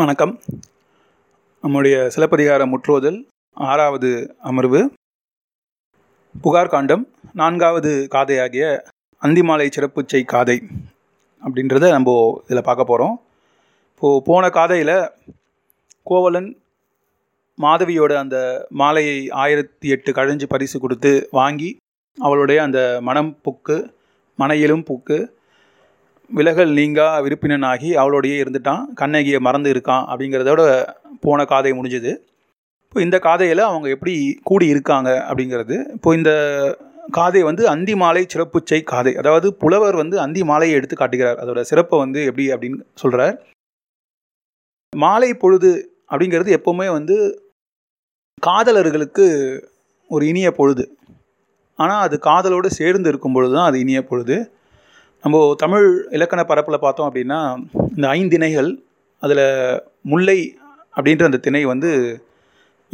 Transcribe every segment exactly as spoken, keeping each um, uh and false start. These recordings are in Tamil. வணக்கம். நம்முடைய சிலப்பதிகார முற்றோதல் ஆறாவது அமர்வு புகார் காண்டம் நான்காவது காதையாகிய அந்திமாலை சிறப்புச்சை காதை அப்படின்றத நம்ம இதில் பார்க்க போகிறோம். இப்போது போன காதையில் கோவலன் மாதவியோட அந்த மாலையை ஆயிரத்தி எட்டு கழிஞ்சு பரிசு கொடுத்து வாங்கி அவளுடைய அந்த மனம் புக்கு மனையிலும் புக்கு விலகல் நீங்கா விருப்பினனாகி அவளோடையே இருந்துட்டான், கண்ணகியை மறந்து இருக்கான் அப்படிங்கிறதோட போன காதை முடிஞ்சது. இப்போ இந்த காதையில் அவங்க எப்படி கூடி இருக்காங்க அப்படிங்கிறது. இப்போது இந்த காதை வந்து அந்தி மாலை சிறப்புச்சை காதை, அதாவது புலவர் வந்து அந்தி மாலையை எடுத்து காட்டுகிறார். அதோட சிறப்பை வந்து எப்படி அப்படின்னு சொல்கிறார். மாலை பொழுது அப்படிங்கிறது எப்போவுமே வந்து காதலர்களுக்கு ஒரு இனிய பொழுது, ஆனால் அது காதலோடு சேர்ந்து இருக்கும் பொழுது தான் அது இனிய பொழுது. நம்ம தமிழ் இலக்கண பரப்பில் பார்த்தோம் அப்படின்னா இந்த ஐந்திணைகள், அதில் முல்லை அப்படின்ற அந்த திணை வந்து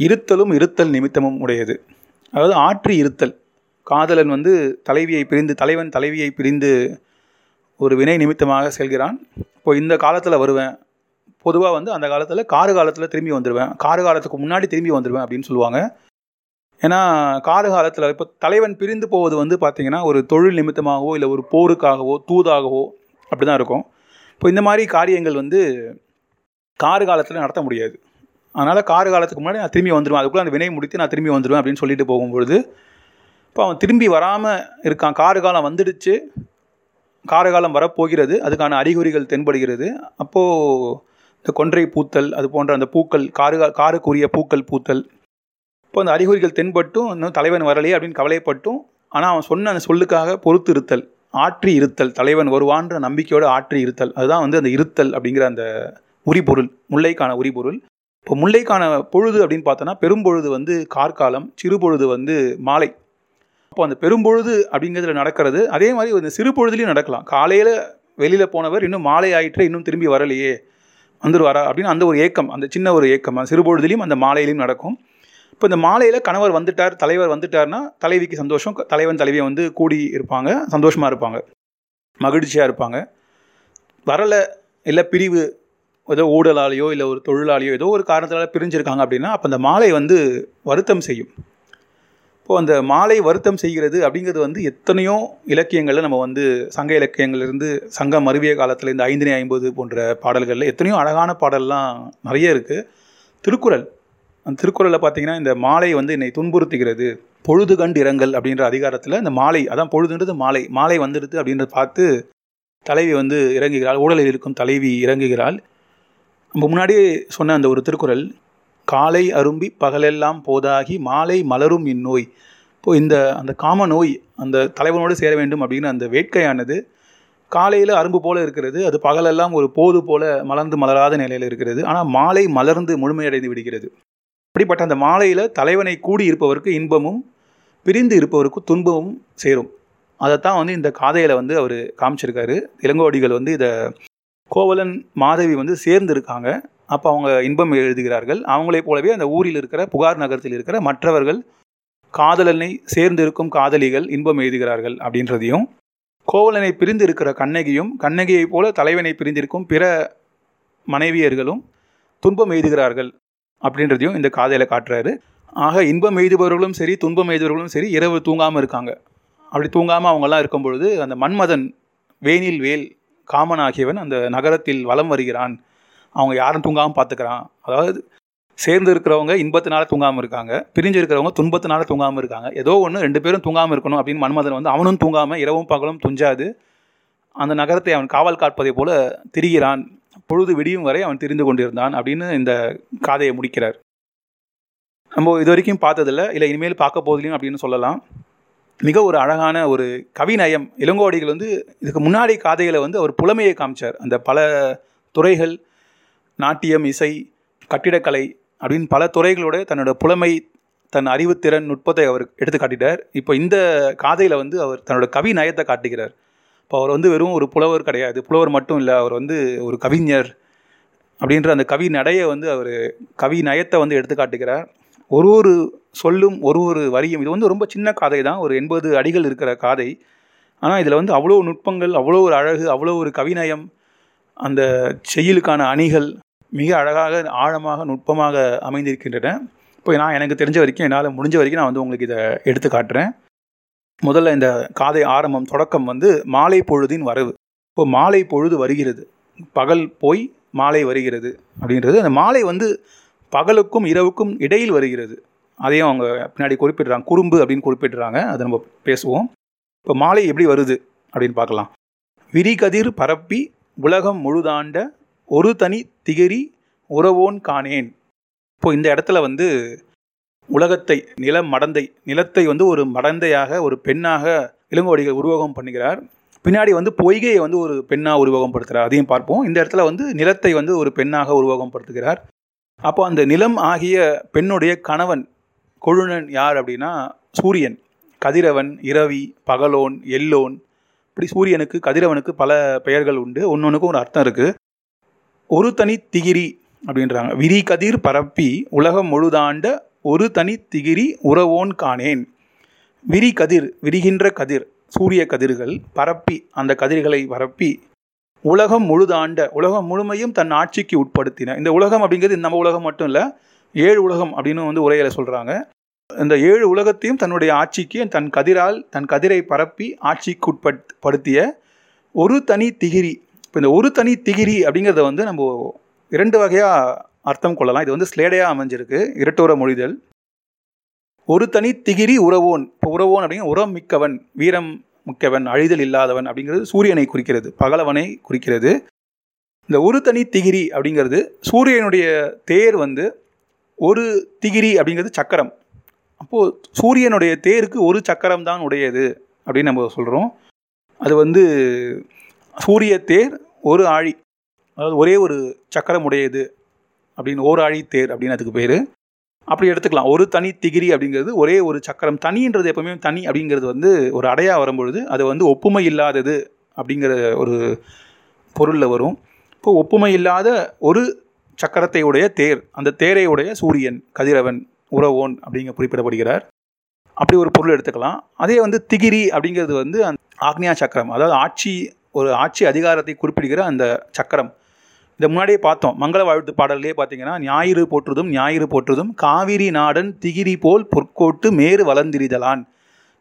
இருத்தலும் இருத்தல் நிமித்தமும் உடையது. அதாவது ஆற்றி இருத்தல், காதலன் வந்து தலைவியை பிரிந்து தலைவன் தலைவியை பிரிந்து ஒரு வினை நிமித்தமாக செல்கிறான். இப்போ இந்த காலத்தில் வருவேன், பொதுவாக வந்து அந்த காலத்தில் காரு காலத்தில் திரும்பி வந்துடுவேன், காரு காலத்துக்கு முன்னாடி திரும்பி வந்துடுவேன் அப்படின்னு சொல்லுவாங்க. ஏன்னா கால காலத்தில் இப்போ தலைவன் பிரிந்து போவது வந்து பார்த்திங்கன்னா ஒரு தொழில் நிமித்தமாகவோ இல்லை ஒரு போருக்காகவோ தூதாகவோ அப்படி தான் இருக்கும். இப்போ இந்த மாதிரி காரியங்கள் வந்து காரு காலத்தில் நடத்த முடியாது. அதனால் காரு காலத்துக்கு முன்னாடி நான் திரும்பி வந்துடுவேன், அதுக்குள்ளே அந்த வினை முடித்து நான் திரும்பி வந்துடுவேன் அப்படின்னு சொல்லிட்டு போகும்பொழுது இப்போ அவன் திரும்பி வராமல் இருக்கான். காரு காலம் வந்துடுச்சு, காரு காலம் வரப்போகிறது, அதுக்கான அறிகுறிகள் தென்படுகிறது. அப்போது இந்த கொன்றை பூத்தல் அது போன்ற அந்த பூக்கள், காரு காருக்குரிய பூக்கள் பூத்தல், இப்போ அந்த அறிகுறிகள் தென்பட்டும் இன்னும் தலைவன் வரலையே அப்படின்னு கவலைப்பட்டும், ஆனால் அவன் சொன்ன அந்த சொல்லுக்காக பொறுத்து இருத்தல், ஆற்றி இருத்தல், தலைவன் வருவான்ற நம்பிக்கையோடு ஆற்றி இருத்தல், அதுதான் வந்து அந்த இருத்தல் அப்படிங்கிற அந்த உரிபொருள், முல்லைக்கான உரிபொருள். இப்போ முல்லைக்கான பொழுது அப்படின்னு பார்த்தோன்னா பெரும்பொழுது வந்து கார்காலம், சிறுபொழுது வந்து மாலை. அப்போ அந்த பெரும்பொழுது அப்படிங்கிறதுல நடக்கிறது அதே மாதிரி அந்த சிறுபொழுதுலேயும் நடக்கலாம். காலையில் வெளியில் போனவர் இன்னும் மாலை ஆயிற்று, இன்னும் திரும்பி வரலையே, வந்துடுவாரா அப்படின்னு அந்த ஒரு ஏக்கம், அந்த சின்ன ஒரு ஏக்கம் அந்த சிறுபொழுதுலேயும் அந்த மாலையிலையும் நடக்கும். இப்போ இந்த மாலையில் கணவர் வந்துட்டார், தலைவர் வந்துட்டார்னா தலைவிக்கு சந்தோஷம், தலைவன் தலைவியை வந்து கூடி இருப்பாங்க, சந்தோஷமாக இருப்பாங்க, மகிழ்ச்சியாக இருப்பாங்க. வரலை, இல்லை பிரிவு, ஏதோ ஊடலாலேயோ இல்லை ஒரு தொழிலாளியோ ஏதோ ஒரு காரணத்தால் பிரிஞ்சிருக்காங்க அப்படின்னா அப்போ அந்த மாலை வந்து வருத்தம் செய்யும். இப்போது அந்த மாலை வருத்தம் செய்கிறது அப்படிங்கிறது வந்து எத்தனையோ இலக்கியங்களில் நம்ம வந்து சங்க இலக்கியங்கள்லேருந்து சங்கம் மருவிய காலத்தில் இந்த ஐந்தினை ஐம்பது போன்ற பாடல்களில் எத்தனையோ அழகான பாடல்லாம் நிறைய இருக்குது. திருக்குறள், அந்த திருக்குறளில் பார்த்திங்கன்னா இந்த மாலை வந்து என்னை துன்புறுத்துகிறது, பொழுது கண்டு இரங்கல் அப்படின்ற அதிகாரத்தில் இந்த மாலை, அதான் பொழுதுன்றது மாலை, மாலை வந்துடுது அப்படின்றத பார்த்து தலைவி வந்து இறங்குகிறாள், ஊடலில் இருக்கும் தலைவி இறங்குகிறாள். நம்ம முன்னாடியே சொன்ன அந்த ஒரு திருக்குறள், காலை அரும்பி பகலெல்லாம் போதாகி மாலை மலரும் இந்நோய். இப்போது இந்த அந்த காம நோய், அந்த தலைவனோடு சேர வேண்டும் அப்படின்னு அந்த வேட்கையானது காலையில் அரும்பு போல் இருக்கிறது, அது பகலெல்லாம் ஒரு போது போல் மலர்ந்து மலராத நிலையில் இருக்கிறது, ஆனால் மாலை மலர்ந்து முழுமையடைந்து விடுகிறது. அப்படிப்பட்ட அந்த மாலையில் தலைவனை கூடி இருப்பவருக்கு இன்பமும் பிரிந்து இருப்பவருக்கு துன்பமும் சேரும். அதைத்தான் வந்து இந்த காதையில் வந்து அவர் காமிச்சிருக்காரு. இளங்கோவடிகள் வந்து இதை கோவலன் மாதவி வந்து சேர்ந்து இருக்காங்க, அப்போ அவங்க இன்பம் எழுதுகிறார்கள். அவங்களே போலவே அந்த ஊரில் இருக்கிற புகார் நகரத்தில் இருக்கிற மற்றவர்கள் காதலனை சேர்ந்து இருக்கும் காதலிகள் இன்பம் எழுதுகிறார்கள் அப்படின்றதையும், கோவலனை பிரிந்து இருக்கிற கண்ணகியும் கண்ணகியை போல தலைவனை பிரிந்திருக்கும் பிற மனைவியர்களும் துன்பம் எழுதுகிறார்கள் அப்படின்றதையும் இந்த காதையில் காட்டுறாரு. ஆக இன்பம் எய்துபவர்களும் சரி துன்பம் எய்துபவர்களும் சரி இரவு தூங்காமல் இருக்காங்க. அப்படி தூங்காமல் அவங்கெல்லாம் இருக்கும் பொழுது அந்த மன்மதன் வேனில் வேல் காமன் ஆகியவன் அந்த நகரத்தில் வலம் வருகிறான், அவங்க யாரும் தூங்காமல் பார்த்துக்கிறான். அதாவது சேர்ந்து இருக்கிறவங்க இன்பத்தினால தூங்காமல் இருக்காங்க, பிரிஞ்சு இருக்கிறவங்க துன்பத்தினால தூங்காமல் இருக்காங்க, ஏதோ ஒன்று ரெண்டு பேரும் தூங்காமல் இருக்கணும் அப்படின்னு மன்மதன் வந்து அவனும் தூங்காமல் இரவும் பகலும் துஞ்சாது அந்த நகரத்தை அவன் காவல் காப்பதை போல திரிகிறான். பொழுது விடியும் வரை அவன் தெரிந்து கொண்டிருந்தான் அப்படின்னு இந்த காதையை முடிக்கிறார். நம்ம இது வரைக்கும் பார்த்ததில்ல, இல்லை இனிமேல் பார்க்க போதிலையும் அப்படின்னு சொல்லலாம். மிக ஒரு அழகான ஒரு கவிநயம். இளங்கோவடிகள் வந்து இதுக்கு முன்னாடி காதையில் வந்து அவர் புலமையை காமிச்சார். அந்த பல துறைகள், நாட்டியம், இசை, கட்டிடக்கலை அப்படின்னு பல துறைகளோட தன்னோட புலமை, தன் அறிவுத்திறன், நுட்பத்தை அவர் எடுத்து காட்டிட்டார். இப்போ இந்த காதையில் வந்து அவர் தன்னோட கவிநயத்தை காட்டுகிறார். இப்போ அவர் வந்து வெறும் ஒரு புலவர் கிடையாது, புலவர் மட்டும் இல்லை, அவர் வந்து ஒரு கவிஞர் அப்படின்ற அந்த கவி நடையை வந்து அவர் கவி நயத்தை வந்து எடுத்துக்காட்டுகிறார். ஒரு ஒரு சொல்லும் ஒரு ஒரு வரியும், இது வந்து ரொம்ப சின்ன காதை தான், ஒரு எண்பது அடிகள் இருக்கிற காதை, ஆனால் இதில் வந்து அவ்வளோ நுட்பங்கள், அவ்வளோ ஒரு அழகு, அவ்வளோ ஒரு கவிநயம், அந்த செயலுக்கான அணிகள், மிக அழகாக ஆழமாக நுட்பமாக அமைந்திருக்கின்றன. இப்போ நான் எனக்கு தெரிஞ்ச வரைக்கும் என்னால் முடிஞ்ச வரைக்கும் நான் வந்து உங்களுக்கு இதை எடுத்து காட்டுறேன். முதல்ல இந்த காதை ஆரம்பம் தொடக்கம் வந்து மாலை பொழுதின் வரவு. இப்போ மாலை பொழுது வருகிறது, பகல் போய் மாலை வருகிறது அப்படின்றது. அந்த மாலை வந்து பகலுக்கும் இரவுக்கும் இடையில் வருகிறது, அதையும் அவங்க பின்னாடி குறிப்பிடுறாங்க, குறும்பு அப்படின்னு குறிப்பிடுறாங்க, அதை நம்ம பேசுவோம். இப்போ மாலை எப்படி வருது அப்படின்னு பார்க்கலாம். விரிகதிர் பரப்பி உலகம் முழுதாண்ட ஒரு தனி திகிரி உறவோன் காணேன். இப்போ இந்த இடத்துல வந்து உலகத்தை, நிலம் மடந்தை, நிலத்தை வந்து ஒரு மடந்தையாக ஒரு பெண்ணாக இளங்கோவடிகள் உருவகம் பண்ணுகிறார். பின்னாடி வந்து பொய்கையை வந்து ஒரு பெண்ணாக உருவகம் படுத்துகிறார், அதையும் பார்ப்போம். இந்த இடத்துல வந்து நிலத்தை வந்து ஒரு பெண்ணாக உருவகம் படுத்துகிறார். அப்போ அந்த நிலம் ஆகிய பெண்ணுடைய கணவன் கொழுநன் யார் அப்படின்னா சூரியன். கதிரவன், இரவி, பகலோன், எல்லோன், இப்படி சூரியனுக்கு கதிரவனுக்கு பல பெயர்கள் உண்டு, ஒன்னொன்றுக்கும் ஒரு அர்த்தம் இருக்குது. ஒரு தனி திகிரி அப்படின்றாங்க. விரி கதிர் பரப்பி உலகம் முழுதாண்ட ஒரு தனி திகிரி உறவோன் காணேன். விரி கதிர், விரிகின்ற கதிர், சூரிய கதிர்கள், பரப்பி அந்த கதிர்களை பரப்பி உலகம் முழுதாண்ட, உலகம் முழுமையும் தன் ஆட்சிக்கு உட்படுத்தின. இந்த உலகம் அப்படிங்கிறது நம்ம உலகம் மட்டும் இல்லை, ஏழு உலகம் அப்படின்னு வந்து உரையில சொல்கிறாங்க. இந்த ஏழு உலகத்தையும் தன்னுடைய ஆட்சிக்கு தன் கதிரால், தன் கதிரை பரப்பி ஆட்சிக்கு உட்படுத்திய ஒரு தனி திகிரி. இப்போ இந்த ஒரு தனி திகிரி அப்படிங்கிறத வந்து நம்ம இரண்டு வகையாக அர்த்தம் கொள்ளலாம். இது வந்து ஸ்லேடையாக அமைஞ்சிருக்கு, இரட்டோர மொழிதல். ஒரு தனி திகிரி உறவோன். இப்போ உறவோன் அப்படிங்கிற உரம் மிக்கவன், வீரம் முக்கியவன், அழிதல் இல்லாதவன் அப்படிங்கிறது சூரியனை குறிக்கிறது, பகலவனை குறிக்கிறது. இந்த ஒரு தனி திகிரி அப்படிங்கிறது சூரியனுடைய தேர் வந்து ஒரு திகிரி அப்படிங்கிறது சக்கரம். அப்போது சூரியனுடைய தேருக்கு ஒரு சக்கரம் தான் உடையது அப்படின்னு நம்ம சொல்கிறோம். அது வந்து சூரிய தேர் ஒரு ஆழி, அதாவது ஒரே ஒரு சக்கரம் உடையது அப்படின்னு, ஓர் ஆழி தேர் அப்படின்னு அதுக்கு பேர். அப்படி எடுத்துக்கலாம். ஒரு தனி திகிரி அப்படிங்கிறது ஒரே ஒரு சக்கரம். தனின்றது எப்பவுமே தனி அப்படிங்கிறது வந்து ஒரு அடையாக வரும்பொழுது அது வந்து ஒப்புமை இல்லாதது அப்படிங்கிற ஒரு பொருளில் வரும். இப்போ ஒப்புமை இல்லாத ஒரு சக்கரத்தையுடைய தேர், அந்த தேரை உடைய சூரியன், கதிரவன், உறவோன் அப்படிங்க குறிப்பிடப்படுகிறார். அப்படி ஒரு பொருள் எடுத்துக்கலாம். அதே வந்து திகிரி அப்படிங்கிறது வந்து அந்த ஆக்னியா சக்கரம், அதாவது ஆட்சி, ஒரு ஆட்சி அதிகாரத்தை குறிப்பிடுகிற அந்த சக்கரம். இதை முன்னாடியே பார்த்தோம், மங்கள வாழ்த்து பாடல்களே பார்த்தீங்கன்னா ஞாயிறு போற்றுதும் ஞாயிறு போற்றுதும் காவிரி நாடன் திகிரி போல் பொற்கோட்டு மேறு வளர்ந்திரிதலான்.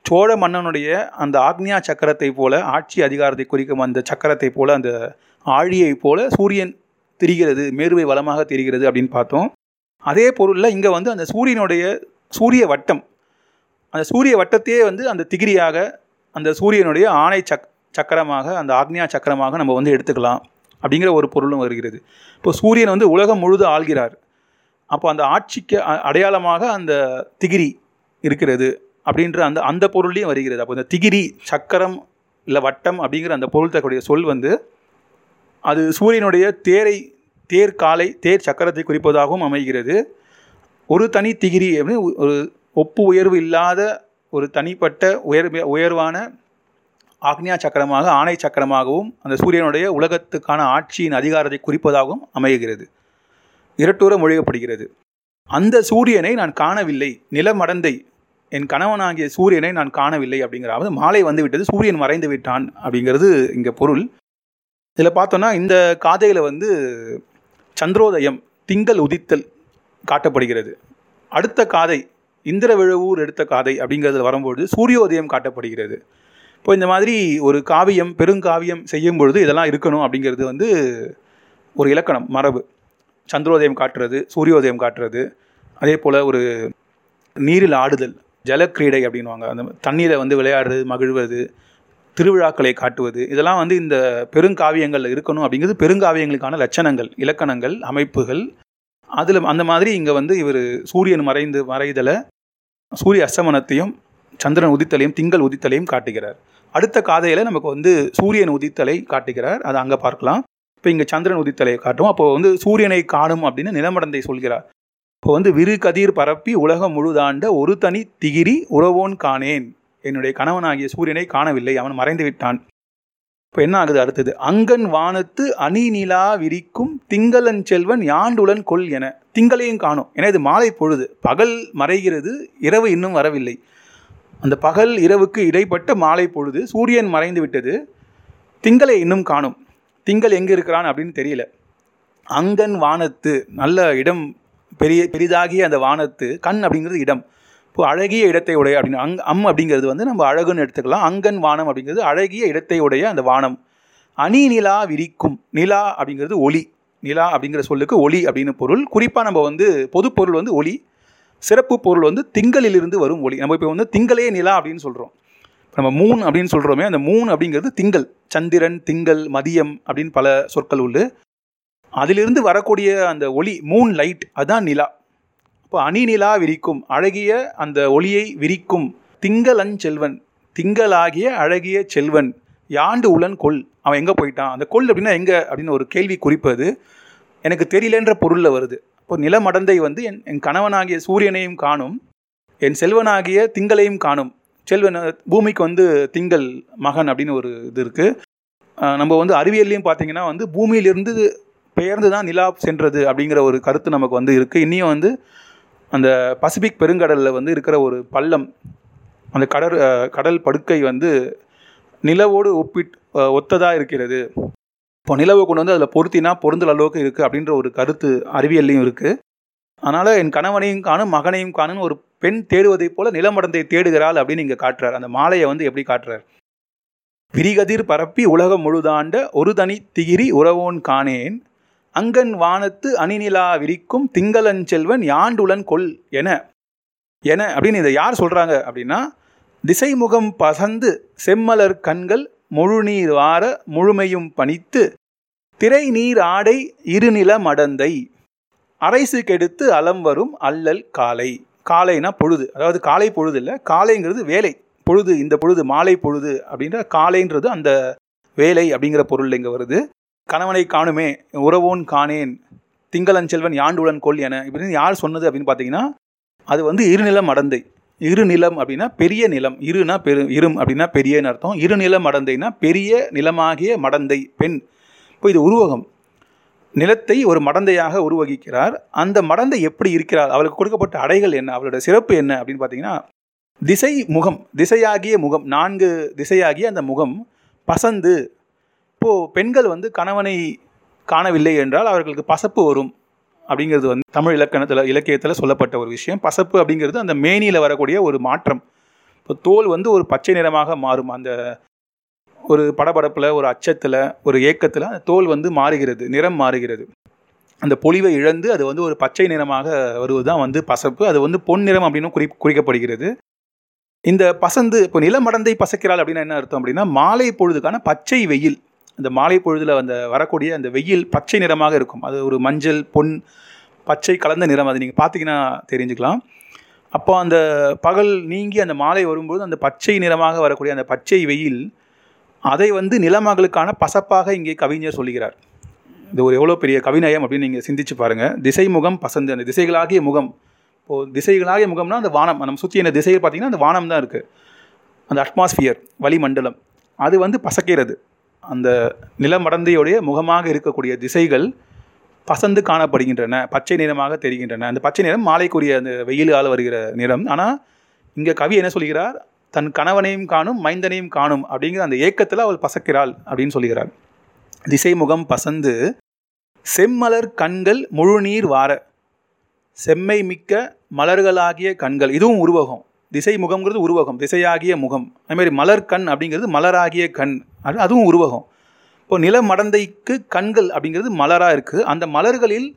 சோழ மன்னனுடைய அந்த ஆக்னியா சக்கரத்தை போல, ஆட்சி அதிகாரத்தை குறிக்கும் அந்த சக்கரத்தை போல, அந்த ஆழியை போல சூரியன் திரிகிறது, மேருவை வளமாக திரிகிறது அப்படின்னு பார்த்தோம். அதே பொருளில் இங்கே வந்து அந்த சூரியனுடைய சூரிய வட்டம், அந்த சூரிய வட்டத்தையே வந்து அந்த திகிரியாக, அந்த சூரியனுடைய ஆணை சக் சக்கரமாக, அந்த ஆக்னியா சக்கரமாக நம்ம வந்து எடுத்துக்கலாம் அப்படிங்கிற ஒரு பொருளும் வருகிறது. இப்போ சூரியன் வந்து உலகம் முழுது ஆள்கிறார், அப்போ அந்த ஆட்சிக்கு அடையாளமாக அந்த திகிரி இருக்கிறது அப்படின்ற அந்த அந்த பொருள்லேயும் வருகிறது. அப்போ இந்த திகிரி, சக்கரம் இல்லை வட்டம் அப்படிங்கிற அந்த பொருள் தக்கூடிய சொல் வந்து அது சூரியனுடைய தேரை, தேர் காலை, தேர் சக்கரத்தை குறிப்பதாகவும் அமைகிறது. ஒரு தனி திகிரி அப்படின்னு ஒரு ஒப்பு உயர்வு இல்லாத ஒரு தனிப்பட்ட உயர் உயர்வான ஆக்னியா சக்கரமாக, ஆணை சக்கரமாகவும் அந்த சூரியனுடைய உலகத்துக்கான ஆட்சியின் அதிகாரத்தை குறிப்பதாகவும் அமைகிறது. இரட்டூர மொழியப்படுகிறது. அந்த சூரியனை நான் காணவில்லை, நிலமடந்தை என் கணவனாகிய சூரியனை நான் காணவில்லை அப்படிங்கிறாவது மாலை வந்துவிட்டது, சூரியன் மறைந்து விட்டான் அப்படிங்கிறது இங்கே பொருள். இதில் பார்த்தோன்னா இந்த காதையில் வந்து சந்திரோதயம், திங்கள் உதித்தல் காட்டப்படுகிறது. அடுத்த காதை இந்திரவிழவூர் எடுத்த காதை அப்படிங்கிறது வரும்பொழுது சூரியோதயம் காட்டப்படுகிறது. இப்போ இந்த மாதிரி ஒரு காவியம், பெருங்காவியம் செய்யும் பொழுது இதெல்லாம் இருக்கணும் அப்படிங்கிறது வந்து ஒரு இலக்கணம், மரபு. சந்திரோதயம் காட்டுறது, சூரியோதயம் காட்டுறது, அதே போல் ஒரு நீரில் ஆடுதல், ஜலக்கிரீடை அப்படின்வாங்க, அந்த தண்ணீரை வந்து விளையாடுறது, மகிழ்வது, திருவிழாக்களை காட்டுவது, இதெல்லாம் வந்து இந்த பெருங்காவியங்களில் இருக்கணும் அப்படிங்கிறது பெருங்காவியங்களுக்கான லட்சணங்கள், இலக்கணங்கள், அமைப்புகள். அதில் அந்த மாதிரி இங்கே வந்து இவர் சூரியன் மறைந்து மறைதலை, சூரிய அஸ்தமனத்தையும், சந்திரன் உதித்தலையும், திங்கள் உதித்தலையும் காட்டுகிறார். அடுத்த காதையில் நமக்கு வந்து சூரியன் உதித்தலை காட்டுகிறார், அதை அங்கே பார்க்கலாம். இப்போ இங்கே சந்திரன் உதித்தலை காட்டும். அப்போது வந்து சூரியனை காணும் அப்படின்னு நிலமடந்தை சொல்கிறார். இப்போ வந்து விரு கதிர் பரப்பி உலகம் முழுதாண்ட ஒரு தனி திகிரி உறவோன் காணேன், என்னுடைய கணவனாகிய சூரியனை காணவில்லை, அவன் மறைந்து விட்டான். இப்போ என்ன ஆகுது அடுத்தது? அங்கன் வானத்து அணி நிலா விரிக்கும் திங்களன் செல்வன் யாண்டுலன் கொள் என. திங்களையும் காணும், ஏன்னா இது மாலை பொழுது, பகல் மறைகிறது, இரவு இன்னும் வரவில்லை. அந்த பகல் இரவுக்கு இடைப்பட்ட மாலை பொழுது, சூரியன் மறைந்து விட்டது, திங்களை இன்னும் காணும். திங்கள் எங்கே இருக்கிறான் அப்படின்னு தெரியல. அங்கன் வானத்து, நல்ல இடம், பெரிய பெரிதாகிய அந்த வானத்து. கண் அப்படிங்கிறது இடம். இப்போ அழகிய இடத்தை உடைய அப்படின்னு அங் அம் அப்படிங்கிறது வந்து நம்ம அழகுன்னு எடுத்துக்கலாம். அங்கன் வானம் அப்படிங்கிறது அழகிய இடத்தை உடைய அந்த வானம். அணி நிலா விரிக்கும். நிலா அப்படிங்கிறது ஒளி. நிலா அப்படிங்கிற சொல்லுக்கு ஒளி அப்படின்னு பொருள். குறிப்பாக நம்ம வந்து பொதுப்பொருள் வந்து ஒளி, சிறப்பு பொருள் வந்து திங்களிலிருந்து வரும் ஒளி. நம்ம இப்போ வந்து திங்களே நிலா அப்படின்னு சொல்கிறோம். நம்ம மூன் அப்படின்னு சொல்கிறோமே, அந்த மூன் அப்படிங்கிறது திங்கள், சந்திரன், திங்கள், மதியம் அப்படின்னு பல சொற்கள் உண்டு. அதிலிருந்து வரக்கூடிய அந்த ஒளி, மூன் லைட், அதுதான் நிலா. இப்போ அணி நிலா விரிக்கும், அழகிய அந்த ஒளியை விரிக்கும். திங்களன் செல்வன், திங்களாகிய அழகிய செல்வன். யாண்டு உளன் கொள். அவன் எங்கே போயிட்டான்? அந்த கொள் அப்படின்னா எங்கே அப்படின்னு ஒரு கேள்வி குறிப்பது எனக்கு தெரியலன்ற பொருளில் வருது. இப்போ நிலமடந்தை வந்து என் என் கணவனாகிய சூரியனையும் காணும், என் செல்வனாகிய திங்களையும் காணும். செல்வன் பூமிக்கு வந்து திங்கள் மகன் அப்படின்னு ஒரு இது இருக்குது. நம்ம வந்து அறிவியல்லையும் பார்த்திங்கன்னா வந்து பூமியிலிருந்து பெயர்ந்து தான் நிலா சென்றது அப்படிங்கிற ஒரு கருத்து நமக்கு வந்து இருக்குது. இன்னியும் வந்து அந்த பசிபிக் பெருங்கடலில் வந்து இருக்கிற ஒரு பள்ளம், அந்த கடல் கடல் படுக்கை வந்து நிலவோடு ஒப்பிட் ஒத்ததாக இருக்கிறது. இப்போ நிலவை கொண்டு வந்து அதில் பொருத்தினா பொருந்தல் அளவுக்கு இருக்குது அப்படின்ற ஒரு கருத்து அறிவியல்லையும் இருக்குது. அதனால் என் கணவனையும் காணும் மகனையும் காணுன்னு ஒரு பெண் தேடுவதைப் போல் நிலமடந்தை தேடுகிறாள் அப்படின்னு இங்கே காட்டுறார். அந்த மாலையை வந்து எப்படி காட்டுறார்? விரிகதிர் பரப்பி உலகம் முழுதாண்ட ஒரு தனி திகிரி உறவோன் காணேன், அங்கன் வானத்து அணிநிலா விரிக்கும், திங்களன் செல்வன் யாண்டுளன் கொள் என என அப்படின்னு இதை யார் சொல்கிறாங்க அப்படின்னா, திசைமுகம் பசந்து செம்மலர் கண்கள் முழுநீர் வார முழுமையும் பணித்து திரை நீர் ஆடை இருநில மடந்தை அரைசு கெடுத்து அலம் வரும் அல்லல் காலை. காலைனா பொழுது, அதாவது காலை பொழுது இல்லை, காலைங்கிறது வேலை பொழுது, இந்த பொழுது மாலை பொழுது அப்படின்ற காலைன்றது அந்த வேலை அப்படிங்கிற பொருள் இங்கே வருது. கணவனை காணுமே, உறவோன் காணேன், திங்களன் செல்வன் யாண்டுளன் கொள் என இப்படின்னு யார் சொன்னது அப்படின்னு பார்த்தீங்கன்னா, அது வந்து இருநிலம் அடந்தை. இருநிலம் அப்படின்னா பெரிய நிலம், இருனா பெரு, இரும் அப்படின்னா பெரியன்னு அர்த்தம். இருநிலம் அடந்தைன்னா பெரிய நிலமாகிய மடந்தை பெண். இப்போ இது உருவகம், நிலத்தை ஒரு மடந்தையாக உருவகிக்கிறார். அந்த மடந்தை எப்படி இருக்கிறார், அவளுக்கு கொடுக்கப்பட்ட அடைகள் என்ன, அவளோட சிறப்பு என்ன அப்படின்னு பார்த்தீங்கன்னா, திசை முகம், திசையாகிய முகம், நான்கு திசையாகிய அந்த முகம் பசந்து. இப்போது பெண்கள் வந்து கணவனை காணவில்லை என்றால் அவர்களுக்கு பசப்பு வரும் அப்படிங்கிறது வந்து தமிழ் இலக்கணத்தில் இலக்கியத்தில் சொல்லப்பட்ட ஒரு விஷயம். பசப்பு அப்படிங்கிறது அந்த மேனியில் வரக்கூடிய ஒரு மாற்றம். இப்போ தோல் வந்து ஒரு பச்சை நிறமாக மாறும், அந்த ஒரு படபடப்பில், ஒரு அச்சத்தில், ஒரு ஏக்கத்தில் அந்த தோல் வந்து மாறுகிறது, நிறம் மாறுகிறது. அந்த பொலிவை இழந்து அது வந்து ஒரு பச்சை நிறமாக வருவது தான் வந்து பசப்பு. அது வந்து பொன் நிறம் அப்படின்னு குறி குறிக்கப்படுகிறது இந்த பசந்து. இப்போ நிலமடந்தை பசக்கிறாள் அப்படின்னா என்ன அர்த்தம் அப்படின்னா, மாலை பொழுதுக்கான பச்சை வெயில். அந்த மாலை பொழுதில் அந்த வரக்கூடிய அந்த வெயில் பச்சை நிறமாக இருக்கும். அது ஒரு மஞ்சள் பொன் பச்சை கலந்த நிறம், அது நீங்கள் பார்த்தீங்கன்னா தெரிஞ்சுக்கலாம். அப்போ அந்த பகல் நீங்கி அந்த மாலை வரும்போது அந்த பச்சை நிறமாக வரக்கூடிய அந்த பச்சை வெயில், அதை வந்து நிலமகளுக்கான பசப்பாக இங்கே கவிஞர் சொல்லுகிறார். இது ஒரு எவ்வளோ பெரிய கவிநயம் அப்படின்னு நீங்கள் சிந்திச்சு பாருங்கள். திசை முகம் பசந்து, அந்த திசைகளாகிய முகம். இப்போது திசைகளாகிய முகம்னா அந்த வானம், நம்ம சுற்றி என்ன திசைகள் பார்த்திங்கன்னா அந்த வானம் தான் இருக்குது, அந்த அட்மாஸ்பியர் வளிமண்டலம், அது வந்து பசக்கிறது. அந்த நிலமடந்தையுடைய முகமாக இருக்கக்கூடிய திசைகள் பசந்து காணப்படுகின்றன, பச்சை நிறமாக தெரிகின்றன. அந்த பச்சை நிறம் மாலைக்குரிய அந்த வெயிலால் வருகிற நிறம். ஆனால் இங்கே கவி என்ன சொல்கிறார், தன் கணவனையும் காணும் மைந்தனையும் காணும் அப்படிங்கிற அந்த ஏக்கத்தில் அவள் பசக்கிறாள் அப்படின்னு சொல்கிறார். திசைமுகம் பசந்து செம்மலர் கண்கள் முழுநீர் வார, செம்மை மிக்க மலர்களாகிய கண்கள், இதுவும் உருவகம். திசைமுகம்ங்கிறது உருவகம், திசையாகிய முகம். அதுமாதிரி மலர் கண் அப்படிங்கிறது மலராகிய கண், அது அதுவும் உருவகம். இப்போ நிலமடந்தைக்கு கண்கள் அப்படிங்கிறது மலராக இருக்குது. அந்த மலர்களில்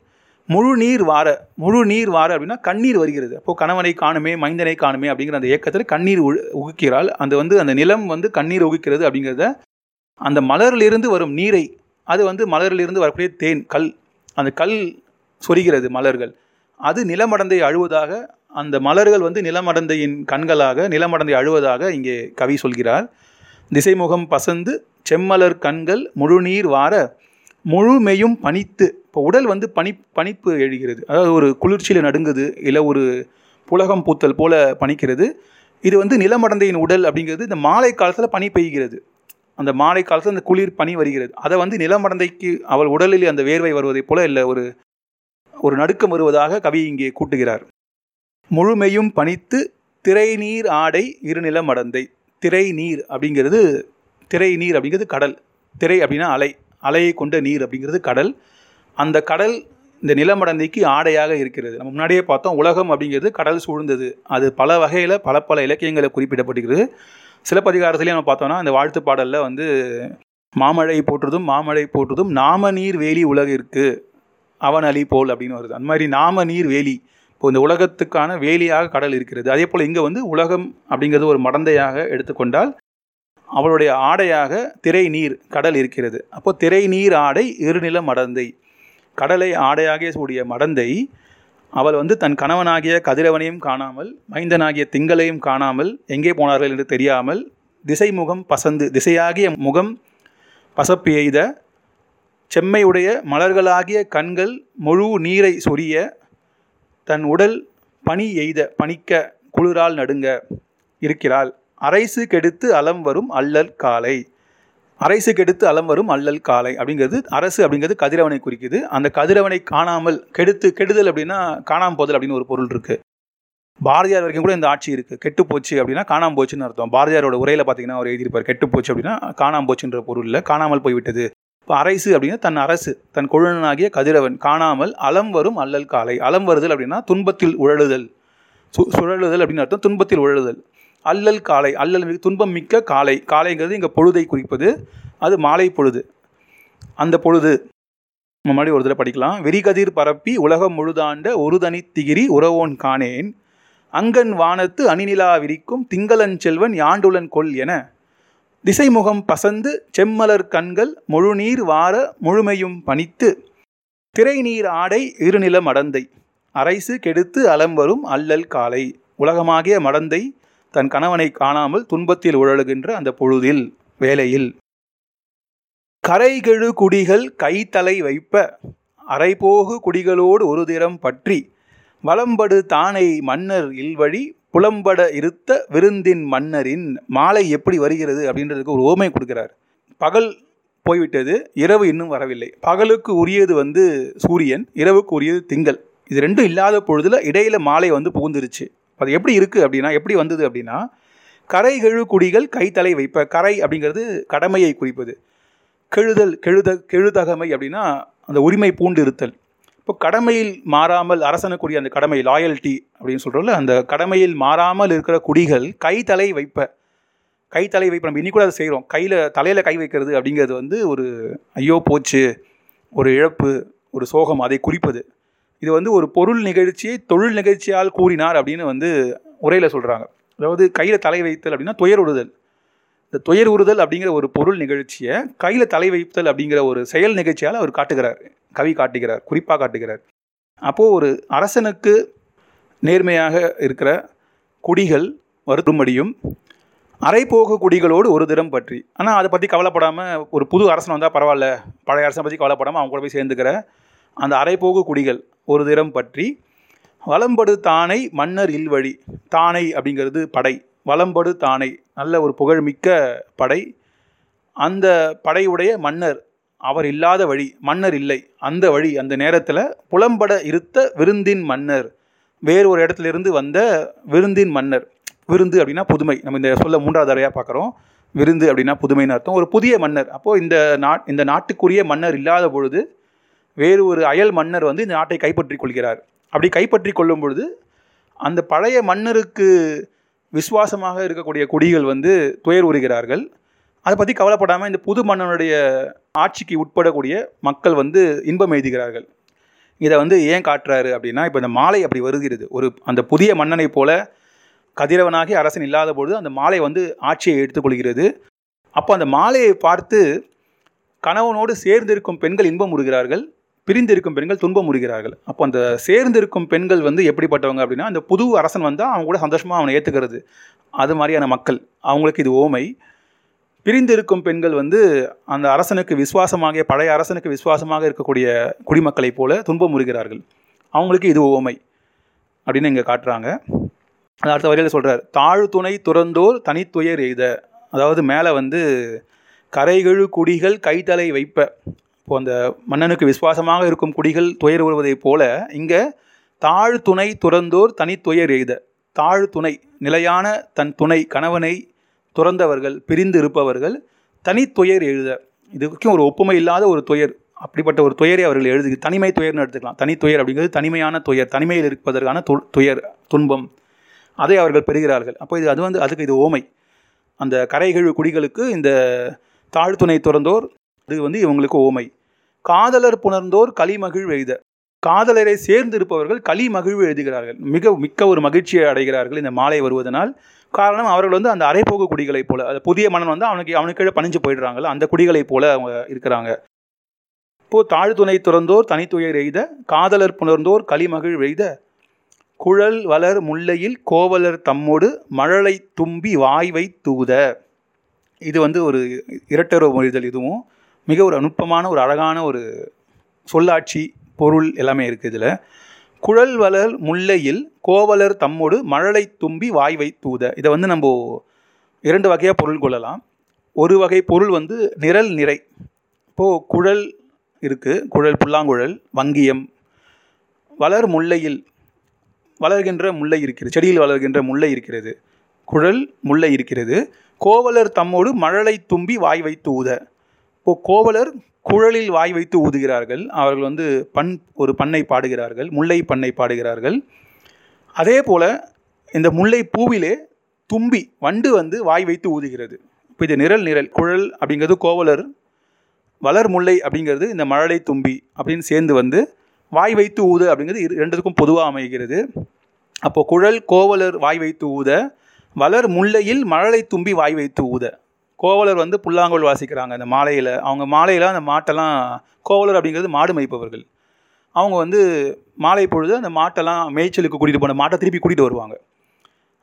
முழு நீர் வார, முழு நீர் வார அப்படின்னா கண்ணீர் வருகிறது. அப்போது கணவனை காணுமே மைந்தனை காணுமே அப்படிங்கிற அந்த ஏக்கத்தில் கண்ணீர் உகுக்கிறாள். அந்த வந்து அந்த நிலம் வந்து கண்ணீர் உகுக்கிறது அப்படிங்கிறத, அந்த மலரிலிருந்து வரும் நீரை, அது வந்து மலரிலிருந்து வரக்கூடிய தேன், கல், அந்த கல் சொரிகிறது மலர்கள், அது நிலமடந்தை அழுவதாக, அந்த மலர்கள் வந்து நிலமடந்தையின் கண்களாக, நிலமடந்தை அழுவதாக இங்கே கவி சொல்கிறார். திசைமுகம் பசந்து செம்மலர் கண்கள் முழுநீர் வார முழுமையும் பனித்து. இப்போ உடல் வந்து பனி பனிப்பு எழுகிறது, அதாவது ஒரு குளிர்ச்சியில் நடுங்குது, இல்லை ஒரு புலகம் பூத்தல் போல பனிக்கிறது. இது வந்து நிலமடந்தையின் உடல் அப்படிங்கிறது. இந்த மாலை காலத்தில் பனி பெய்கிறது, அந்த மாலை காலத்தில் அந்த குளிர் பனி வருகிறது. அதை வந்து நிலமடந்தைக்கு அவள் உடலில் அந்த வேர்வை வருவதைப் போல, இல்லை ஒரு ஒரு நடுக்கம் வருவதாக கவி இங்கே கூட்டுகிறார். முழுமையும் பனித்து திரை நீர் ஆடை இருநிலமடந்தை. திரை நீர் அப்படிங்கிறது, திரை நீர் அப்படிங்கிறது கடல். திரை அப்படின்னா அலை, அலையை கொண்ட நீர் அப்படிங்கிறது கடல். அந்த கடல் இந்த நிலமடந்தைக்கு ஆடையாக இருக்கிறது. நம்ம முன்னாடியே பார்த்தோம், உலகம் அப்படிங்கிறது கடல் சூழ்ந்தது. அது பல வகையில் பல பல இலக்கியங்களை குறிப்பிடப்படுகிறது. சிலப்பதிகாரத்திலே நம்ம பார்த்தோம்னா அந்த வாழ்த்து பாடலில் வந்து மாமழை போற்றுதும் மாமழை போற்றுதும் நாம நீர் வேலி உலகிற்கு அவனலி போல் அப்படின்னு வருது. அந்த மாதிரி நாம நீர் வேலி, இப்போ இந்த உலகத்துக்கான வேலியாக கடல் இருக்கிறது. அதே போல் இங்கே வந்து உலகம் அப்படிங்கிறது ஒரு மடந்தையாக எடுத்துக்கொண்டால் அவளுடைய ஆடையாக திரை நீர் கடல் இருக்கிறது. அப்போது திரை நீர் ஆடை இருநில மடந்தை, கடலை ஆடையாக சூடிய மடந்தை அவள் வந்து தன் கணவனாகிய கதிரவனையும் காணாமல் மைந்தனாகிய திங்களையும் காணாமல் எங்கே போனார்கள் என்று தெரியாமல் திசைமுகம் பசந்து திசையாகிய முகம் பசப்பு எய்த செம்மையுடைய மலர்களாகிய கண்கள் முழு நீரை சொரிய தன் உடல் பனி எய்த பனிக்க குளிரால் நடுங்க இருக்கிறாள். அரைசு கெடுத்து அலம் வரும் அல்லல் காலை, அரைசு கெடுத்து அலம் வரும் அல்லல் காலை அப்படிங்கிறது அரசு அப்படிங்கிறது கதிரவனை குறிக்குது. அந்த கதிரவனை காணாமல் கெடுத்து, கெடுதல் அப்படின்னா காணாமல் போதல் அப்படின்னு ஒரு பொருள் இருக்குது. பாரதியார் வரைக்கும் கூட இந்த ஆட்சி இருக்குது. கெட்டு போச்சு அப்படின்னா காணாமல் போச்சுன்னு அர்த்தம். பாரதியாரோட உரையில் பார்த்தீங்கன்னா அவர் எழுதியிருப்பார், கெட்டு போச்சு அப்படின்னா காணாமல் போச்சுன்ற பொருளில் காணாமல் போய்விட்டது. இப்போ அரைசு அப்படின்னா தன் அரசு தன் குழலனாகிய கதிரவன் காணாமல் அலம் வரும் அல்லல் காலை, அலம் வருதல் அப்படின்னா துன்பத்தில் உழலுதல், சு சுழலுதல் அப்படின்னு அர்த்தம், துன்பத்தில் உழலுதல். அல்லல் காலை, அல்லல் மிக துன்பம் மிக்க காலை, காலைங்கிறது இங்கே பொழுதை குறிப்பது. அது மாலை பொழுது. அந்த பொழுது முன்னாடி ஒரு தடவை படிக்கலாம். வெறிகதிர் பரப்பி உலகம் முழுதாண்ட ஒரு தனி திகிரி உறவோன் காணேன் அங்கன் வானத்து அணிநிலா விரிக்கும் திங்களன் செல்வன் யாண்டுலன் கொல் என திசைமுகம் பசந்து செம்மலர் கண்கள் முழுநீர் வார முழுமையும் பணித்து திரைநீர் ஆடை இருநில மடந்தை அரைசு கெடுத்து அலம் வரும் அல்லல் காலை. உலகமாகிய மடந்தை தன் கணவனை காணாமல் துன்பத்தில் உழலுகின்ற அந்த பொழுதில் வேலையில் கரைகெழு குடிகள் கைத்தலை வைப்ப அரைபோகு குடிகளோடு ஒரு திறம் பற்றி வலம்படு தானை மன்னர் இல்வழி புலம்பட இருத்த விருந்தின் மன்னரின் மாலை எப்படி வருகிறது அப்படின்றதுக்கு ஒரு ஓமை கொடுக்கிறார். பகல் போய்விட்டது, இரவு இன்னும் வரவில்லை. பகலுக்கு உரியது வந்து சூரியன், இரவுக்கு உரியது திங்கள். இது ரெண்டும் இல்லாத பொழுதில் இடையில மாலை வந்து புகுந்துருச்சு. அது எப்படி இருக்குது அப்படின்னா, எப்படி வந்தது அப்படின்னா, கரை கெழு குடிகள் கைத்தலை வைப்ப. கரை அப்படிங்கிறது கடமையை குறிப்பது. கெழுதல் கெழுத கெழுதகமை அப்படின்னா அந்த உரிமை பூண்டு இருத்தல். இப்போ கடமையில் மாறாமல் அரசனுக்குரிய அந்த கடமை லாயல்ட்டி அப்படின்னு சொல்கிறோம்ல, அந்த கடமையில் மாறாமல் இருக்கிற குடிகள் கைத்தலை வைப்ப. கைத்தலை வைப்ப நம்ம இன்னி கூட அதை செய்கிறோம். கையில் தலையில் கை வைக்கிறது அப்படிங்கிறது வந்து ஒரு ஐயோ போச்சு, ஒரு இழப்பு, ஒரு சோகம், அதை குறிப்பது. இது வந்து ஒரு பொருள் நிகழ்ச்சியை தொழில் நிகழ்ச்சியால் கூறினார் அப்படின்னு வந்து உரையில் சொல்கிறாங்க. அதாவது கையில் தலை வைத்தல் அப்படின்னா துயர் உறுதல். இந்த துயர் உறுதல் அப்படிங்கிற ஒரு பொருள் நிகழ்ச்சியை கையில் தலை வைத்தல் அப்படிங்கிற ஒரு செயல் நிகழ்ச்சியால் அவர் காட்டுகிறார், கவி காட்டுகிறார், குறிப்பாக காட்டுகிறார். அப்போது ஒரு அரசனுக்கு நேர்மையாக இருக்கிற குடிகள் வருத்தும்படியும் அரைபோக குடிகளோடு ஒரு திறம் பற்றி, ஆனால் அதை பற்றி கவலைப்படாமல் ஒரு புது அரசன் வந்தால் பரவாயில்ல, பழைய அரசனை பற்றி கவலைப்படாமல் அவங்க கூட போய் சேர்ந்துக்கிற அந்த அரைபோகு குடிகள் ஒரு திறம் பற்றி வலம்படு தானை மன்னர் இல்வழி. தானை அப்படிங்கிறது படை, வலம்படு தானை நல்ல ஒரு புகழ்மிக்க படை. அந்த படையுடைய மன்னர் அவர் இல்லாத வழி, மன்னர் இல்லை அந்த வழி, அந்த நேரத்தில் புலம்பட இருத்த விருந்தின் மன்னர், வேறு ஒரு இடத்துலேருந்து வந்த விருந்தின் மன்னர். விருந்து அப்படின்னா புதுமை, நம்ம இந்த சொல்ல மூன்றாவது தடவையாக பார்க்குறோம். விருந்து அப்படின்னா புதுமைன்னு அர்த்தம். ஒரு புதிய மன்னர். அப்போது இந்த நாட் இந்த நாட்டுக்குரிய மன்னர் இல்லாத பொழுது வேறு ஒரு அயல் மன்னர் வந்து இந்த நாட்டை கைப்பற்றி கொள்கிறார். அப்படி கைப்பற்றி கொள்ளும் பொழுது அந்த பழைய மன்னருக்கு விசுவாசமாக இருக்கக்கூடிய குடிகள் வந்து துயர் உறுகிறார்கள். அதை பற்றி கவலைப்படாமல் இந்த புது மன்னனுடைய ஆட்சிக்கு உட்படக்கூடிய மக்கள் வந்து இன்பம் எய்துகிறார்கள். இதை வந்து ஏன் காட்டுறாரு அப்படின்னா, இப்போ இந்த மாலை அப்படி வருகிறது. ஒரு அந்த புதிய மன்னனை போல கதிரவனாகி அரசன் இல்லாத பொழுது அந்த மாலை வந்து ஆட்சியை எடுத்துக்கொள்கிறது. அப்போ அந்த மாலையை பார்த்து கணவனோடு சேர்ந்திருக்கும் பெண்கள் இன்பம் உறுகிறார்கள், பிரிந்திருக்கும் பெண்கள் துன்பம் உறுகிறார்கள். அப்போ அந்த சேர்ந்திருக்கும் பெண்கள் வந்து எப்படிப்பட்டவங்க அப்படின்னா, அந்த புது அரசன் வந்தால் அவங்க கூட சந்தோஷமாக அவனை ஏற்றுக்கிறது, அது மாதிரியான மக்கள், அவங்களுக்கு இது ஓமை. பிரிந்திருக்கும் பெண்கள் வந்து அந்த அரசனுக்கு விசுவாசமாக, பழைய அரசனுக்கு விசுவாசமாக இருக்கக்கூடிய குடிமக்களைப் போல துன்பம் உறுகிறார்கள், அவங்களுக்கு இது ஓமை அப்படின்னு இங்கே காட்டுறாங்க. அது அடுத்த வரையில் சொல்கிறார், தாழ் துணை துறந்தோர் தனித்துயர் எய்த. அதாவது மேலே வந்து கரைகெழு குடிகள் கைத்தலை வைப்ப, இப்போ அந்த மன்னனுக்கு விசுவாசமாக இருக்கும் குடிகள் துயர் உறுவதைப் போல இங்கே தாழ் துணை துறந்தோர் தனித்துயர் எய்த. தாழ் துணை நிலையான தன் துணை கணவனை துறந்தவர்கள், பிரிந்து இருப்பவர்கள் தனித்துயர் எழுத. இதுக்கும் ஒரு ஒப்புமை இல்லாத ஒரு துயர், அப்படிப்பட்ட ஒரு துயரை அவர்கள் எழுது தனிமை துயர்னு எடுத்துக்கலாம். தனித்துயர் அப்படிங்கிறது தனிமையான துயர், தனிமையில் இருப்பதற்கான து துயர் துன்பம் அதை அவர்கள் பெறுகிறார்கள். அப்போ இது அது வந்து அதுக்கு இது ஓமை. அந்த கரைகிழு குடிகளுக்கு இந்த தாழ்த்துணை துறந்தோர் அது வந்து இவங்களுக்கு ஓமை. காதலர் புணர்ந்தோர் களிமகிழ் எய்த, காதலரை சேர்ந்து இருப்பவர்கள் களி மகிழ்வு எழுதுகிறார்கள், மிக மிக்க ஒரு மகிழ்ச்சியை அடைகிறார்கள் இந்த மாலை வருவதனால். காரணம் அவர்கள் வந்து அந்த அரைப்போகு குடிகளைப் போல, அது புதிய மன்னன் வந்து அவனுக்கு அவனுக்கு பணிஞ்சு போயிடுறாங்களோ அந்த குடிகளைப் போல அவங்க இருக்கிறாங்க. இப்போது தாழ்துணை துறந்தோர் தனித்துயர் எய்த, காதலர் புணர்ந்தோர் களி மகிழ் எய்த, குழல் வளர் முல்லையில் கோவலர் தம்மோடு மழலை தும்பி வாய்வை தூத. இது வந்து ஒரு இரட்டரோ மொழிதல். இதுவும் மிக ஒரு நுட்பமான ஒரு அழகான ஒரு சொல்லாட்சி பொருள் எல்லாமே இருக்குது இதில். குழல் வளர் முல்லையில் கோவலர் தம்மோடு மழலை தும்பி வாய்வை தூத. இதை வந்து நம்ம இரண்டு வகையாக பொருள் கொள்ளலாம். ஒரு வகை பொருள் வந்து நிரல் நிறை. இப்போது குழல் இருக்குது, குழல் புல்லாங்குழல் வங்கியம். வளர் முல்லையில், வளர்கின்ற முல்லை இருக்கிறது, செடியில் வளர்கின்ற முல்லை இருக்கிறது, குழல் முல்லை இருக்கிறது. கோவலர் தம்மோடு மழலை தும்பி வாய் வைத்து ஊத. இப்போது கோவலர் குழலில் வாய் வைத்து ஊதுகிறார்கள், அவர்கள் வந்து பண் ஒரு பண்ணை பாடுகிறார்கள், முல்லை பண்ணை பாடுகிறார்கள். அதே போல் இந்த முல்லை பூவிலே தும்பி வண்டு வந்து வாய் வைத்து ஊதுகிறது. இப்போ இது நிரல் நிரல். குழல் அப்படிங்கிறது கோவலர், வளர் முல்லை அப்படிங்கிறது இந்த மழலை தும்பி அப்படின்னு சேர்ந்து வந்து வாய் வைத்து ஊது அப்படிங்கிறது இரு ரெண்டுக்கும் பொதுவாக அமைகிறது. அப்போது குழல் கோவலர் வாய் வைத்து ஊத, வளர் முல்லையில் மழலை தும்பி வாய் வைத்து ஊத. கோவலர் வந்து புல்லாங்கோல் வாசிக்கிறாங்க அந்த மாலையில். அவங்க மாலையில் அந்த மாட்டெல்லாம், கோவலர் அப்படிங்கிறது மாடு மேய்ப்பவர்கள், அவங்க வந்து மாலை பொழுது அந்த மாட்டெல்லாம் மேய்ச்சலுக்கு கூட்டிகிட்டு போன மாட்டை திருப்பி கூட்டிகிட்டு வருவாங்க.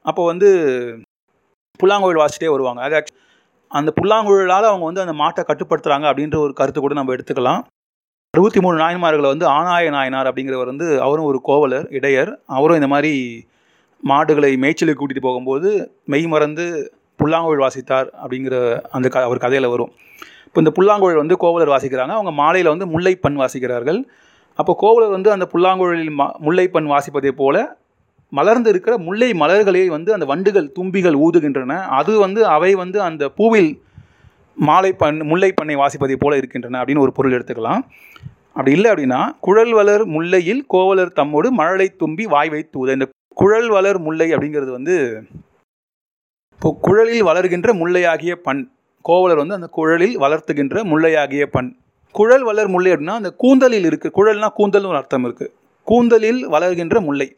அப்போ வந்து புல்லாங்கோல் வாசிட்டே வருவாங்க. அது ஆக்சுவலி அந்த புல்லாங்குழலால் அவங்க வந்து அந்த மாட்டை கட்டுப்படுத்துகிறாங்க அப்படின்ற ஒரு கருத்து கூட நம்ம எடுத்துக்கலாம். அறுபத்தி மூணு நாயன்மார்களை வந்து ஆனாய நாயனார் அப்படிங்கிறவர் வந்து அவரும் ஒரு கோவலர் இடையர். அவரும் இந்த மாதிரி மாடுகளை மேய்ச்சலுக்கு கூட்டிகிட்டு போகும்போது மெய் மறந்து புல்லாங்குழல் வாசித்தார் அப்படிங்கிற அந்த க அவர் கதையில் வரும். இப்போ இந்த புல்லாங்குழல் வந்து கோவலர் வாசிக்கிறாங்க, அவங்க மாலையில் வந்து முல்லைப்பண் வாசிக்கிறார்கள். அப்போ கோவலர் வந்து அந்த புல்லாங்குழலில் ம முல்லைப்பண் வாசிப்பதை போல் மலர்ந்து இருக்கிற முல்லை மலர்களை வந்து அந்த வண்டுகள் தும்பிகள் ஊதுகின்றன, அது வந்து அவை வந்து அந்த பூவில் மாலை பண் முல்லைப்பண்ணை வாசிப்பதை போல் இருக்கின்றன அப்படின்னு ஒரு பொருள் எடுத்துக்கலாம். அப்படி இல்லை அப்படின்னா குழல் வளர் முல்லையில் கோவலர் தம்மோடு மழலை தும்பி வாய் வைத்து ஊத. இந்த குழல் வளர் முல்லை அப்படிங்கிறது வந்து இப்போ குழலில் வளர்கின்ற முல்லையாகிய பண், கோவலர் வந்து அந்த குழலில் வளர்த்துகின்ற முல்லையாகிய பண். குழல் வளர் முல்லை அப்படின்னா அந்த கூந்தலில் இருக்குது, குழல்னால் கூந்தல்னு ஒரு அர்த்தம் இருக்குது, கூந்தலில் வளர்கின்ற முல்லை,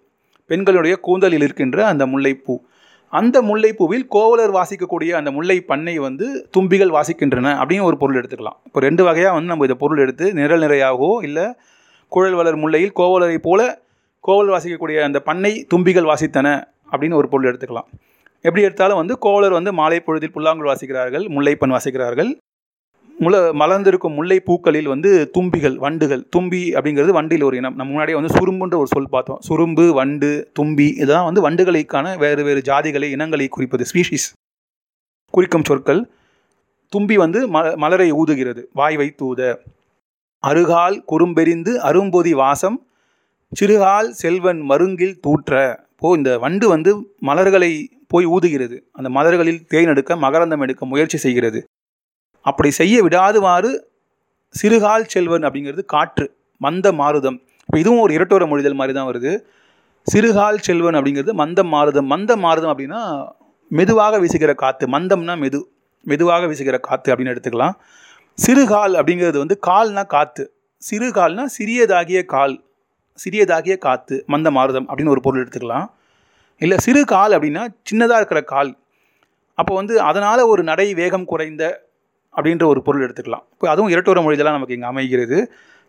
பெண்களுடைய கூந்தலில் இருக்கின்ற அந்த முல்லைப்பூ. அந்த முல்லைப்பூவில் கோவலர் வாசிக்கக்கூடிய அந்த முல்லை பண்ணை வந்து தும்பிகள் வாசிக்கின்றன அப்படின்னு ஒரு பொருள் எடுத்துக்கலாம். இப்போ ரெண்டு வகையாக வந்து நம்ம இதை பொருள் எடுத்து நிரல் நிறையாகவோ இல்லை குழல் வளர் முல்லையில் கோவலரை போல கோவலர் வாசிக்கக்கூடிய அந்த பண்ணை தும்பிகள் வாசித்தன அப்படின்னு ஒரு பொருள் எடுத்துக்கலாம். எப்படி எடுத்தாலும் வந்து கோவலர் வந்து மாலை பொழுதில் புல்லாங்குழல் வாசிக்கிறார்கள், முல்லைப்பண் வாசிக்கிறார்கள், முல மலர்ந்திருக்கும் முல்லை பூக்களில் வந்து தும்பிகள் வண்டுகள். தும்பி அப்படிங்கிறது வண்டில் ஒரு இனம். நம்ம முன்னாடியே வந்து சுரும்புன்ற ஒரு சொல் பார்த்தோம். சுரும்பு வண்டு தும்பி இதெல்லாம் வந்து வண்டுகளுக்கான வேறு வேறு ஜாதிகளை இனங்களை குறிப்பது, ஸ்பீஷீஸ் குறிக்கும் சொற்கள். தும்பி வந்து ம மலரை ஊதுகிறது, வாய் வைத்து ஊத. அருகால் குறும்பெறிந்து அரும்பொதி வாசம் சிறுகால் செல்வன் மருங்கில் தூற்ற. இப்போது இந்த வண்டு வந்து மலர்களை போய் ஊதுகிறது, அந்த மலர்களில் தேன் எடுக்க மகரந்தம் எடுக்க முயற்சி செய்கிறது. அப்படி செய்ய விடாதுவாறு சிறுகால் செல்வன் அப்படிங்கிறது காற்று, மந்த மாருதம். இப்போ இதுவும் ஒரு இரட்டோர மொழிதல் மாதிரி தான் வருது. சிறுகால் செல்வன் அப்படிங்கிறது மந்த மாருதம். மந்த மாருதம் அப்படின்னா மெதுவாக வீசுகிற காற்று, மந்தம்னா மெது மெதுவாக வீசுகிற காற்று அப்படின்னு எடுத்துக்கலாம். சிறுகால் அப்படிங்கிறது வந்து கால்னா காற்று, சிறுகால்னா சிறியதாகிய கால், சிறியதாகிய காற்று மந்த மாருதம் அப்படின்னு ஒரு பொருள் எடுத்துக்கலாம். இல்லை சிறு கால் அப்படின்னா சின்னதாக இருக்கிற கால். அப்போ வந்து அதனால் ஒரு நடை வேகம் குறைந்த அப்படின்ற ஒரு பொருள் எடுத்துக்கலாம். இப்போ அதுவும் இரட்டோர மொழிதெல்லாம் நமக்கு இங்கே அமைகிறது.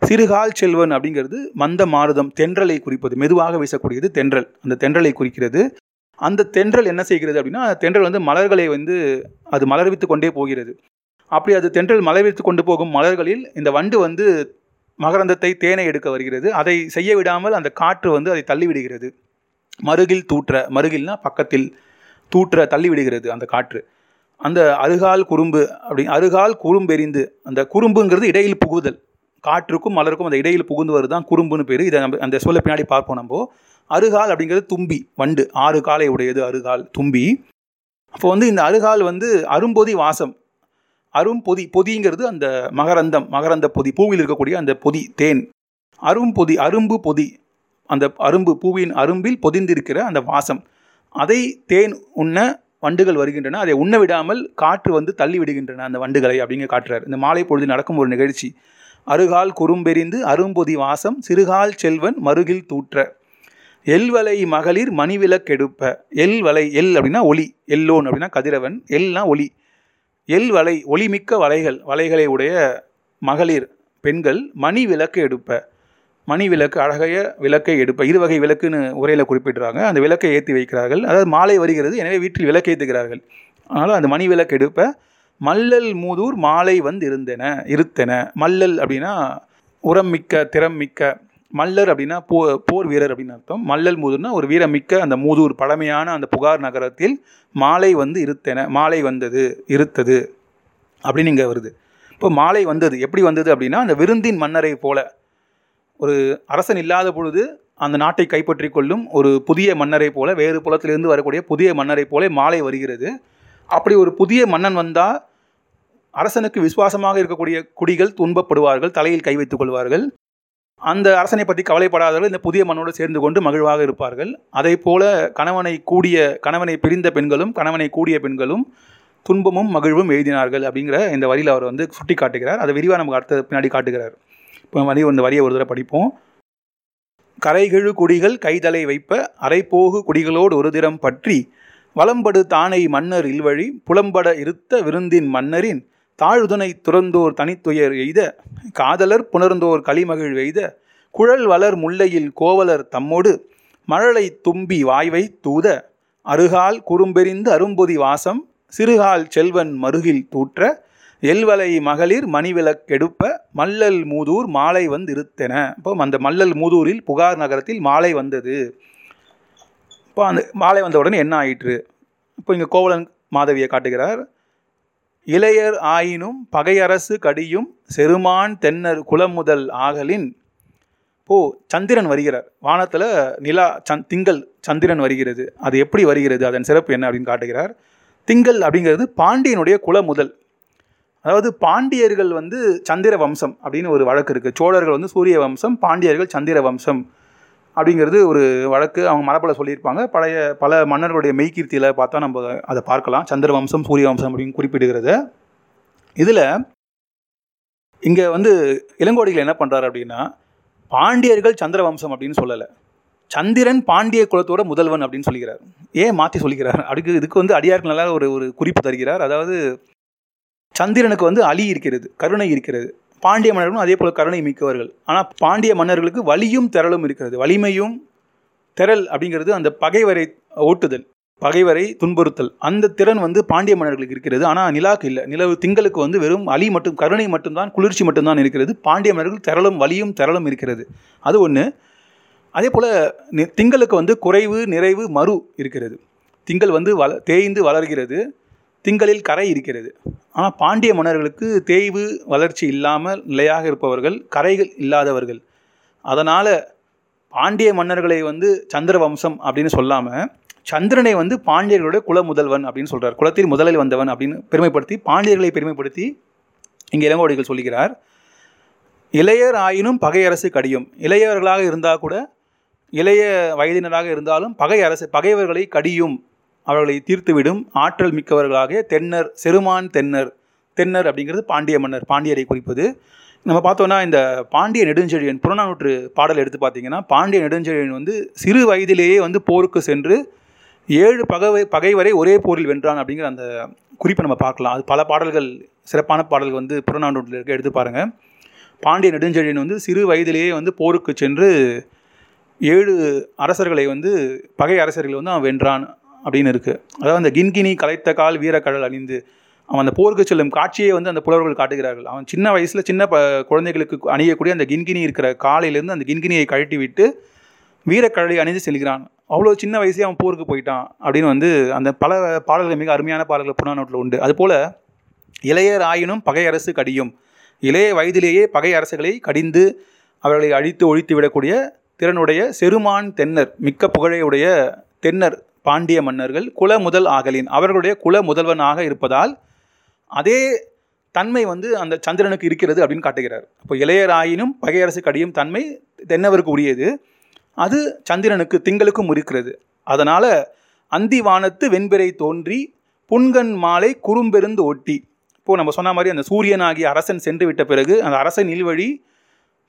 சிறுகால் செல்வன் அப்படிங்கிறது மந்த மாருதம், தென்றலை குறிப்பது, மெதுவாக வீசக்கூடியது தென்றல், அந்த தென்றலை குறிக்கிறது. அந்த தென்றல் என்ன செய்கிறது அப்படின்னா அந்த தென்றல் வந்து மலர்களை வந்து அது மலர்வித்து கொண்டே போகிறது. அப்படி அது தென்றல் மலர்வித்து கொண்டு போகும் மலர்களில் இந்த வண்டு வந்து மகரந்தத்தை தேனை எடுக்க வருகிறது. அதை செய்ய விடாமல் அந்த காற்று வந்து அதை தள்ளிவிடுகிறது. மருகில் தூற்ற, மருகில்னா பக்கத்தில், தூற்ற தள்ளிவிடுகிறது அந்த காற்று. அந்த அருகால் குறும்பு அப்படி, அருகால் குறும்பெறிந்து, அந்த குறும்புங்கிறது இடையில் புகுதல், காற்றுக்கும் மலருக்கும் அந்த இடையில் புகுந்து வருதான் குறும்புன்னு பேர். இதை நம்ம அந்த சொல்ல பின்னாடி பார்ப்போம் நம்ம. அருகால் அப்படிங்கிறது தும்பி வண்டு, ஆறு காலை உடையது அருகால் தும்பி. அப்போ வந்து இந்த அருகால் வந்து அரும்பொதி வாசம், அரும்பொதி, பொதிங்கிறது அந்த மகரந்தம், மகரந்த பொதி, பூவில் இருக்கக்கூடிய அந்த பொதி, தேன். அரும்பொதி, அரும்பு பொதி, அந்த அரும்பு, பூவின் அரும்பில் பொதிந்திருக்கிற அந்த வாசம், அதை தேன் உண்ண வண்டுகள் வருகின்றன, அதை உண்ண விடாமல் காற்று வந்து தள்ளி விடுகின்றன அந்த வண்டுகளை அப்படிங்க காட்டுறார். இந்த மாலை பொழுது நடக்கும் ஒரு நிகழ்ச்சி. அருகால் குறும்பெறிந்து அரும்பொதி வாசம் சிறுகால் செல்வன் மருகில் தூற்ற எல்வலை மகளிர் மணிவிளக்கெடுப்ப. எல்வலை, எல் அப்படின்னா ஒளி, எல்லோன் அப்படின்னா கதிரவன், எல்னா ஒளி. எல்வலை, ஒளிமிக்க வலைகள், வலைகளை உடைய மகளிர் பெண்கள் மணி விளக்கு எடுப்ப, மணி விளக்கு, அழகைய விளக்கை எடுப்ப. இரு வகை விளக்குன்னு உரையில் குறிப்பிட்றாங்க. அந்த விளக்கை ஏற்றி வைக்கிறார்கள், அதாவது மாலை வருகிறது எனவே வீட்டில் விளக்கு ஏற்றுகிறார்கள், அதனால் அந்த மணி விளக்கு எடுப்ப. மல்லல் மூதூர் மாலை வந்து இருந்தன இருத்தன. மல்லல் அப்படின்னா உரம் மிக்க, திறம் மிக்க. மல்லர் அப்படின்னா போ போர் வீரர் அப்படின்னு அர்த்தம். மல்லல் மூதூர்னா ஒரு வீரமிக்க அந்த மூதூர், பழமையான அந்த புகார் நகரத்தில் மாலை வந்து இருத்தன, மாலை வந்தது, இருத்தது அப்படின்னு இங்கே வருது. இப்போ மாலை வந்தது எப்படி வந்தது அப்படின்னா, அந்த விருந்தின் மன்னரை போல, ஒரு அரசன் இல்லாத பொழுது அந்த நாட்டை கைப்பற்றி கொள்ளும் ஒரு புதிய மன்னரை போல, வேறு புலத்திலிருந்து வரக்கூடிய புதிய மன்னரை போல மாலை வருகிறது. அப்படி ஒரு புதிய மன்னன் வந்தால் அரசனுக்கு விசுவாசமாக இருக்கக்கூடிய குடிகள் துன்பப்படுவார்கள், தலையில் கை வைத்துக் கொள்வார்கள். அந்த அரசனை பற்றி கவலைப்படாதவர்கள் இந்த புதிய மன்னனோடு சேர்ந்து கொண்டு மகிழ்வாக இருப்பார்கள். அதே போல கணவனை கூடிய கணவனை பிரிந்த பெண்களும் கணவனை கூடிய பெண்களும் துன்பமும் மகிழ்வும் எழுதினார்கள் அப்படிங்கிற இந்த வரியில் அவர் வந்து சுட்டி காட்டுகிறார். அதை விரிவாக நமக்கு அடுத்த பின்னாடி காட்டுகிறார். இப்போ வரி இந்த வரியை ஒரு தடவை படிப்போம். கரைகிழு குடிகள் கைதலை வைப்ப அரைப்போகு குடிகளோடு ஒரு திறம் பற்றி வலம்படு தானை மன்னர் இல்வழி புலம்பட இருத்த விருந்தின் மன்னரின் தாழ்துணை துறந்தோர் தனித்துயர் எய்த காதலர் புணர்ந்தோர் களிமகிழ் எய்த குழல் வளர் முல்லையில் கோவலர் தம்மோடு மழலை தும்பி வாய்வை தூத அருகால் குறும்பெறிந்து அரும்பொதி வாசம் சிறுகால் செல்வன் மருகில் தூற்ற எல்வலை மகளிர் மணிவிளக்கெடுப்ப மல்லல் மூதூர் மாலை வந்திருத்தன. இப்போ அந்த மல்லல் மூதூரில் புகார் நகரத்தில் மாலை வந்தது. இப்போ அந்த மாலை வந்த உடனே என்ன ஆயிற்று? இப்போ இங்கே கோவலன் மாதவியை காட்டுகிறார். இளையர் ஆயினும் பகையரசு கடியும் செருமான் தென்னர் குலமுதல் ஆகலின். ஓ, சந்திரன் வருகிறார் வானத்தில், நிலா, சந் திங்கள், சந்திரன் வருகிறது. அது எப்படி வருகிறது, அதன் சிறப்பு என்ன அப்படின்னு காட்டுகிறார். திங்கள் அப்படிங்கிறது பாண்டியனுடைய குலமுதல், அதாவது பாண்டியர்கள் வந்து சந்திர வம்சம் அப்படின்னு ஒரு வழக்கு இருக்குது. சோழர்கள் வந்து சூரிய வம்சம், பாண்டியர்கள் சந்திர வம்சம் அப்படிங்கிறது ஒரு வழக்கு. அவங்க மரபில் சொல்லியிருப்பாங்க. பழைய பல மன்னர்களுடைய மெய்கீர்த்தியில் பார்த்தா நம்ம அதை பார்க்கலாம், சந்திர வம்சம் சூரிய வம்சம் அப்படின்னு குறிப்பிடுகிறது. இதில் இங்கே வந்து இளங்கோவடிகள் என்ன பண்ணுறாரு அப்படின்னா, பாண்டியர்கள் சந்திர வம்சம் அப்படின்னு சொல்லலை, சந்திரன் பாண்டிய குலத்தோட முதல்வன் அப்படின்னு சொல்லிக்கிறார். ஏன் மாற்றி சொல்லிக்கிறார் அதுக்கு? இதுக்கு வந்து அடியாருக்கு நல்லா ஒரு ஒரு குறிப்பு தருகிறார். அதாவது சந்திரனுக்கு வந்து அலி இருக்கிறது, கருணை இருக்கிறது. பாண்டிய மன்னர்களும் அதே போல் கருணை மிக்கவர்கள். ஆனால் பாண்டிய மன்னர்களுக்கு வலியும் திரளும் இருக்கிறது. வலிமையும் திரள் அப்படிங்கிறது அந்த பகைவரை ஓட்டுதல், பகைவரை துன்புறுத்தல், அந்த திறன் வந்து பாண்டிய மன்னர்களுக்கு இருக்கிறது. ஆனால் நிலாவுக்கு இல்லை. நிலவு, திங்களுக்கு வந்து வெறும் அலி மட்டும், கருணை மட்டும்தான், குளிர்ச்சி மட்டும்தான் இருக்கிறது. பாண்டிய மன்னர்களுக்கு திரளும் வலியும் திரளும் இருக்கிறது. அது ஒன்று. அதே போல் திங்களுக்கு வந்து குறைவு நிறைவு மறு இருக்கிறது. திங்கள் வந்து வள தேய்ந்து வளர்கிறது, திங்களில் கரை இருக்கிறது. ஆனால் பாண்டிய மன்னர்களுக்கு தேய்வு வளர்ச்சி இல்லாமல் நிலையாக இருப்பவர்கள், கரைகள் இல்லாதவர்கள். அதனால் பாண்டிய மன்னர்களை வந்து சந்திர வம்சம் அப்படின்னு சொல்லாமல் சந்திரனை வந்து பாண்டியர்களுடைய குல முதல்வன் அப்படின்னு சொல்கிறார், குலத்தில் முதலில் வந்தவன் அப்படின்னு பெருமைப்படுத்தி, பாண்டியர்களை பெருமைப்படுத்தி இங்கே இளங்கோவடிகள் சொல்லுகிறார். இளையர் ஆயினும் பகை அரசு கடியும். இளையவர்களாக இருந்தால் கூட, இளைய வயதினராக இருந்தாலும் பகை அரசு, பகைவர்களை கடியும், அவர்களை தீர்த்துவிடும் ஆற்றல் மிக்கவர்களாகிய தென்னர், செருமான் தென்னர். தென்னர் அப்படிங்கிறது பாண்டிய மன்னர், பாண்டியரை குறிப்பது. நம்ம பார்த்தோன்னா இந்த பாண்டிய நெடுஞ்செழியன் புறநானூற்று பாடல் எடுத்து பார்த்திங்கன்னா, பாண்டிய நெடுஞ்செழியன் வந்து சிறு வயதிலேயே வந்து போருக்கு சென்று ஏழு பகை பகைவரை ஒரே போரில் வென்றான் அப்படிங்கிற அந்த குறிப்பை நம்ம பார்க்கலாம். அது பல பாடல்கள், சிறப்பான பாடல்கள் வந்து புறநானூற்றில் இருக்க, எடுத்து பாருங்கள். பாண்டிய நெடுஞ்செழியன் வந்து சிறு வயதிலேயே வந்து போருக்கு சென்று ஏழு அரசர்களை வந்து, பகை அரசர்களை வந்து அவன் வென்றான் அப்படின்னு இருக்குது. அதாவது அந்த கின்கினி கலைத்த கால் வீரக்கடல் அணிந்து, அவன் அந்த போருக்கு செல்லும் காட்சியை வந்து அந்த புலவர்கள் காட்டுகிறார்கள். அவன் சின்ன வயசில் சின்ன ப குழந்தைகளுக்கு அணியக்கூடிய அந்த கின்கினி இருக்கிற காலையிலேருந்து அந்த கின்கினியை கழட்டி விட்டு வீரக்கடலை அணிந்து செல்கிறான். அவ்வளோ சின்ன வயசே அவன் போருக்கு போயிட்டான் அப்படின்னு வந்து அந்த பல பாடல்கள், மிக அருமையான பாடல்கள் புறநானூற்றில் உண்டு. அதுபோல் இளையர் ஆயினும் பகை அரசு கடியும், இளைய வயதிலேயே பகை அரசுகளை கடிந்து அவர்களை அழித்து ஒழித்து விடக்கூடிய திறனுடைய செருமான் தென்னர், மிக்க புகழையுடைய தென்னர் பாண்டிய மன்னர்கள் குல முதல் ஆகலின், அவர்களுடைய குல முதல்வனாக இருப்பதால் அதே தன்மை வந்து அந்த சந்திரனுக்கு இருக்கிறது அப்படின்னு காட்டுகிறார். இப்போ இளையராயினும் பகையரசு கடியும் தன்மை தென்னவருக்கு உரியது, அது சந்திரனுக்கு திங்களுக்கும் இருக்கிறது. அதனால் அந்திவானத்து வெண்பிறை தோன்றி புன்கண் மாலை குறும்பெருந்து ஒட்டி, இப்போது நம்ம சொன்ன மாதிரி அந்த சூரியனாகிய அரசன் சென்று விட்ட பிறகு அந்த அரசன் நில்வழி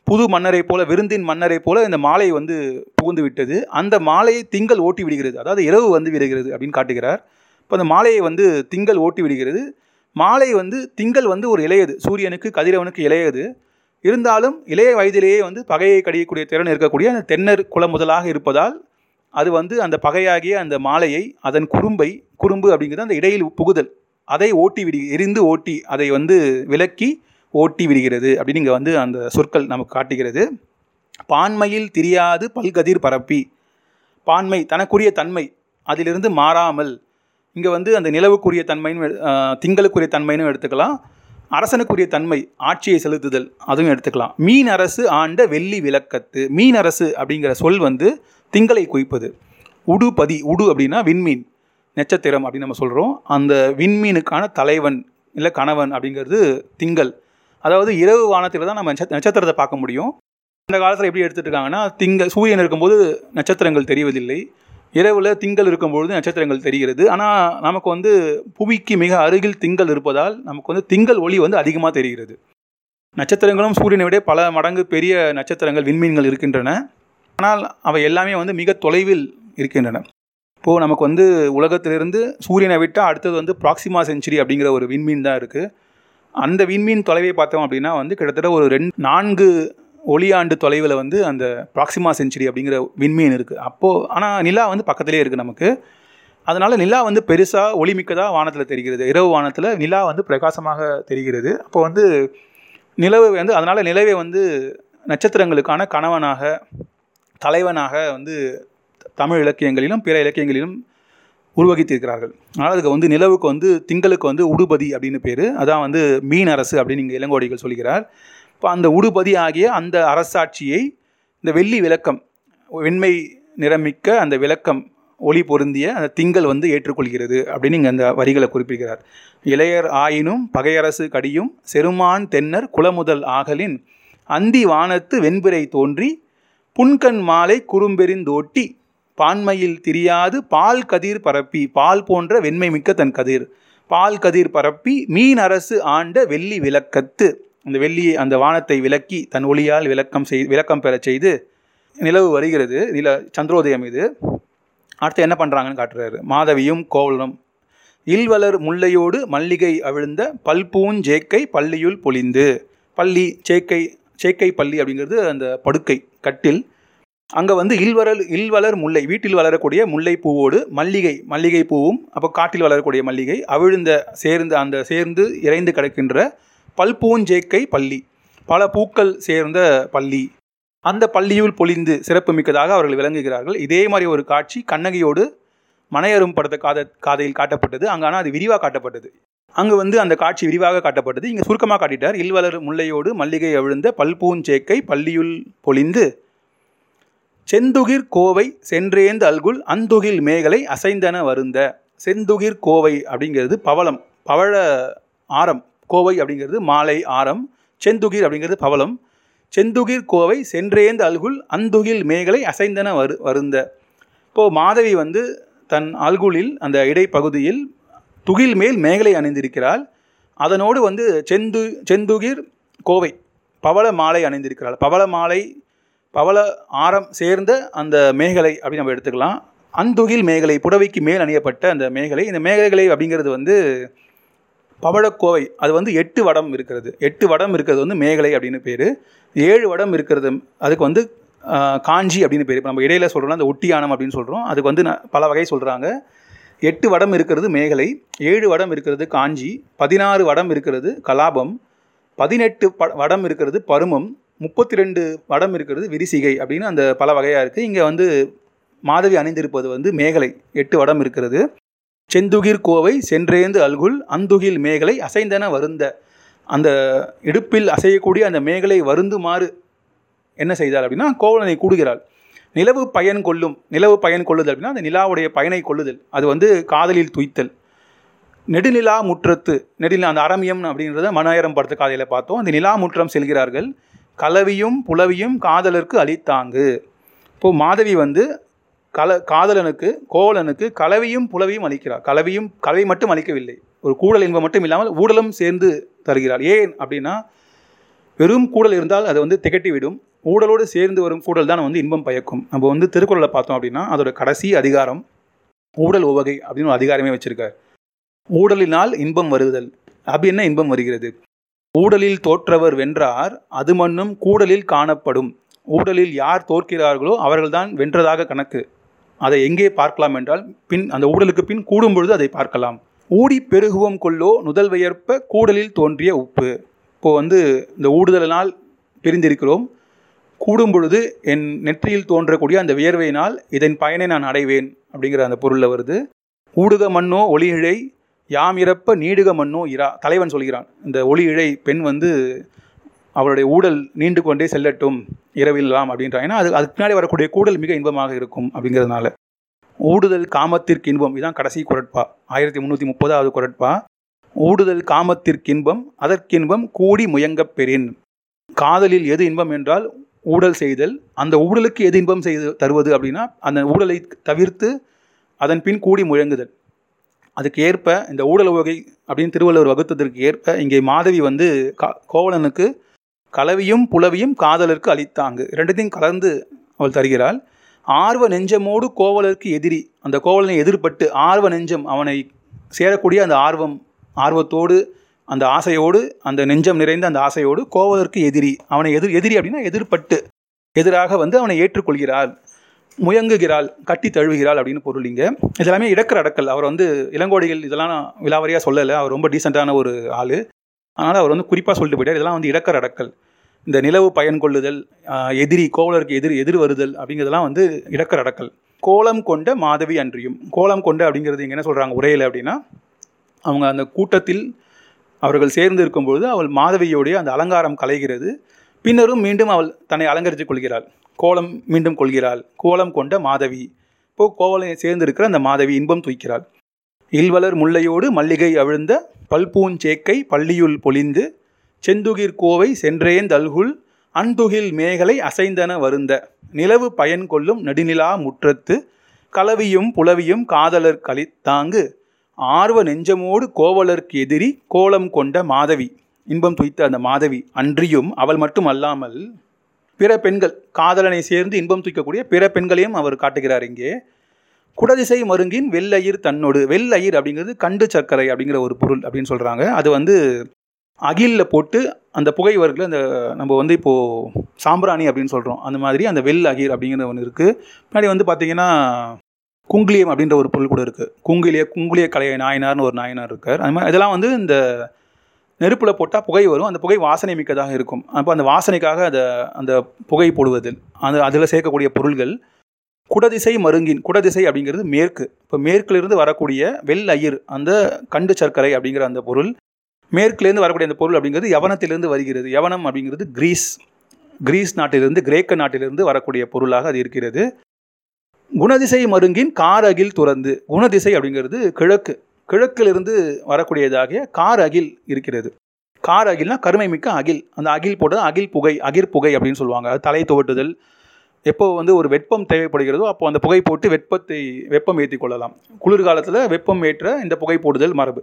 புது மன்னரை போல, விருந்தின் மன்னரை போல இந்த மாலை வந்து புகுந்து விட்டது, அந்த மாலையை திங்கள் ஓட்டி விடுகிறது, அதாவது இரவு வந்து விடுகிறது அப்படின்னு காட்டுகிறார். இப்போ அந்த மாலையை வந்து திங்கள் ஓட்டி விடுகிறது. மாலை வந்து திங்கள் வந்து ஒரு இளையது, சூரியனுக்கு கதிரவனுக்கு இளையது, இருந்தாலும் இளைய வயதிலேயே வந்து பகையை கடியக்கூடிய திறன் இருக்கக்கூடிய அந்த தென்னர் குலம் முதலாக இருப்பதால் அது வந்து அந்த பகையாகிய அந்த மாலையை, அதன் குறும்பை, குறும்பு அப்படிங்கிறது அந்த இடையில் புகுதல், அதை ஓட்டி விடு எரிந்து ஓட்டி அதை வந்து விலக்கி ஓட்டி விடுகிறது அப்படின்னு இங்கே வந்து அந்த சொற்கள் நமக்கு காட்டுகிறது. பான்மையில் தெரியாது பல்கதிர் பரப்பி, பான்மை தனக்குரிய தன்மை அதிலிருந்து மாறாமல், இங்கே வந்து அந்த நிலவுக்குரிய தன்மைன்னு திங்களுக்குரிய தன்மைன்னு எடுத்துக்கலாம், அரசனுக்குரிய தன்மை ஆட்சியை செலுத்துதல் அதுவும் எடுத்துக்கலாம். மீன் அரசு ஆண்ட வெள்ளி விளக்கத்து, மீன் அரசு அப்படிங்கிற சொல் வந்து திங்களை குறிப்பது. உடு பதி, உடு அப்படின்னா விண்மீன் நட்சத்திரம் அப்படின்னு நம்ம சொல்கிறோம், அந்த விண்மீனுக்கான தலைவன் இல்லை கணவன் அப்படிங்கிறது திங்கள். அதாவது இரவு வானத்தில் தான் நம்ம நட்சத்திரத்தை பார்க்க முடியும். அந்த காலத்தில் எப்படி எடுத்துகிட்டு இருக்காங்கன்னா, திங்கள் சூரியன் இருக்கும்போது நட்சத்திரங்கள் தெரிவதில்லை, இரவில் திங்கள் இருக்கும்பொழுது நட்சத்திரங்கள் தெரிகிறது. ஆனால் நமக்கு வந்து புவிக்கு மிக அருகில் திங்கள் இருப்பதால் நமக்கு வந்து திங்கள் ஒளி வந்து அதிகமாக தெரிகிறது. நட்சத்திரங்களும் சூரியனை விட பல மடங்கு பெரிய நட்சத்திரங்கள் விண்மீன்கள் இருக்கின்றன, ஆனால் அவை எல்லாமே வந்து மிக தொலைவில் இருக்கின்றன. இப்போது நமக்கு வந்து உலகத்திலிருந்து சூரியனை விட்டால் அடுத்தது வந்து ப்ராக்சிமா செஞ்சுரி அப்படிங்கிற ஒரு விண்மீன் தான் இருக்குது. அந்த விண்மீன் தொலைவை பார்த்தோம் அப்படின்னா வந்து கிட்டத்தட்ட ஒரு ரெண்டு நான்கு ஒளியாண்டு தொலைவில் வந்து அந்த ப்ராக்சிமா செஞ்சுரி அப்படிங்கிற விண்மீன் இருக்குது. அப்போது ஆனால் நிலா வந்து பக்கத்துலேயே இருக்குது நமக்கு, அதனால் நிலா வந்து பெருசாக ஒளிமிக்கதாக வானத்தில் தெரிகிறது, இரவு வானத்தில் நிலா வந்து பிரகாசமாக தெரிகிறது. அப்போ வந்து நிலவு வந்து அதனால் நிலவை வந்து நட்சத்திரங்களுக்கான கணவனாக தலைவனாக வந்து தமிழ் இலக்கியங்களிலும் பிற இலக்கியங்களிலும் உருவகித்திருக்கிறார்கள். ஆனால் அதுக்கு வந்து நிலவுக்கு வந்து திங்களுக்கு வந்து உடுபதி அப்படின்னு பேர், அதான் வந்து மீன் அரசு அப்படின்னு இங்கே இளங்கோவடிகள் சொல்கிறார். இப்போ அந்த உடுபதி ஆகிய அந்த அரசாட்சியை இந்த வெள்ளி விளக்கம் வெண்மை நிறமிக்க அந்த விளக்கம் ஒளி பொருந்திய அந்த திங்கள் வந்து ஏற்றுக்கொள்கிறது அப்படின்னு இங்கே அந்த வரிகளை குறிப்பிடுகிறார். இளையர் ஆயினும் பகையரசு கடியும் செருமான் தென்னர் குலமுதல் ஆகலின் அந்தி வானத்து வெண்பிறை தோன்றி புன்கண் மாலை குறும்பெறிந்தோட்டி பான்மையில் திரியாது பால் கதிர் பரப்பி, பால் போன்ற வெண்மை மிக்க தன் கதிர், பால் கதிர் பரப்பி மீன் அரசு ஆண்ட வெள்ளி விளக்கத்து, அந்த வெள்ளியை அந்த வானத்தை விளக்கி தன் ஒளியால் விளக்கம் செய் விளக்கம் பெற செய்து நிலவு வருகிறது. நில சந்திரோதயம் இது. அடுத்து என்ன பண்ணுறாங்கன்னு காட்டுறாரு. மாதவியும் கோவலனும் இல்வலர் முல்லையோடு மல்லிகை அவிழ்ந்த பல்பூஞ்சேக்கை பள்ளியுள் பொழிந்து, பள்ளி சேக்கை, சேக்கை பள்ளி அப்படிங்கிறது அந்த படுக்கை கட்டில், அங்கே வந்து இல்வரல் இல்வலர் முல்லை வீட்டில் வளரக்கூடிய முல்லை பூவோடு மல்லிகை மல்லிகை பூவும், அப்போ காட்டில் வளரக்கூடிய மல்லிகை அவிழ்ந்த சேர்ந்து அந்த சேர்ந்து இறைந்து கிடக்கின்ற பல்பூஞ்சேக்கை பள்ளி பல பூக்கள் சேர்ந்த பள்ளி, அந்த பள்ளியுள் பொழிந்து சிறப்புமிக்கதாக அவர்கள் விளங்குகிறார்கள். இதே மாதிரி ஒரு காட்சி கண்ணகியோடு மனையரும் படத்த காத காதையில் காட்டப்பட்டது. அங்கே ஆனால் அது விரிவாக காட்டப்பட்டது, அங்கே வந்து அந்த காட்சி விரிவாக காட்டப்பட்டது, இங்கே சுருக்கமாக காட்டிட்டார். இல்வலர் முல்லையோடு மல்லிகை அவிழ்ந்த பல்பூஞ்சேக்கை பள்ளியுள் பொழிந்து செந்துகிர் கோவை சென்றேந்த அல்குல் அந்துகில் மேகலை அசைந்தன வருந்த. செந்துகிர் கோவை அப்படிங்கிறது பவளம், பவள ஆரம், கோவை அப்படிங்கிறது மாலை ஆரம், செந்துகிர் அப்படிங்கிறது பவளம். செந்துகிர் கோவை சென்றேந்த அல்குல் அந்துகில் மேகலை அசைந்தன வரு வருந்த இப்போது மாதவி வந்து தன் அல்குலில் அந்த இடைப்பகுதியில் துகில் மேல் மேகலை அணிந்திருக்கிறாள், அதனோடு வந்து செந்து செந்துகிர் கோவை பவள மாலை அணிந்திருக்கிறாள். பவள மாலை பவள ஆரம் சேர்ந்த அந்த மேகலை அப்படின்னு நம்ம எடுத்துக்கலாம். அந்துகில் மேகலை புடவைக்கு மேல் அணியப்பட்ட அந்த மேகலை, இந்த மேகலை அப்படிங்கிறது வந்து பவளக்கோவை, அது வந்து எட்டு வடம் இருக்கிறது, எட்டு வடம் இருக்கிறது வந்து மேகலை அப்படின்னு பேர். ஏழு வடம் இருக்கிறது அதுக்கு வந்து காஞ்சி அப்படின்னு பேர். இப்போ நம்ம இடையில சொல்கிறோம்னா அந்த ஒட்டியானம் அப்படின்னு சொல்கிறோம், அதுக்கு வந்து பல வகை சொல்கிறாங்க. எட்டு வடம் இருக்கிறது மேகலை, ஏழு வடம் இருக்கிறது காஞ்சி, பதினாறு வடம் இருக்கிறது கலாபம், பதினெட்டு வடம் இருக்கிறது பருமம், முப்பத்தி ரெண்டு வடம் இருக்கிறது விரிசிகை அப்படின்னு அந்த பல வகையாக இருக்குது. இங்கே வந்து மாதவி அணிந்திருப்பது வந்து மேகலை, எட்டு வடம் இருக்கிறது. செந்துகிர் கோவை சென்றேந்து அல்குல் அந்துகில் மேகலை அசைந்தன வருந்த, அந்த இடுப்பில் அசையக்கூடிய அந்த மேகலை வருந்துமாறு என்ன செய்தாள் அப்படின்னா கோவலனை கூடுகிறாள். நிலவு பயன் கொள்ளும், நிலவு பயன் கொள்ளுதல் அப்படின்னா அந்த நிலாவுடைய பயனை கொள்ளுதல், அது வந்து காதலில் துய்த்தல். நெடுநிலா முற்றத்து நெடுநிலா அந்த அரமியம் அப்படின்றத மனோ ஏரம் படுத்த காதையில் பார்த்தோம். அந்த நிலா முற்றம் செல்கிறார்கள், கலவியும் புலவியும் காதலருக்கு அளித்தாங்கு. இப்போது மாதவி வந்து கல காதலனுக்கு கோவலனுக்கு கலவியும் புலவியும் அளிக்கிறார். கலவியும் கலவை மட்டும் அளிக்கவில்லை, ஒரு கூடல் இன்பம் மட்டும் இல்லாமல் ஊடலும் சேர்ந்து தருகிறார். ஏன் அப்படின்னா வெறும் கூடல் இருந்தால் அது வந்து திகட்டிவிடும், ஊடலோடு சேர்ந்து வரும் கூடல் தான் வந்து இன்பம் பயக்கும். நம்ம வந்து திருக்குறளை பார்த்தோம் அப்படின்னா அதோட கடைசி அதிகாரம் ஊடல் உவகை அப்படின்னு ஒரு அதிகாரமே வச்சுருக்கார். ஊடலினால் இன்பம் வருதல், அப்படி என்ன இன்பம் வருகிறது? ஊடலில் தோற்றவர் வென்றார் அது மண்ணும் கூடலில் காணப்படும். ஊடலில் யார் தோற்கிறார்களோ அவர்கள்தான் வென்றதாக கணக்கு. அதை எங்கே பார்க்கலாம் என்றால் பின் அந்த ஊடலுக்கு பின் கூடும் பொழுது அதை பார்க்கலாம். ஊடி பெருகுவம் கொள்ளோ நுதல் வியர்ப்ப கூடலில் தோன்றிய உப்பு. இப்போது வந்து இந்த ஊடுதலினால் பிரிந்திருக்கிறோம், கூடும் பொழுது என் நெற்றியில் தோன்றக்கூடிய அந்த வியர்வையினால் இதன் பயனை நான் அடைவேன் அப்படிங்கிற அந்த பொருளில் வருது. ஊடுக மண்ணோ ஒளி இழை யாம் இறப்ப நீடுக மண்ணோ இரா. தலைவன் சொல்கிறான், இந்த ஒளி இழை பெண் வந்து அவளுடைய ஊடல் நீண்டு கொண்டே செல்லட்டும் இரவில்லாம் அப்படின்றான். ஏன்னா அது அதுக்கு பின்னாடி வரக்கூடிய கூடல் மிக இன்பமாக இருக்கும் அப்படிங்கிறதுனால. ஊடுதல் காமத்திற்கு இன்பம், இதுதான் கடைசி குறட்பா, ஆயிரத்தி முந்நூற்றி முப்பதாவது குறட்பா. ஊடுதல் காமத்திற்கின்பம் அதற்கின்பம் கூடி முயங்கப் பெறின். காதலில் எது இன்பம் என்றால் ஊடல் செய்தல். அந்த ஊடலுக்கு எது இன்பம் செய்து தருவது அப்படின்னா அந்த ஊடலை தவிர்த்து அதன் பின் கூடி முழங்குதல். அதுக்கு ஏற்ப இந்த ஊடல் உவகை அப்படின்னு திருவள்ளுவர் வகுத்ததற்கு ஏற்ப இங்கே மாதவி வந்து கா கோவலனுக்கு கலவியும் புலவியும் காதலருக்கு அளித்தாங்கு, ரெண்டுத்தையும் கலந்து அவள் தருகிறாள். ஆர்வ நெஞ்சமோடு கோவலருக்கு எதிரி, அந்த கோவலனை எதிர்பட்டு ஆர்வ நெஞ்சம் அவனை சேரக்கூடிய அந்த ஆர்வம் ஆர்வத்தோடு அந்த ஆசையோடு அந்த நெஞ்சம் நிறைந்த அந்த ஆசையோடு கோவலருக்கு எதிரி, அவனை எதிர் எதிரி அப்படின்னா எதிர்பட்டு எதிராக வந்து அவனை ஏற்றுக்கொள்கிறாள், முயங்குகிறாள், கட்டி தழுவுகிறாள் அப்படின்னு பொருளிங்க. இதெல்லாமே இடக்கிற அடக்கல். அவர் வந்து இளங்கோவடிகள் இதெல்லாம் விலாவரியாக சொல்லலை, அவர் ரொம்ப டீசெண்டான ஒரு ஆள், அதனால் அவர் வந்து குறிப்பாக சொல்லிட்டு போயிட்டார். இதெல்லாம் வந்து இடக்கற அடக்கல். இந்த நிலவு பயன் கொள்ளுதல், எதிரி கோவலருக்கு எதிர் எதிர் வருதல் அப்படிங்கிறதெல்லாம் வந்து இடக்கற அடக்கல். கோலம் கொண்ட மாதவி அன்றியும், கோலம் கொண்ட அப்படிங்கிறது இங்கே என்ன சொல்கிறாங்க உரையில் அப்படின்னா அவங்க அந்த கூட்டத்தில் அவர்கள் சேர்ந்து இருக்கும்பொழுது அவள் மாதவியோடைய அந்த அலங்காரம் கலைகிறது. பின்னரும் மீண்டும் அவள் தன்னை அலங்கரித்து கொள்கிறாள், கோலம் மீண்டும் கொள்கிறாள். கோலம் கொண்ட மாதவி, இப்போது கோவலனை சேர்ந்திருக்கிற அந்த மாதவி இன்பம் துய்க்கிறாள். இல்வலர் முல்லையோடு மல்லிகை அவிழ்ந்த பல்பூஞ்சேக்கை பள்ளியுள் பொழிந்து செந்துகிர் கோவை சென்றேன் தல்குள் அன்துகில் மேகலை அசைந்தன வருந்த நிலவு பயன் கொள்ளும் நெடுநிலா முற்றத்து கலவியும் புலவியும் காதலர் கலித்தாங்கு ஆர்வ நெஞ்சமோடு கோவலருக்கு எதிரி கோலம் கொண்ட மாதவி இன்பம் துய்த்த அந்த மாதவி அன்றியும் அவள் மட்டும் அல்லாமல் பிற பெண்கள் காதலனை சேர்ந்து இன்பம் துய்க்கக்கூடிய பிற பெண்களையும் அவர் காட்டுகிறார். இங்கே குடதிசை மருங்கின் வெள்ளயிர் தன்னோடு, வெள்ளயிர் அப்படிங்கிறது கண்டு சர்க்கரை அப்படிங்கிற ஒரு பொருள் அப்படின்னு சொல்கிறாங்க. அது வந்து அகிலில் போட்டு அந்த புகை வர்க்கில் அந்த நம்ம வந்து இப்போது சாம்பிராணி அப்படின்னு சொல்கிறோம், அந்த மாதிரி அந்த வெள்ள அகிர் அப்படிங்கிற ஒன்று இருக்குது. முன்னாடி வந்து பார்த்திங்கன்னா குங்கிலியம் அப்படின்ற ஒரு பொருள் கூட இருக்குது. குங்கிலிய குங்கிலிய கலைய நாயனார்னு ஒரு நாயனார் இருக்கார். அது மாதிரி இதெல்லாம் வந்து இந்த நெருப்பில் போட்டால் புகை வரும், அந்த புகை வாசனை மிக்கதாக இருக்கும். அப்போ அந்த வாசனைக்காக அதை அந்த புகை போடுவதில் அந்த அதில் சேர்க்கக்கூடிய பொருள்கள். குடதிசை மருங்கின், குடதிசை அப்படிங்கிறது மேற்கு, இப்போ மேற்கிலிருந்து வரக்கூடிய வெள்ளயிர் அந்த கண்டு சர்க்கரை அப்படிங்கிற அந்த பொருள், மேற்கிலேருந்து வரக்கூடிய அந்த பொருள் அப்படிங்கிறது யவனத்திலிருந்து வருகிறது. யவனம் அப்படிங்கிறது கிரீஸ், கிரீஸ் நாட்டிலிருந்து கிரேக்க நாட்டிலிருந்து வரக்கூடிய பொருளாக அது இருக்கிறது. குணதிசை மருங்கின் கார் அகில் துறந்து, குணதிசை அப்படிங்கிறது கிழக்கு, கிழக்கிலிருந்து வரக்கூடியதாகிய கார் அகில் இருக்கிறது. கார் அகில்னா கருமை மிக்க அகில், அந்த அகில் போட்டது அகில் புகை, அகிர் புகை அப்படின்னு சொல்லுவாங்க. அது தலை துவட்டுதல், எப்போது வந்து ஒரு வெப்பம் தேவைப்படுகிறதோ அப்போது அந்த புகை போட்டு வெப்பத்தை வெப்பம் ஏற்றி கொள்ளலாம். குளிர்காலத்தில் வெப்பம் ஏற்ற இந்த புகை போடுதல் மரபு.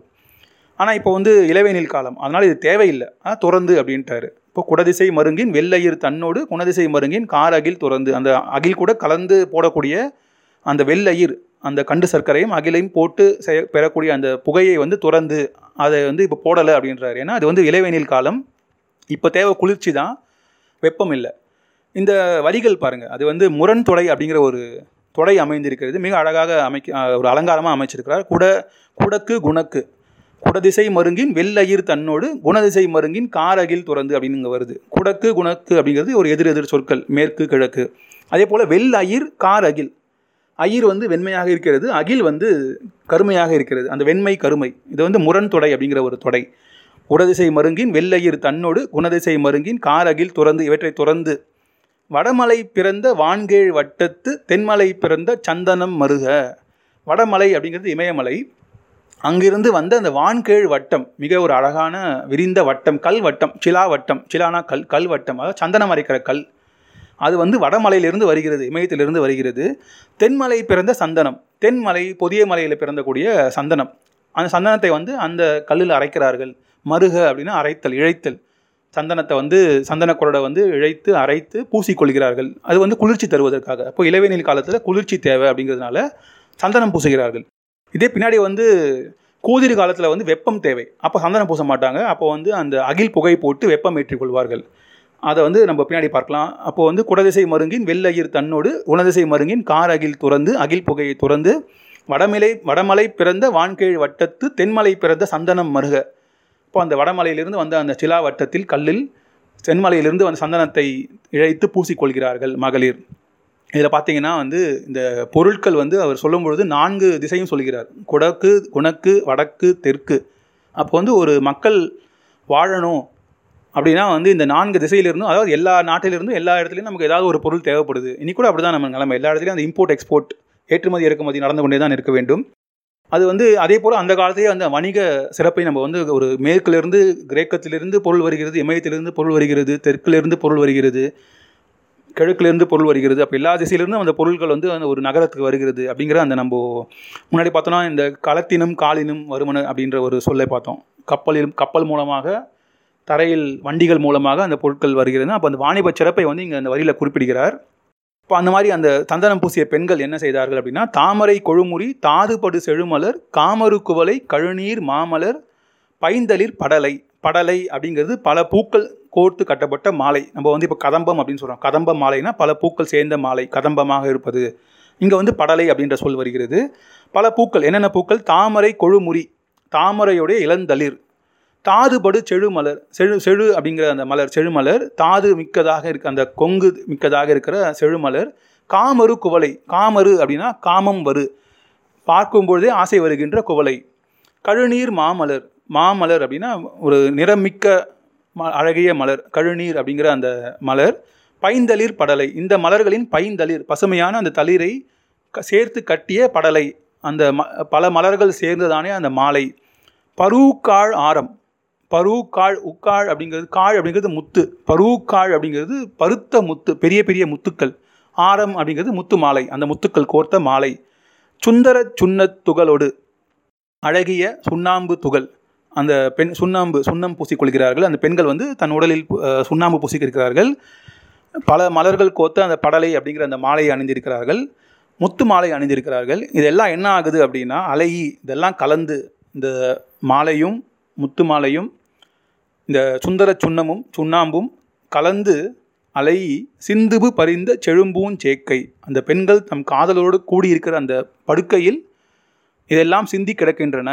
ஆனால் இப்போ வந்து இளவேனில் காலம், அதனால் இது தேவையில்லை, ஆனால் துறந்து அப்படின்ட்டார். இப்போ குடதிசை மருங்கின் வெள்ளயிர் தன்னோடு குணதிசை மருங்கின் கார் அகில் துறந்து, அந்த அகில் கூட கலந்து போடக்கூடிய அந்த வெள்ளயிர் அந்த கண்டு சர்க்கரையும் அகிலையும் போட்டு செய் பெறக்கூடிய அந்த புகையை வந்து துறந்து அதை வந்து இப்போ போடலை அப்படின்றார். ஏன்னா அது வந்து இளவேனில் காலம், இப்போ தேவை குளிர்ச்சி தான், வெப்பம் இல்லை. இந்த வரிகள் பாருங்கள், அது வந்து முரண் தொடை அப்படிங்கிற ஒரு தொடை அமைந்திருக்கிறது, மிக அழகாக அமைக்க ஒரு அலங்காரமாக அமைச்சிருக்கிறார். குட குடக்கு குணக்கு குடதிசை மருங்கின் வெள்ளயிர் தன்னோடு குணதிசை மருங்கின் கார் அகில் துறந்து அப்படின்னுங்க வருது. குடக்கு குணக்கு அப்படிங்கிறது ஒரு எதிர் எதிர் சொற்கள், மேற்கு கிழக்கு. அதே போல் வெள்ளயிர் கார் அகில், அயிர் வந்து வெண்மையாக இருக்கிறது, அகில் வந்து கருமையாக இருக்கிறது, அந்த வெண்மை கருமை, இது வந்து முரண் தொடை அப்படிங்கிற ஒரு தொடை. குடதிசை மருங்கின் வெள்ளயிர் தன்னோடு குணதிசை மருங்கின் கார் அகில் துறந்து, இவற்றை துறந்து வடமலை பிறந்த வான்கீழ் வட்டத்து தென்மலை பிறந்த சந்தனம் மருக. வடமலை அப்படிங்கிறது இமயமலை, அங்கிருந்து வந்து அந்த வான்கீழ் வட்டம் மிக ஒரு அழகான விரிந்த வட்டம், கல் வட்டம், சிலா வட்டம், சிலானா கல், கல் வட்டம், அதாவது சந்தனம் அரைக்கிற கல், அது வந்து வடமலையிலிருந்து வருகிறது, இமயத்திலிருந்து வருகிறது. தென்மலை பிறந்த சந்தனம், தென்மலை பொதிய மலையில் பிறந்தக்கூடிய சந்தனம், அந்த சந்தனத்தை வந்து அந்த கல்லில் அரைக்கிறார்கள். மருக அப்படின்னா அரைத்தல், இழைத்தல். சந்தனத்தை வந்து சந்தனக்குறடை வந்து இழைத்து அரைத்து பூசிக்கொள்கிறார்கள். அது வந்து குளிர்ச்சி தருவதற்காக. அப்போ இளவேனில் காலத்தில் குளிர்ச்சி தேவை அப்படிங்கிறதுனால சந்தனம் பூசுகிறார்கள். இதே பின்னாடி வந்து கூதிரி காலத்தில் வந்து வெப்பம் தேவை, அப்போ சந்தனம் பூச மாட்டாங்க, அப்போ வந்து அந்த அகில் புகை போட்டு வெப்பம் ஏற்றிக்கொள்வார்கள். அதை வந்து நம்ம பின்னாடி பார்க்கலாம். அப்போ வந்து குடதிசை மருங்கின் வெள்ளயிர் தன்னோடு உணதிசை மருங்கின் கார் அகில் துறந்து அகில் புகையை துறந்து வடமலை வடமலை பிறந்த வான்கீழ் வட்டத்து தென்மலை பிறந்த சந்தனம் மருக. இப்போ அந்த வடமலையிலிருந்து வந்த அந்த சிலா வட்டத்தில் கல்லில் தென்மலையிலிருந்து அந்த சந்தனத்தை இழைத்து பூசிக்கொள்கிறார்கள் மகளிர். இதில் பார்த்தீங்கன்னா வந்து இந்த பொருட்கள் வந்து அவர் சொல்லும் பொழுது நான்கு திசையும் சொல்கிறார், குடக்கு, குணக்கு, வடக்கு, தெற்கு. அப்போ வந்து ஒரு மக்கள் வாழணும் அப்படின்னா வந்து இந்த நான்கு திசையிலிருந்தும், அதாவது எல்லா நாட்டிலிருந்தும் எல்லா இடத்துலையும் நமக்கு ஏதாவது ஒரு பொருள் தேவைப்படுது. இனி கூட அப்படி தான் நம்ம நிலைமை. எல்லா இடத்துலையும் அந்த இம்போர்ட் எக்ஸ்போர்ட், ஏற்றுமதி இறக்குமதி நடந்து கொண்டே தான் இருக்க வேண்டும். அது வந்து அதே போல் அந்த காலத்திலேயே அந்த வணிக சிறப்பை நம்ம வந்து ஒரு மேற்கிலிருந்து, கிரேக்கத்திலிருந்து பொருள் வருகிறது, இமயத்திலிருந்து பொருள் வருகிறது, தெற்கிலிருந்து பொருள் வருகிறது, கிழக்கிலிருந்து பொருள் வருகிறது, அப்போ எல்லா திசையிலிருந்தும் அந்த பொருட்கள் வந்து அந்த ஒரு நகரத்துக்கு வருகிறது அப்படிங்கிற அந்த நம்ம முன்னாடி பார்த்தோன்னா இந்த களத்தினும் காலினும் வருமன அப்படின்ற ஒரு சொல்லை பார்த்தோம். கப்பலிலும் கப்பல் மூலமாக, தரையில் வண்டிகள் மூலமாக அந்த பொருட்கள் வருகிறது. அப்போ அந்த வாணிப சிறப்பை வந்து இங்கே அந்த வரியில் குறிப்பிடுகிறார். இப்போ அந்த மாதிரி அந்த சந்தனம் பூசிய பெண்கள் என்ன செய்தார்கள் அப்படின்னா, தாமரை கொழுமுறி தாதுபடு செழுமலர் காமரு குவலை கழுநீர் மாமலர் பைந்தளிர் படலை. படலை அப்படிங்கிறது பல பூக்கள் கோர்த்து கட்டப்பட்ட மாலை. நம்ம வந்து இப்போ கதம்பம் அப்படின்னு சொல்கிறோம். கதம்ப மாலைனா பல பூக்கள் சேர்ந்த மாலை, கதம்பமாக இருப்பது. இங்கே வந்து படலை அப்படின்ற சொல் வருகிறது. பல பூக்கள், என்னென்ன பூக்கள்? தாமரை கொழுமுறி, தாமரையுடைய இளந்தளிர். தாதுபடு செழுமலர், செழு செழு அப்படிங்கிற அந்த மலர் செழுமலர், தாது மிக்கதாக இருக்க அந்த கொங்கு மிக்கதாக இருக்கிற செழுமலர். காமரு குவலை, காமரு அப்படின்னா காமம் வரு, பார்க்கும்பொழுதே ஆசை வருகின்ற குவலை. கழுநீர் மாமலர், மாமலர் அப்படின்னா ஒரு நிறமிக்க ம அழகிய மலர், கழுநீர் அப்படிங்கிற அந்த மலர். பைந்தளிர் படலை, இந்த மலர்களின் பைந்தளிர் பசுமையான அந்த தளிரை சேர்த்து கட்டிய படலை, அந்த ம பல மலர்கள் சேர்ந்ததானே அந்த மாலை. பருக்காழ் ஆரம், பருக்காழ், உக்காழ் அப்படிங்கிறது, காழ் அப்படிங்கிறது முத்து, பருக்காழ் அப்படிங்கிறது பருத்த முத்து, பெரிய பெரிய முத்துக்கள். ஆரம் அப்படிங்கிறது முத்து மாலை, அந்த முத்துக்கள் கோர்த்த மாலை. சுந்தர சுண்ணத் துகளோடு, அழகிய சுண்ணாம்பு துகள், அந்த பெண் சுண்ணாம்பு, சுண்ணம் பூசிக்கொள்கிறார்கள். அந்த பெண்கள் வந்து தன் உடலில் சுண்ணாம்பு பூசிக்கிறார்கள். பல மலர்கள் கோர்த்த அந்த படலை அப்படிங்கிற அந்த மாலையை அணிந்திருக்கிறார்கள், முத்து மாலை அணிந்திருக்கிறார்கள். இதெல்லாம் என்ன ஆகுது அப்படின்னா, அலையி, இதெல்லாம் கலந்து இந்த மாலையும் முத்து மாலையும் இந்த சுந்தர சுண்ணமும் சுண்ணாம்பும் கலந்து அலையி சிந்துபு பறிந்த செழும்பூஞ்சேக்கை, அந்த பெண்கள் தம் காதலோடு கூடியிருக்கிற அந்த படுக்கையில் இதெல்லாம் சிந்தி கிடக்கின்றன,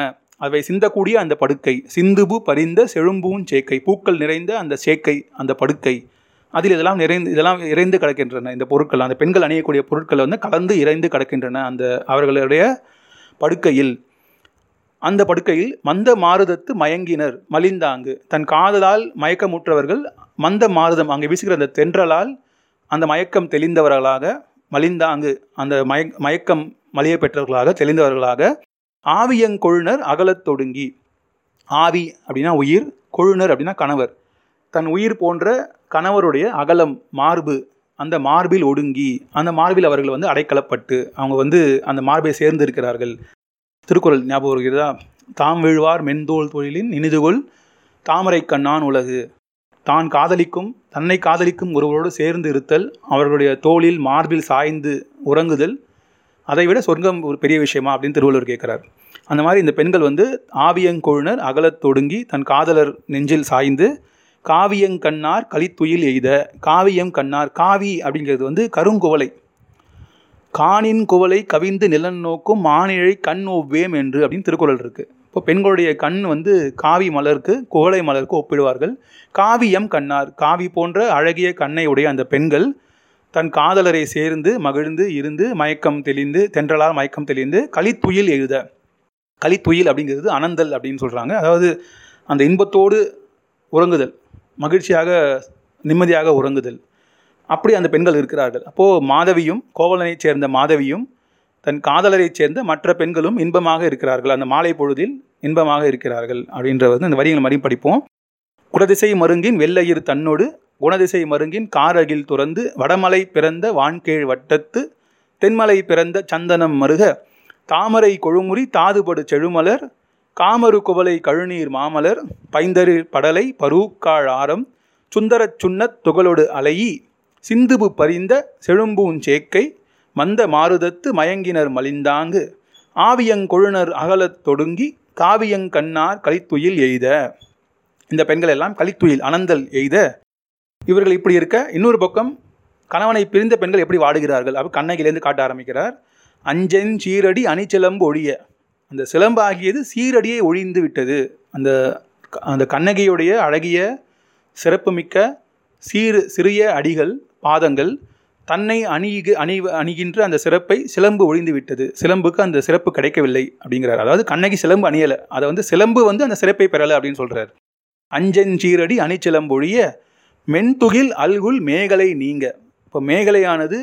அவை சிந்தக்கூடிய அந்த படுக்கை. சிந்துபு பறிந்த செழும்பூஞ்சேக்கை, பூக்கள் நிறைந்த அந்த சேக்கை, அந்த படுக்கை, அதில் இதெல்லாம் நிறைந்து, இதெல்லாம் இறைந்து கிடக்கின்றன. இந்த பொருட்கள், அந்த பெண்கள் அணியக்கூடிய பொருட்கள் வந்து கலந்து இறைந்து கிடக்கின்றன அந்த அவர்களுடைய படுக்கையில். அந்த படுக்கையில் மந்த மாருதத்து மயங்கினர் மலிந்தாங்கு, தன் காதலால் மயக்கமுற்றவர்கள் மந்த மாருதம், அங்கே வீசுகிற அந்த தென்றலால் அந்த மயக்கம் தெளிந்தவர்களாக, மலிந்தாங்கு அந்த மய மயக்கம் மலிய பெற்றவர்களாக, தெளிந்தவர்களாக. ஆவியங்கொழுனர் அகலத் தொடுங்கி, ஆவி அப்படின்னா உயிர், கொழுனர் அப்படின்னா கணவர், தன் உயிர் போன்ற கணவருடைய அகலம், மார்பு, அந்த மார்பில் ஒடுங்கி, அந்த மார்பில் அவர்கள் வந்து அடைக்கலப்பட்டு அவங்க வந்து அந்த மார்பை சேர்ந்து இருக்கிறார்கள். திருக்குறள் ஞாபகம் வருகிறதா? தாம் வீழ்வார் மென்தோல் தொழிலின் இனிதுகொள் தாமரை கண்ணான் உலகு. தான் காதலிக்கும், தன்னை காதலிக்கும் ஒருவரோடு சேர்ந்து இருத்தல், அவர்களுடைய தோளில் மார்பில் சாய்ந்து உறங்குதல், அதைவிட சொர்க்கம் ஒரு பெரிய விஷயமா அப்படின்னு திருவள்ளுவர் கேட்குறார். அந்த மாதிரி இந்த பெண்கள் வந்து ஆவியங்கொழுனர் அகலத் தொடுங்கி, தன் காதலர் நெஞ்சில் சாய்ந்து, காவியங் கண்ணார் கலித்துயில் எய்த, காவியம் கண்ணார், காவி அப்படிங்கிறது வந்து கருங்குவலை, காணின் குவலை கவிந்து நிலன் நோக்கும் மானிழை கண் ஒவ்வேம் என்று அப்படின்னு திருக்குறள் இருக்குது. இப்போ பெண்களுடைய கண் வந்து காவி மலருக்கு, குவலை மலருக்கு ஒப்பிடுவார்கள். காவியம் கண்ணார், காவி போன்ற அழகிய கண்ணை உடைய அந்த பெண்கள் தன் காதலரை சேர்ந்து மகிழ்ந்து இருந்து மயக்கம் தெளிந்து, தென்றலால் மயக்கம் தெளிந்து, கலித்துயில் எழுத, கலித்துயில் அப்படிங்கிறது அனந்தல் அப்படின்னு சொல்கிறாங்க. அதாவது அந்த இன்பத்தோடு உறங்குதல், மகிழ்ச்சியாக நிம்மதியாக உறங்குதல், அப்படி அந்த பெண்கள் இருக்கிறார்கள். அப்போது மாதவியும், கோவலனைச் சேர்ந்த மாதவியும் தன் காதலரைச் சேர்ந்த மற்ற பெண்களும் இன்பமாக இருக்கிறார்கள், அந்த மாலை பொழுதில் இன்பமாக இருக்கிறார்கள் அப்படின்ற வந்து அந்த வரிகளை மறுபடியும் படிப்போம். குடதிசை மருங்கின் வெள்ளையிர் தன்னோடு குணதிசை மருங்கின் காரகில் துறந்து வடமலை பிறந்த வான்கீழ் வட்டத்து தென்மலை பிறந்த சந்தனம் மருக தாமரை கொழுமுறி தாதுபடு செழுமலர் காமரு குவலை கழுநீர் மாமலர் பைந்தரு படலை பரூக்காழ் ஆரம் சுந்தரச் சுண்ணத் துகளொடு அலையி சிந்துபு பறிந்த செழும்பூஞ்சேக்கை மந்த மாருதத்து மயங்கினர் மலிந்தாங்கு ஆவியங்கொழுனர் அகலத் தொடுங்கி காவியங்கண்ணார் கலித்துயில் எய்த. இந்த பெண்கள் எல்லாம் கலித்துயில் அனந்தல் எய்த இவர்கள் இப்படி இருக்க, இன்னொரு பக்கம் கணவனை பிரிந்த பெண்கள் எப்படி வாடுகிறார்கள் அப்போ கண்ணகிலேருந்து காட்ட ஆரம்பிக்கிறார். அஞ்சன் சீரடி அணிச்சிலம்பு ஒழிய, அந்த சிலம்பாகியது சீரடியை ஒழிந்து விட்டது. அந்த அந்த கண்ணகியுடைய அழகிய சிறப்புமிக்க சீறு சிறிய அடிகள் பாதங்கள் தன்னை அணிகு அணி அணிகின்ற அந்த சிறப்பை சிலம்பு ஒழிந்து விட்டது, சிலம்புக்கு அந்த சிறப்பு கிடைக்கவில்லை அப்படிங்கிறார். அதாவது கண்ணகி சிலம்பு அணியலை, அதை வந்து சிலம்பு வந்து அந்த சிறப்பை பெறலை அப்படின்னு சொல்கிறார். அஞ்சன் சீரடி அணிச்சிலம்பொழிய மென்துகில் அல்குல் மேகலை நீங்க, இப்போ மேகலையானது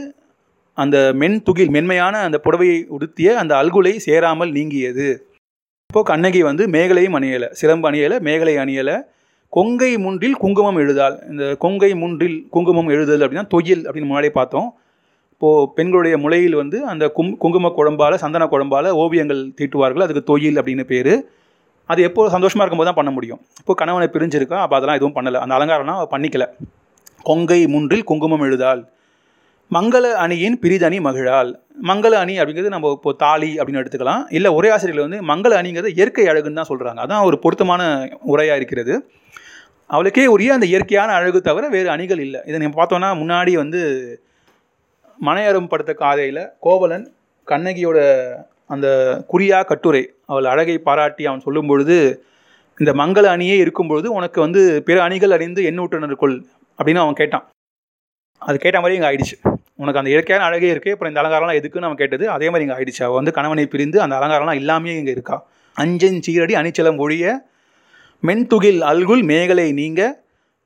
அந்த மென்துகில் மென்மையான அந்த புடவையை உடுத்திய அந்த அல்குலை சேராமல் நீங்கியது. இப்போது கண்ணகி வந்து மேகலையும் அணியலை, சிலம்பு அணியலை, மேகலை அணியலை. கொங்கை மூன்றில் குங்குமம் எழுதால், இந்த கொங்கை மூன்றில் குங்குமம் எழுதுதல் அப்படின்னா தொயில் அப்படின்னு முன்னாடி பார்த்தோம். இப்போது பெண்களுடைய முளையில் வந்து அந்த கும் குங்கும குழம்பால் சந்தன குழம்பால் ஓவியங்கள் தீட்டுவார்கள், அதுக்கு தொயில் அப்படின்னு பேர். அது எப்போது சந்தோஷமாக இருக்கும்போது தான் பண்ண முடியும். இப்போது கணவனை பிரிஞ்சிருக்கா, அப்போ அதெல்லாம் எதுவும் பண்ணலை, அந்த அலங்காரம்லாம் பண்ணிக்கலை. கொங்கை மூன்றில் குங்குமம் எழுதால் மங்கள அணியின் பிரிதணி மகிழால். மங்கள அணி அப்படிங்கிறது நம்ம இப்போது தாலி அப்படின்னு எடுத்துக்கலாம். இல்லை ஒரே ஆசிரியர்கள் வந்து மங்கள அணிங்கிறது இயற்கை அழகுன்னு தான் சொல்கிறாங்க, அதான் ஒரு பொருத்தமான உரையாக இருக்கிறது. அவளுக்கே உரிய அந்த இயற்கையான அழகு தவிர வேறு அணிகள் இல்லை. இதை நம்ம பார்த்தோன்னா முன்னாடி வந்து மனோ ஏரம் படுத்த காதையில் கோவலன் கண்ணகியோட அந்த குறியா கட்டுரை அவள் அழகை பாராட்டி அவன் சொல்லும் பொழுது, இந்த மங்கள அணியே இருக்கும் பொழுது உனக்கு வந்து பிற அணிகள் அணிந்து எண்ணூற்றுனருக்குள் அப்படின்னு அவன் கேட்டான். அது கேட்ட மாதிரி இங்கே ஆயிடுச்சு, உனக்கு அந்த இயற்கையான அழகே இருக்குது, அப்புறம் இந்த அலங்காரம்லாம் எதுக்குன்னு அவன் கேட்டது, அதே மாதிரி இங்கே ஆயிடுச்சு. அவள் வந்து கணவனை பிரிந்து அந்த அலங்காரம்லாம் இல்லாமையே இங்கே இருக்கா. அஞ்சன் சீரடி அணிச்சலம் ஒழிய மென்துகில் அல்குல் மேகலை நீங்க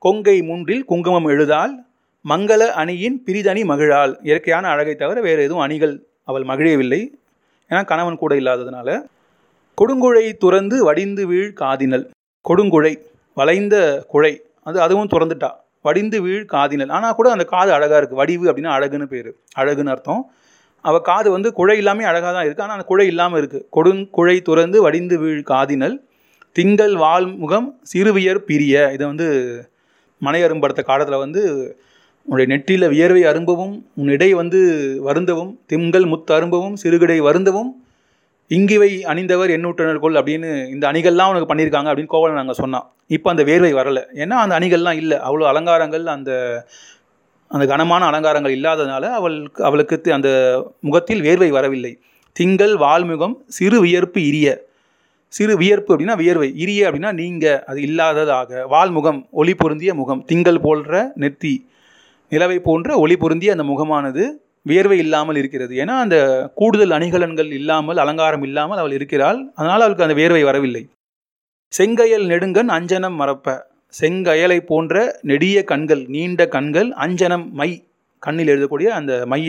கொங்கை மூன்றில் குங்குமம் எழுதால் மங்கள அணியின் பிரிதணி மகிழால். இயற்கையான அழகை தவிர வேறு எதுவும் அணிகள் அவள் மகிழவில்லை, ஏன்னா கணவன் கூட இல்லாததுனால. கொடுங்குழை துறந்து வடிந்து வீழ் காதினல், கொடுங்குழை வளைந்த குழை அது அதுவும் துறந்துட்டா, வடிந்து வீழ் காதினல். ஆனால் கூட அந்த காது அழகாக இருக்குது, வடிவு அப்படின்னா அழகுன்னு பேர், அழகுன்னு அர்த்தம். அவள் காது வந்து குழை இல்லாமே அழகாக தான் இருக்குது, ஆனால் அந்த குழை இல்லாமல் இருக்குது. கொடுங்குழை துறந்து வடிந்து வீழ் காதினல் திங்கள் வால்முகம் சிறுவியர் பிரிய. இதை வந்து மனை அரும்படுத்த காலத்தில் வந்து உன்னுடைய நெற்றியில் வியர்வை அரும்பவும் உன் இடை வந்து வருந்தவும் திங்கள் முத்து அரும்பவும் சிறுகிடை வருந்தவும் இங்கிவை அணிந்தவர் எண்ணூற்றனர்கொள் அப்படின்னு இந்த அணிகள்லாம் உனக்கு பண்ணியிருக்காங்க அப்படின்னு கோவலன் நாங்கள் சொன்னான். இப்போ அந்த வேர்வை வரலை, ஏன்னா அந்த அணிகள்லாம் இல்லை, அவ்வளோ அலங்காரங்கள் அந்த அந்த கனமான அலங்காரங்கள் இல்லாததுனால அவளுக்கு அவளுக்கு அந்த முகத்தில் வேர்வை வரவில்லை. திங்கள் வால்முகம் சிறு வியர்ப்பு இரிய, சிறு வியர்ப்பு அப்படின்னா வியர்வை, இரிய அப்படின்னா நீங்கள், அது இல்லாததாக. வால்முகம் ஒளி பொருந்திய முகம், திங்கள் போன்ற நெத்தி நிலவை போன்ற ஒளி பொருந்திய அந்த முகமானது வியர்வை இல்லாமல் இருக்கிறது, ஏன்னா அந்த கூடுதல் அணிகலன்கள் இல்லாமல் அலங்காரம் இல்லாமல் அவள் இருக்கிறாள், அதனால் அவளுக்கு அந்த வியர்வை வரவில்லை. செங்கயல் நெடுங்கண் அஞ்சனம் மறப்ப, செங்கயலை போன்ற நெடிய கண்கள் நீண்ட கண்கள் அஞ்சனம் மை கண்ணில் எழுதக்கூடிய அந்த மை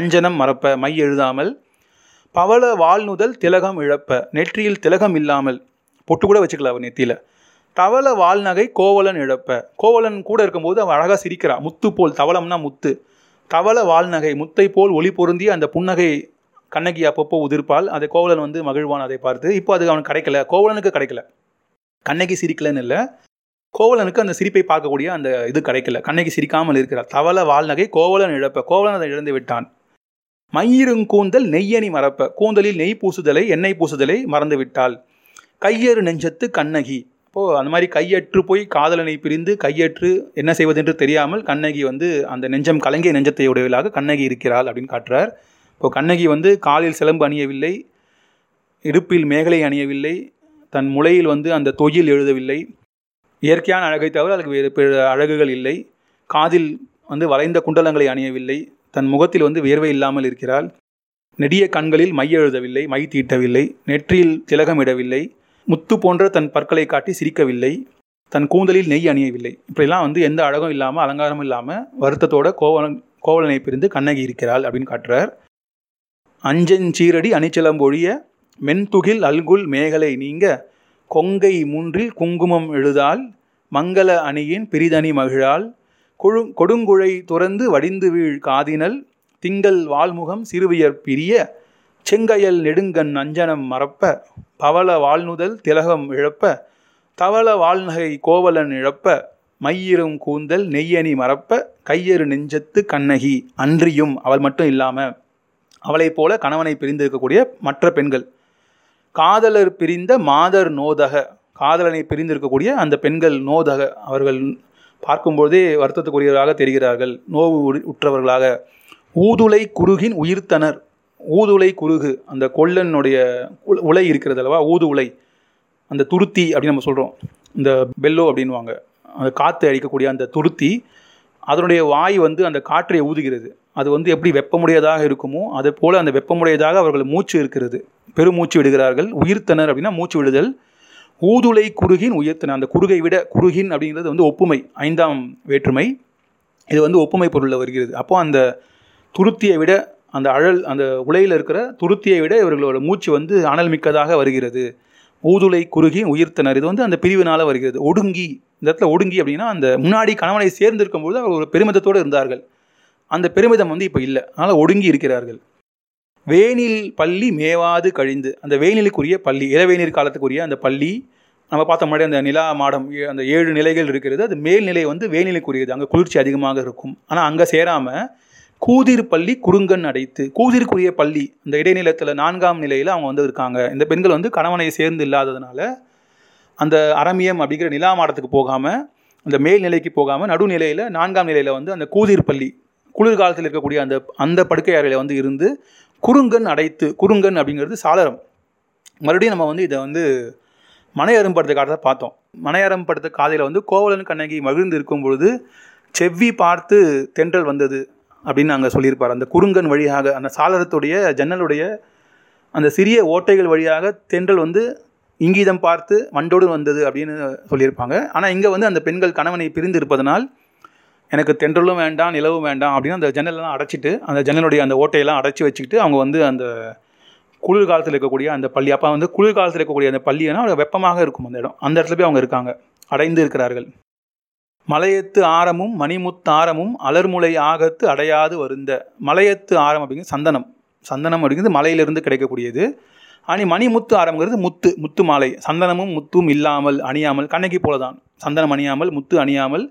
அஞ்சனம் மறப்ப மை எழுதாமல் பவள வால்நுதல் திலகம் இழப்ப நெற்றியில் திலகம் இல்லாமல் பொட்டு கூட வச்சுக்கல அவள் நெத்தியில். தவள வால்நகை கோவலன் இழப்ப, கோவலன் கூட இருக்கும்போது அவள் அழகாக சிரிக்கிறா, முத்து போல், தவளம்னா முத்து, தவள வால்நகை முத்தை போல் ஒளி பொருந்திய அந்த புன்னகை கண்ணகி அப்பப்போ உதிர்ப்பால். அதை கோவலன் வந்து மகிழ்வான் அதை பார்த்து. இப்போ அது அவனுக்கு கிடைக்கல, கோவலனுக்கு கிடைக்கல, கண்ணகி சிரிக்கலன்னு இல்லை, கோவலனுக்கு அந்த சிரிப்பை பார்க்கக்கூடிய அந்த இது கிடைக்கல, கண்ணகி சிரிக்காமல் இருக்கிறார். தவள வால்நகை கோவலன் இழப்ப, கோவலன் அதை இழந்து விட்டான். மயிருங்கூந்தல் நெய்யணி மறப்ப, கூந்தலில் நெய் பூசுதலை எண்ணெய் பூசுதலை மறந்து விட்டாள். கையறு நெஞ்சத்து கண்ணகி, இப்போது அந்த மாதிரி கையற்று போய் காதலனை பிரிந்து கையற்று என்ன செய்வதென்று தெரியாமல் கண்ணகி வந்து அந்த நெஞ்சம் கலங்கிய நெஞ்சத்தை உடையவளாக கண்ணகி இருக்கிறாள் அப்படின்னு காட்டுறார். இப்போது கண்ணகி வந்து காலில் சிலம்பு அணியவில்லை, இடுப்பில் மேகலை அணியவில்லை, தன் முளையில் வந்து அந்த தொயில் எழுதவில்லை, இயற்கையான அழகை தவிர அதுக்கு வேறு அழகுகள் இல்லை, காதில் வந்து வளைந்த குண்டலங்களை அணியவில்லை, தன் முகத்தில் வந்து வியர்வை இல்லாமல் இருக்கிறாள், நெடிய கண்களில் மை எழுதவில்லை மை தீட்டவில்லை, நெற்றியில் திலகமிடவில்லை, முத்து போன்ற தன் பற்களை காட்டி சிரிக்கவில்லை, தன் கூந்தலில் நெய் அணியவில்லை. இப்படிலாம் வந்து எந்த அழகும் இல்லாமல் அலங்காரமும் இல்லாமல் வருத்தத்தோட கோவலன் கோவலனை பிரிந்து கண்ணகி இருக்கிறாள் அப்படின்னு காட்டுறார். அஞ்சன் சீரடி அணிச்சலம்பொழிய மென்துகில் அல்குல் மேகலை நீங்க கொங்கை மூன்றில் குங்குமம் எழுதால் மங்கள அணியின் பிரிதனி மகிழால் கொழு கொடுங்குழை துறந்து வடிந்து வீழ் காதினல் திங்கள் வால்முகம் சிறுவியற் பிரிய செங்கயல் நெடுங்கண் அஞ்சனம் மறப்ப பவள வாழ்நுதல் திலகம் இழப்ப தவள வாழ்நகை கோவலன் இழப்ப மையிரும் கூந்தல் நெய்யணி மறப்ப கையறு நெஞ்சத்து கண்ணகி. அன்றியும் அவள் மட்டும் இல்லாமல் அவளைப் போல கணவனை பிரிந்திருக்கக்கூடிய மற்ற பெண்கள், காதலர் பிரிந்த மாதர் நோதக, காதலனை பிரிந்திருக்கக்கூடிய அந்த பெண்கள் நோதக, அவர்கள் பார்க்கும்போதே வருத்தத்துக்குரியவர்களாக தெரிகிறார்கள், நோவு உற்றவர்களாக. ஊதுலை குருகின் உயிர்த்தனர், ஊதுலை குருகு அந்த கொள்ளனுடைய உலை இருக்கிறது அல்லவா, ஊது உலை, அந்த துருத்தி அப்படின்னு நம்ம சொல்கிறோம், இந்த பெல்லோ அப்படின்வாங்க, அந்த காற்று அழிக்கக்கூடிய அந்த துருத்தி, அதனுடைய வாய் வந்து அந்த காற்றை ஊதுகிறது. அது வந்து எப்படி வெப்பமுடையதாக இருக்குமோ அதே போல் அந்த வெப்பமுடையதாக அவர்கள் மூச்சு இருக்கிறது, பெருமூச்சு விடுகிறார்கள். உயிர்த்தனர் அப்படின்னா மூச்சு விடுதல். ஊதுலை குருகின் உயிர்த்தனர், அந்த குறுகை விட குருகின் அப்படிங்கிறது வந்து ஒப்புமை, ஐந்தாம் வேற்றுமை, இது வந்து ஒப்புமை பொருளில் வருகிறது. அப்போது அந்த துருத்தியை விட, அந்த அழல், அந்த உலையில் இருக்கிற துருத்தியை விட இவர்களோட மூச்சு வந்து அனல் மிக்கதாக வருகிறது. ஊதுலை குறுகின் உயிர்த்தனர் இது வந்து அந்த பிரிவினால் வருகிறது. ஒடுங்கி, இந்த இடத்துல ஒடுங்கி அப்படின்னா அந்த முன்னாடி கணவனை சேர்ந்திருக்கும்போது அவர் ஒரு பெருமிதத்தோடு இருந்தார்கள், அந்த பெருமிதம் வந்து இப்போ இல்லை, அதனால் ஒடுங்கி இருக்கிறார்கள். வேனில் பள்ளி மேவாது கழிந்து, அந்த வேனிலுக்குரிய பள்ளி, இளவேநீர் காலத்துக்குரிய அந்த பள்ளி, நம்ம பார்த்த முன்னாடி அந்த நிலா மாடம் அந்த ஏழு நிலைகள் இருக்கிறது, அது மேல்நிலை வந்து வேனிலுக்குரியது, அங்கே குளிர்ச்சி அதிகமாக இருக்கும். ஆனால் அங்கே சேராமல் கூதிர் பள்ளி குறுங்கன் அடைத்து, கூதிற்குரிய பள்ளி, இந்த இடைநிலத்தில் நான்காம் நிலையில் அவங்க வந்து இருக்காங்க. இந்த பெண்கள் வந்து கணவனை சேர்ந்து இல்லாததுனால அந்த அரமியம் அப்படிங்கிற நிலா மாடத்துக்கு போகாமல், அந்த மேல்நிலைக்கு போகாமல் நடுநிலையில் நான்காம் நிலையில் வந்து அந்த கூதிர் பள்ளி, குளிர்காலத்தில் இருக்கக்கூடிய அந்த அந்த படுக்கை அறையில் வந்து இருந்து குறுங்கன் அடைத்து. குறுங்கன் அப்படிங்கிறது சாளரம். மறுபடியும் நம்ம வந்து இதை வந்து மனையரம் படுத்த காலத்தை பார்த்தோம். மனையரம் படுத்த காதையில் வந்து கோவலன் கண்ணகி மகிழ்ந்து இருக்கும் பொழுது செவ்வி பார்த்து தென்றல் வந்தது அப்படின்னு அங்கே சொல்லியிருப்பார். அந்த குறுங்கன் வழியாக, அந்த சாளரத்துடைய ஜன்னலுடைய அந்த சிறிய ஓட்டைகள் வழியாக தென்றல் வந்து இங்கீதம் பார்த்து வண்டோடு வந்தது அப்படின்னு சொல்லியிருப்பாங்க. ஆனால் இங்கே வந்து அந்த பெண்கள் கணவனை பிரிந்து இருப்பதனால் எனக்கு தென்றலும் வேண்டாம் நிலவும் வேண்டாம் அப்படின்னு அந்த ஜன்னலெலாம் அடைச்சிட்டு, அந்த ஜன்னலுடைய அந்த ஓட்டையெல்லாம் அடைச்சி வச்சுக்கிட்டு அவங்க வந்து அந்த குளிர்காலத்தில் இருக்கக்கூடிய அந்த பள்ளி, அப்போ வந்து குளிர்காலத்தில் இருக்கக்கூடிய அந்த பள்ளினா அவங்க வெப்பமாக இருக்கும் அந்த இடம், அந்த இடத்துல போய் அவங்க இருக்காங்க, அடைந்து இருக்கிறார்கள். மலையத்து ஆரமும் மணிமுத்து ஆரமும் அலர்முலை ஆகத்து அடையாது வருந்த. மலையத்து ஆரம் அப்படிங்கிறது சந்தனம், சந்தனம் அப்படிங்கிறது மலையிலிருந்து கிடைக்கக்கூடியது. ஆனால் மணிமுத்து ஆரம்ங்கிறது முத்து, முத்து மாலை. சந்தனமும் முத்தும் இல்லாமல் அணியாமல், கண்ணகி போல தான், சந்தனம் அணியாமல் முத்து அணியாமல்,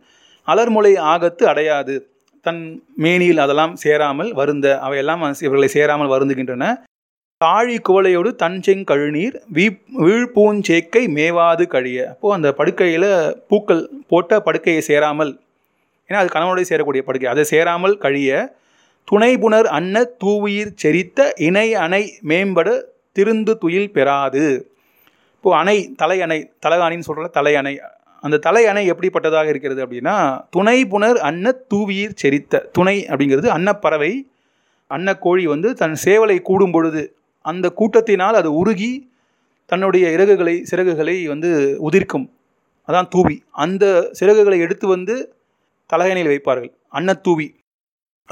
அலர்முலை ஆகத்து அடையாது, தன் மேனியில் அதெல்லாம் சேராமல் வருந்த, அவையெல்லாம் இவர்களை சேராமல் வருந்துகின்றன. தாழி குவளையோடு தன் செங் கழுநீர் வீ வீழ்பூஞ்சேக்கை மேவாது கழிய. அப்போது அந்த படுக்கையில் பூக்கள் போட்ட படுக்கையை சேராமல், ஏன்னா அது கணவனோடு சேரக்கூடிய படுக்கை, அதை சேராமல் கழிய. துணைபுணர் அன்ன தூவுயிர் செரித்த இணை அணை மேம்பட திருந்து துயில் பெறாது. இப்போது அணை, தலை அணை, தலகாணின்னு சொல்கிற தலை அணை, அந்த தலை அணை எப்படிப்பட்டதாக இருக்கிறது அப்படின்னா, துணைபுணர் அன்ன தூவியிர் செரித்த, துணை அப்படிங்கிறது அன்னப்பறவை, அன்னக்கோழி வந்து தன் சேவலை கூடும் பொழுது அந்த கூட்டத்தினால் அது உருகி தன்னுடைய இறகுகளை சிறகுகளை வந்து உதிர்க்கும், அதான் தூவி. அந்த சிறகுகளை எடுத்து வந்து தலையணையில் வைப்பார்கள், அன்னத்தூவி.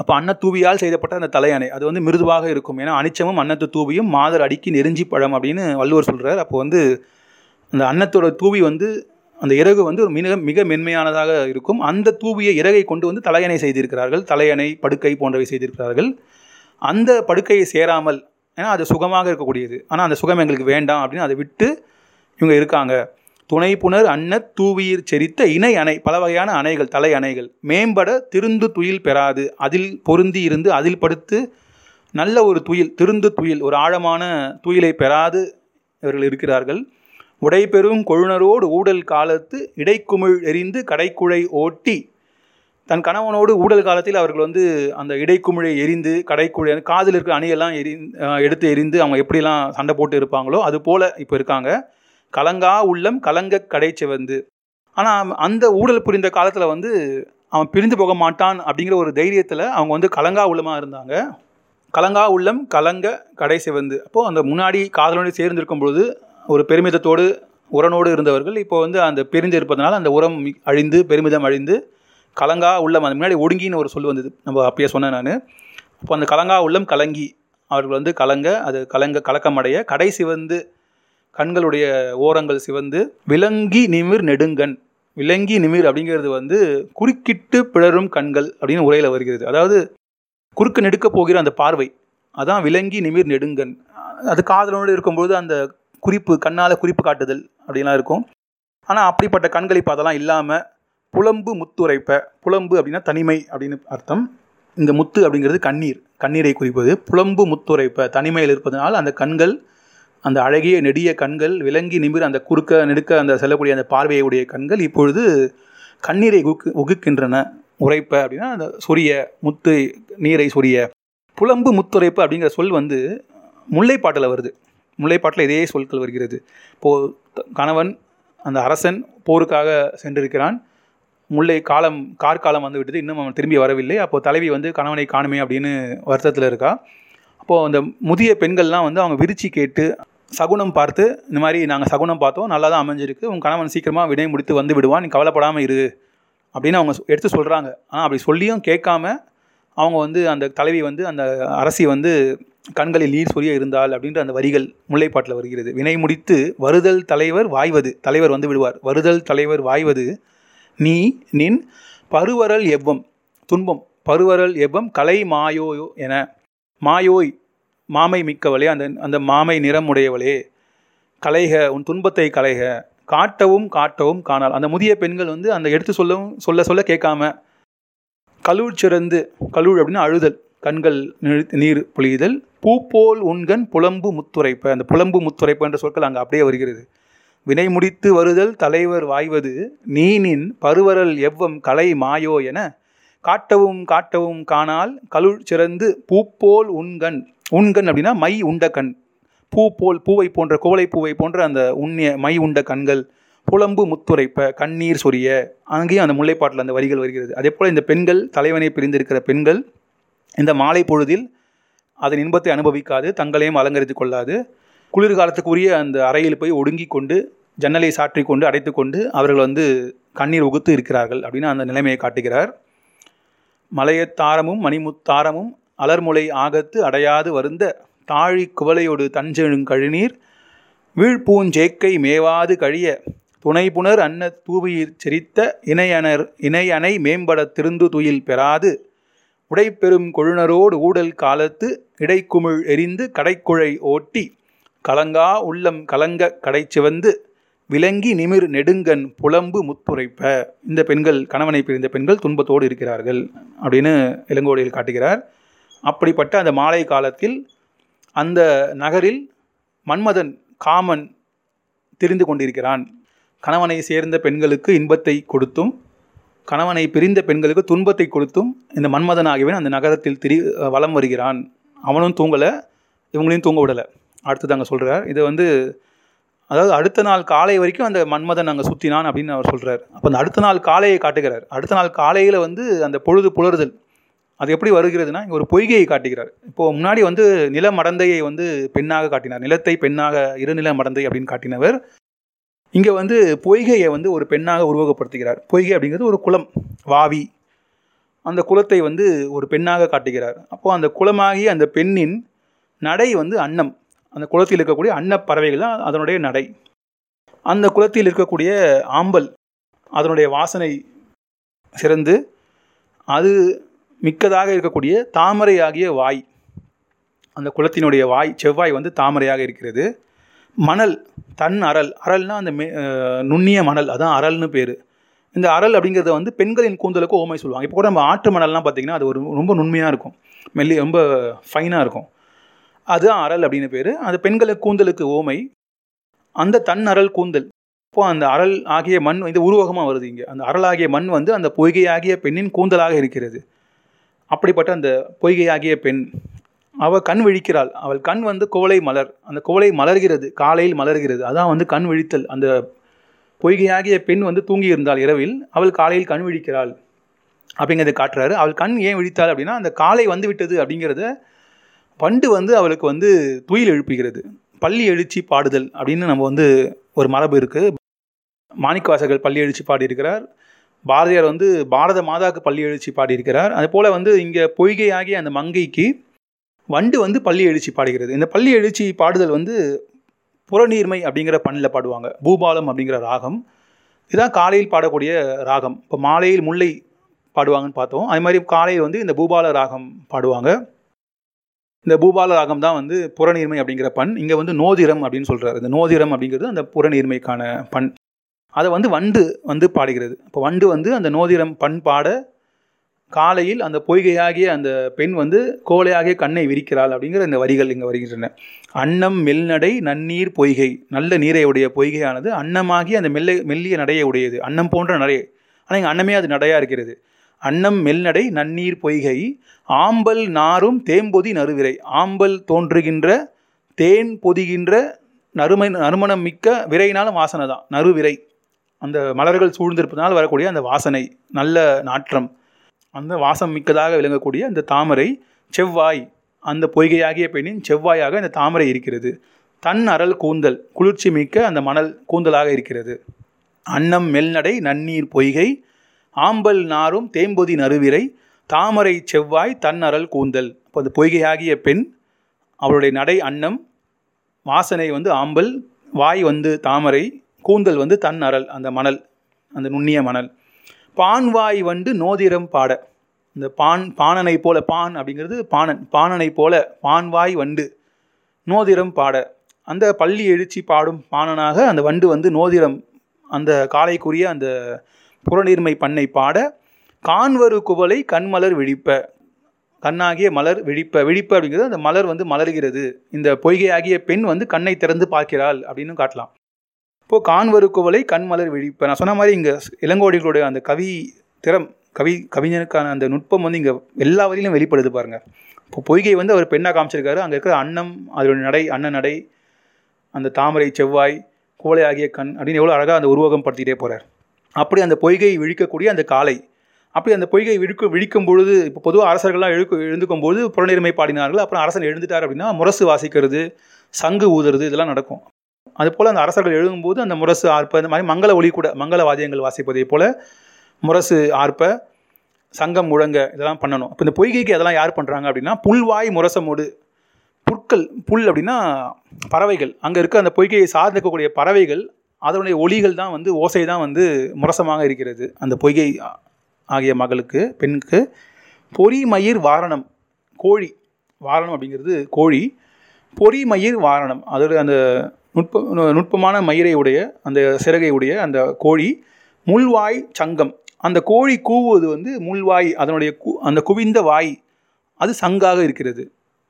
அப்போ அன்னத்தூவியால் செய்யப்பட்ட அந்த தலையணை அது வந்து மிருதுவாக இருக்கும். ஏன்னா அனிச்சமும் அன்னத்து தூவியும் மாதர் அடிக்கி நெருஞ்சி பழம் அப்படின்னு வள்ளுவர் சொல்கிறார். அப்போ வந்து அந்த அன்னத்தோட தூவி வந்து அந்த இறகு வந்து ஒரு மிக மிக மென்மையானதாக இருக்கும். அந்த தூவியை இறகை கொண்டு வந்து தலையணை செய்திருக்கிறார்கள், தலையணை படுக்கை போன்றவை செய்திருக்கிறார்கள். அந்த படுக்கையை சேராமல், ஏன்னா அது சுகமாக இருக்கக்கூடியது, ஆனால் அந்த சுகம் எங்களுக்கு வேண்டாம் அப்படின்னு அதை விட்டு இவங்க இருக்காங்க. துணைப்புணர் அன்ன தூவியிர் செரித்த இணை அணை, பல வகையான அணைகள், தலை அணைகள் மேம்பட திருந்து துயில் பெறாது, அதில் பொருந்தி இருந்து அதில் படுத்து நல்ல ஒரு துயில், திருந்து துயில், ஒரு ஆழமான துயிலை பெறாது இவர்கள் இருக்கிறார்கள். உடைபெறும் கொழுனரோடு ஊடல் காலத்து இடைக்குமிழ் எரிந்து கடைக்குழை ஓட்டி. தன் கணவனோடு ஊடல் காலத்தில் அவர்கள் வந்து அந்த இடைக்குமிழை எரிந்து கடைக்குழை, காதில் இருக்கிற அணியெல்லாம் எரி எடுத்து எரிந்து அவங்க எப்படிலாம் சண்டை போட்டு இருப்பாங்களோ அது போல் இப்போ இருக்காங்க. கலங்கா உள்ளம் கலங்க கடைச்சி வந்து, ஆனால் அந்த ஊடல் புரிந்த காலத்தில் வந்து அவன் பிரிந்து போக மாட்டான் அப்படிங்கிற ஒரு தைரியத்தில் அவங்க வந்து கலங்கா உள்ளமாக இருந்தாங்க. கலங்கா உள்ளம் கலங்க கடைசி வந்து, அப்போது அந்த முன்னாடி காதலோடு சேர்ந்திருக்கும் பொழுது ஒரு பெருமிதத்தோடு உரனோடு இருந்தவர்கள் இப்போ வந்து அந்த பிரிந்து இருப்பதனால் அந்த உரம் அழிந்து பெருமிதம் அழிந்து கலங்கா உள்ளம், அந்த முன்னாடி ஒடுங்கின்னு ஒரு சொல் வந்தது நம்ம அப்பயே சொன்னேன் நான், அப்போ அந்த கலங்கா உள்ளம் கலங்கி, அவர்கள் வந்து கலங்க அது கலங்க கலக்கமடைய கடை சிவந்து கண்களுடைய ஓரங்கள் சிவந்து விளங்கி நிமிர் நெடுங்கண், விளங்கி நிமிர் அப்படிங்கிறது வந்து குறுக்கிட்டு பிளரும் கண்கள் அப்படின்னு உரையில் வருகிறது. அதாவது குறுக்கு நெடுக்கப் போகிற அந்த பார்வை அதான் விளங்கி நிமிர் நெடுங்கண். அது காதலோடு இருக்கும்போது அந்த குறிப்பு கண்ணால் குறிப்பு காட்டுதல் அப்படின்லாம் இருக்கும். ஆனால் அப்படிப்பட்ட கண்கள் இப்போ அதெல்லாம் இல்லாமல் புலம்பு முத்துரைப்ப, புலம்பு அப்படின்னா தனிமை அப்படின்னு அர்த்தம். இந்த முத்து அப்படிங்கிறது கண்ணீர், கண்ணீரை குறிப்பது. புலம்பு முத்துரைப்ப தனிமையில் இருப்பதனால் அந்த கண்கள், அந்த அழகிய நெடிய கண்கள், விளங்கி நிமிர் அந்த குறுக்க நெடுக்க அந்த செல்லக்கூடிய அந்த பார்வையுடைய கண்கள் இப்பொழுது கண்ணீரை உகு உகுக்கின்றன உரைப்ப அப்படின்னா அந்த சொரிய முத்து நீரை சொரிய. புலம்பு முத்துரைப்பு அப்படிங்கிற சொல் வந்து முல்லைப்பாட்டில் வருது. முல்லைப்பாட்டில் இதே சொற்கள் வருகிறது. இப்போது கணவன் அந்த அரசன் போருக்காக சென்றிருக்கிறான், முல்லை காலம் கார்காலம் வந்து விட்டது, இன்னும் அவன் திரும்பி வரவில்லை. அப்போது தலைவி வந்து கணவனை காணுமே அப்படின்னு வருத்தத்தில் இருக்கா. அப்போது அந்த முதிய பெண்கள்லாம் வந்து அவங்க விரிச்சி கேட்டு சகுனம் பார்த்து, இந்த மாதிரி நாங்கள் சகுனம் பார்த்தோம், நல்லா தான் அமைஞ்சிருக்கு, உங்கள் கணவன் சீக்கிரமாக விடை முடித்து வந்து விடுவான், நீ கவலைப்படாமல் இரு அப்படின்னு அவங்க எடுத்து சொல்கிறாங்க. ஆனால் அப்படி சொல்லியும் கேட்காம அவங்க வந்து அந்த தலைவி வந்து அந்த அரசி வந்து கண்களில் நீர் சொரிய இருந்தால் அப்படின்ற அந்த வரிகள் முல்லைப்பாட்டில் வருகிறது. வினை முடித்து வருதல் தலைவர் வாய்வது, தலைவர் வந்து விடுவார், வருதல் தலைவர் வாய்வது நீ நின் பருவரல் எவ்வம் துன்பம், பருவரல் எவ்வம் கலை மாயோயோ என, மாயோய் மாமை மிக்கவளே, அந்த அந்த மாமை நிறமுடையவளே, கலைக உன் துன்பத்தை கலைக, காட்டவும் காட்டவும் காணால். அந்த முதிய பெண்கள் வந்து அந்த எடுத்து சொல்லவும் சொல்ல சொல்ல கேட்காம கழுள் சிறந்து, கழுள் அப்படின்னு அழுதல், கண்கள் நீர் பொழியுதல், பூப்போல் உண்கண் புலம்பு முத்துரைப்ப, அந்த புலம்பு முத்துரைப்பு என்ற சொற்கள் அங்கே அப்படியே வருகிறது. வினை முடித்து வருதல் தலைவர் வாய்வது நீனின் பருவரல் எவ்வம் கலை மாயோ என, காட்டவும் காட்டவும் காணால் கழுள் சிறந்து பூப்போல் உண்கண், உண்கண் அப்படின்னா மை உண்ட கண், பூ போல் பூவை போன்ற, கோலை பூவை போன்ற அந்த உண்ணிய மை உண்ட கண்கள், புலம்பு முத்துரைப்ப கண்ணீர் சொரிய, அங்கேயும் அந்த முல்லைப்பாட்டில் அந்த வரிகள் வருகிறது. அதே போல் இந்த பெண்கள், தலைவனை பிரிந்திருக்கிற பெண்கள் இந்த மாலை பொழுதில் அதன் இன்பத்தை அனுபவிக்காது, தங்களையும் அலங்கரித்து கொள்ளாது, குளிர்காலத்துக்குரிய அந்த அறையில் போய் ஒடுங்கி கொண்டு ஜன்னலை சாற்றி கொண்டு அடைத்து கொண்டு அவர்கள் வந்து கண்ணீர் உகுத்து இருக்கிறார்கள் அப்படின்னு அந்த நிலைமையை காட்டுகிறார். மலையத்தாரமும் மணிமுத்தாரமும் அலர்முளை ஆகத்து அடையாது வருந்த தாழி குவலையோடு தஞ்செழுங் கழுநீர் வீழ்பூஞ்சேக்கை மேவாது கழிய துணைபுணர் அன்ன தூவியிற் செரித்த இணையனர் இணையனை மேம்பட திருந்து துயில் பெறாது உடைப்பெரும் கொழுனரோடு ஊடல் காலத்து இடைக்குமிழ் எரிந்து கடைக்குழை ஓட்டி கலங்கா உள்ளம் கலங்க கடைச்சிவந்து விளங்கி நிமிர் நெடுங்கண் புலம்பு முத்துரைப்ப. இந்த பெண்கள், கணவனை பிரிந்த பெண்கள் துன்பத்தோடு இருக்கிறார்கள் அப்படின்னு இளங்கோவடிகள் காட்டுகிறார். அப்படிப்பட்ட அந்த மாலை காலத்தில் அந்த நகரில் மன்மதன் காமன் திரிந்து கொண்டிருக்கிறான். கணவனை சேர்ந்த பெண்களுக்கு இன்பத்தை கொடுத்தும் கணவனை பிரிந்த பெண்களுக்கு துன்பத்தை கொடுத்தும் இந்த மன்மதனாகவே அந்த நகரத்தில் திரி வலம் வருகிறான். அவனும் தூங்கலை, இவங்களையும் தூங்க விடலை. அடுத்தது அங்கே சொல்கிறார், இதை வந்து அதாவது அடுத்த நாள் காலை வரைக்கும் அந்த மன்மதன் அங்கே சுற்றினான் அப்படின்னு அவர் சொல்கிறார். அப்போ அந்த அடுத்த நாள் காலையை காட்டுகிறார். அடுத்த நாள் காலையில் வந்து அந்த பொழுது புலர்தல் அது எப்படி வருகிறதுனா இங்கே ஒரு பொய்கையை காட்டுகிறார். இப்போது முன்னாடி வந்து நில மடந்தையை வந்து பெண்ணாக காட்டினார், நிலத்தை பெண்ணாக இருநில மடந்தை அப்படின்னு காட்டினவர். இங்கே வந்து பொய்கையை வந்து ஒரு பெண்ணாக உருவகப்படுத்துகிறார். பொய்கை அப்படிங்கிறது ஒரு குளம், வாவி, அந்த குளத்தை வந்து ஒரு பெண்ணாக காட்டுகிறார். அப்போது அந்த குளமாகிய அந்த பெண்ணின் நடை வந்து அன்னம், அந்த குளத்தில் இருக்கக்கூடிய அன்னப்பறவைகள் தான் அதனுடைய நடை. அந்த குளத்தில் இருக்கக்கூடிய ஆம்பல் அதனுடைய வாசனை சிறந்து அது மிக்கதாக இருக்கக்கூடிய தாமரை ஆகிய வாய், அந்த குளத்தினுடைய வாய் செவ்வாய் வந்து தாமரையாக இருக்கிறது. மணல் தன் அரல், அரல்னால் அந்த மெ நுண்ணிய மணல், அதான் அரல்னு பேர். இந்த அரல் அப்படிங்கிறத வந்து பெண்களின் கூந்தலுக்கு ஓமை சொல்லுவாங்க. இப்போ கூட நம்ம ஆற்று மணல்லாம் பார்த்திங்கன்னா அது ஒரு ரொம்ப நுண்மையாக இருக்கும், மெல்லி ரொம்ப ஃபைனாக இருக்கும், அதுதான் அரல் அப்படின்னு பேர். அந்த பெண்களுக்கு கூந்தலுக்கு ஓமை அந்த தன் அரல் கூந்தல். இப்போது அந்த அரல் ஆகிய மண் இது உருவகமாக வருது இங்கே. அந்த அரல் ஆகிய மண் வந்து அந்த பொய்கையாகிய பெண்ணின் கூந்தலாக இருக்கிறது. அப்படிப்பட்ட அந்த பொய்கையாகிய பெண் அவள் கண் விழிக்கிறாள். அவள் கண் வந்து கோலை மலர், அந்த கோலை மலர்கிறது, காலையில் மலர்கிறது, அதான் வந்து கண் விழித்தல். அந்த பொய்கையாகிய பெண் வந்து தூங்கி இருந்தாள் இரவில், அவள் காலையில் கண் விழிக்கிறாள் அப்படிங்கிறத காட்டுறாரு. அவள் கண் ஏன் விழித்தாள் அப்படின்னா அந்த காலை வந்து விட்டது அப்படிங்கிறத பண்டு வந்து அவளுக்கு வந்து துயில் எழுப்புகிறது. பள்ளி எழுச்சி பாடுதல் அப்படின்னு நம்ம வந்து ஒரு மரபு இருக்குது. மாணிக்கவாசகர் பள்ளி எழுச்சி பாடியிருக்கிறார், பாரதியார் வந்து பாரத மாதாவுக்கு பள்ளி எழுச்சி பாடியிருக்கிறார். அதுபோல் வந்து இங்கே பொய்கையாகிய அந்த மங்கைக்கு வண்டு வந்து பள்ளி எழுச்சி பாடுகிறது. இந்த பள்ளி எழுச்சி பாடுதல் வந்து புறநீர்மை அப்படிங்கிற பண்ணில் பாடுவாங்க. பூபாலம் அப்படிங்கிற ராகம், இதுதான் காலையில் பாடக்கூடிய ராகம். இப்போ மாலையில் முல்லை பாடுவாங்கன்னு பார்த்தோம், அது மாதிரி காலையில் வந்து இந்த பூபால ராகம் பாடுவாங்க. இந்த பூபால ராகம் தான் வந்து புறநீர்மை அப்படிங்கிற பண். இங்கே வந்து நோதிரம் அப்படின்னு சொல்கிறார். இந்த நோதிரம் அப்படிங்கிறது அந்த புறநீர்மைக்கான பண். அதை வந்து வண்டு வந்து பாடுகிறது. இப்போ வண்டு வந்து அந்த நோதிரம் பண் பாட காலையில் அந்த பொய்கையாகிய அந்த பெண் வந்து கோலையாகிய கண்ணை விரிக்கிறாள் அப்படிங்கிற இந்த வரிகள் இங்கே வருகின்றன. அன்னம் மெல்நடை நன்னீர் பொய்கை, நல்ல நீரை உடைய பொய்கையானது அன்னமாகி அந்த மெல்லை மெல்லிய நடையை உடையது, அன்னம் போன்ற நடை. ஆனால் இங்கே அன்னமே அது நடையாக இருக்கிறது. அன்னம் மெல்நடை நன்னீர் பொய்கை ஆம்பல் நாரும் தேம்பொதி நறுவிரை, ஆம்பல் தோன்றுகின்ற தேன் பொதிகின்ற நறுமை நறுமணம் மிக்க விரைனாலும் வாசனை தான் நறுவிரை, அந்த மலர்கள் சூழ்ந்திருப்பதனால் வரக்கூடிய அந்த வாசனை, நல்ல நாற்றம், அந்த வாசம் மிக்கதாக விளங்கக்கூடிய அந்த தாமரை செவ்வாய், அந்த பொய்கையாகிய பெண்ணின் செவ்வாயாக இந்த தாமரை இருக்கிறது. தன் அறல் கூந்தல், குளிர்ச்சி மிக்க அந்த மணல் கூந்தலாக இருக்கிறது. அன்னம் மெல்நடை நன்னீர் பொய்கை ஆம்பல் நாரும் தேம்பொதி நறுவிரை தாமரை செவ்வாய் தன் அறல் கூந்தல். இப்போ அந்த பொய்கையாகிய பெண், அவளுடைய நடை அன்னம், வாசனை வந்து ஆம்பல், வாய் வந்து தாமரை, கூந்தல் வந்து தன் அறல், அந்த மணல், அந்த நுண்ணிய மணல். பான்வாய் வண்டு நோதிரம் பாட, இந்த பான் பாணனை போல, பான் அப்படிங்கிறது பாணன், பாணனை போல பான்வாய் வண்டு நோதிரம் பாட, அந்த பள்ளி எழுச்சி பாடும் பாணனாக அந்த வண்டு வந்து நோதிரம், அந்த காலைக்குரிய அந்த புறநீர்மை பண்ணை பாட, காண்வரு குவளை கண்மலர் விழிப்ப, கண்ணாகிய மலர் விழிப்ப, விழிப்ப அப்படிங்கிறது அந்த மலர் வந்து மலர்கிறது, இந்த பொய்கையாகிய பெண் வந்து கண்ணை திறந்து பார்க்கிறாள் அப்படின்னு காட்டலாம். இப்போது காண்வரு குவளை கண்மலர் விழிப்ப, நான் சொன்ன மாதிரி இங்கே இளங்கோவடிகளுடைய அந்த கவி திறம், கவி கவிஞனுக்கான அந்த நுட்பம் வந்து இங்கே எல்லா வரையிலும் வெளிப்படுது பாருங்கள். இப்போ பொய்கை வந்து அவர் பெண்ணாக காமிச்சிருக்காரு, அங்கே இருக்கிற அன்னம், அதனுடைய நடை, அன்ன நடை, அந்த தாமரை செவ்வாய், குவளை ஆகிய கண் அப்படின்னு எவ்வளோ அழகாக அந்த உருவகம் படுத்திகிட்டே போகிறார். அப்படி அந்த பொய்கை விழிக்கக்கூடிய அந்த காலை, அப்படி அந்த பொய்கை விழிக்க விழிக்கும் பொழுது, இப்போ பொதுவாக அரசர்கள்லாம் எழுக்க எழுந்துக்கும் பொழுது புறநீர்மை பாடினார்கள், அப்புறம் அரசன் எழுந்துட்டார் அப்படின்னா முரசு வாசிக்கிறது, சங்கு ஊதுறது, இதெல்லாம் நடக்கும். அதுபோல் அந்த அரசர்கள் எழுதும்போது அந்த முரசு ஆர்ப்ப, அந்த மாதிரி மங்கள ஒளி கூட, மங்கள வாத்தியங்கள் வாசிப்பதை போல் முரசு ஆர்ப்ப, சங்கம் முழங்க, இதெல்லாம் பண்ணணும். இப்போ இந்த பொய்கைக்கு அதெல்லாம் யார் பண்ணுறாங்க அப்படின்னா புல்வாய் முரசமோடு, புற்கள், புல் அப்படின்னா பறவைகள், அங்கே இருக்க அந்த பொய்கையை சார்ந்திருக்கக்கூடிய பறவைகள், அதனுடைய ஒளிகள் தான் வந்து, ஓசை தான் வந்து முரசமாக இருக்கிறது அந்த பொய்கை ஆகிய மகளுக்கு, பெண்ணுக்கு. பொறிமயிர் வாரணம், கோழி, வாரணம் அப்படிங்கிறது கோழி, பொறிமயிர் வாரணம், அதோட அந்த நுட்ப நுட்பமான மயிரை உடைய அந்த சிறகை உடைய அந்த கோழி, முள்வாய் சங்கம், அந்த கோழி கூவுவது வந்து முள்வாய், அதனுடைய கு அந்த குவிந்த வாய், அது சங்காக இருக்கிறது.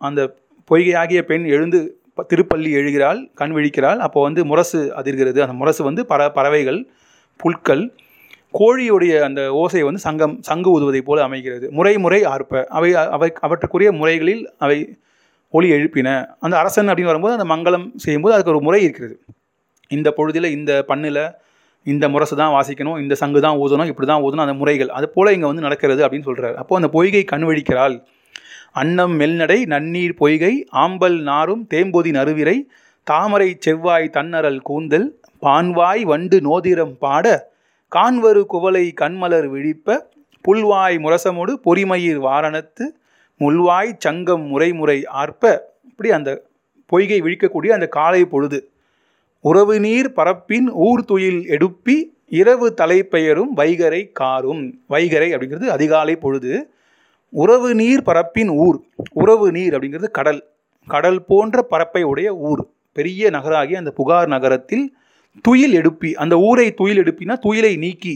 அந்த பொய்கையாகிய பெண் எழுந்து திருப்பள்ளி எழுகிறாள், கண் விழிக்கிறாள், அப்போ வந்து முரசு அதிர்கிறது, அந்த முரசு வந்து பற பறவைகள் புல்கள், கோழியுடைய அந்த ஓசை வந்து சங்கம், சங்கு ஊதுவதை போல் அமைகிறது. முறை முறை ஆர்ப்ப, அவை அவை அவற்றுக்குரிய முறைகளில் அவை ஒளி எழுப்பின. அந்த அரசன் அப்படின்னு வரும்போது அந்த மங்களம் செய்யும்போது அதுக்கு ஒரு முறை இருக்கிறது. இந்த பொழுதில் இந்த பண்ணில் இந்த முரசு தான் வாசிக்கணும், இந்த சங்கு தான் ஊதணும், இப்படி தான் ஊதணும், அந்த முறைகள் அது போல் இங்கே வந்து நடக்கிறது அப்படின்னு சொல்கிறார். அப்போது அந்த பொய்கை கண் விழிக்கிறாள். அன்னம் மெல்நடை நன்னீர் பொய்கை ஆம்பல் நாரும் தேம்பொதி நறுவிரை தாமரை செவ்வாய் தன்னரல் கூந்தல் பான்வாய் வண்டு நோதிரம் பாட காண்வரு குவளை கண்மலர் விழிப்ப புல்வாய் முரசமோடு பொறிமயிர் வாரணத்து முல்வாய் சங்கம் முறைமுறை ஆர்ப்ப. இப்படி அந்த பொய்கை விழிக்கக்கூடிய அந்த காலை பொழுது, உறவு நீர் பரப்பின் ஊர்துயில் எடுப்பி இரவு தலைப்பெயரும் வைகரை காரும். வைகரை அப்படிங்கிறது அதிகாலை பொழுது. உறவு நீர் பரப்பின் ஊர், உறவு நீர் அப்படிங்கிறது கடல், கடல் போன்ற பரப்பை உடைய ஊர், பெரிய நகராகிய அந்த புகார் நகரத்தில் துயில் எடுப்பி, அந்த ஊரை துயில் எடுப்பினா துயிலை நீக்கி,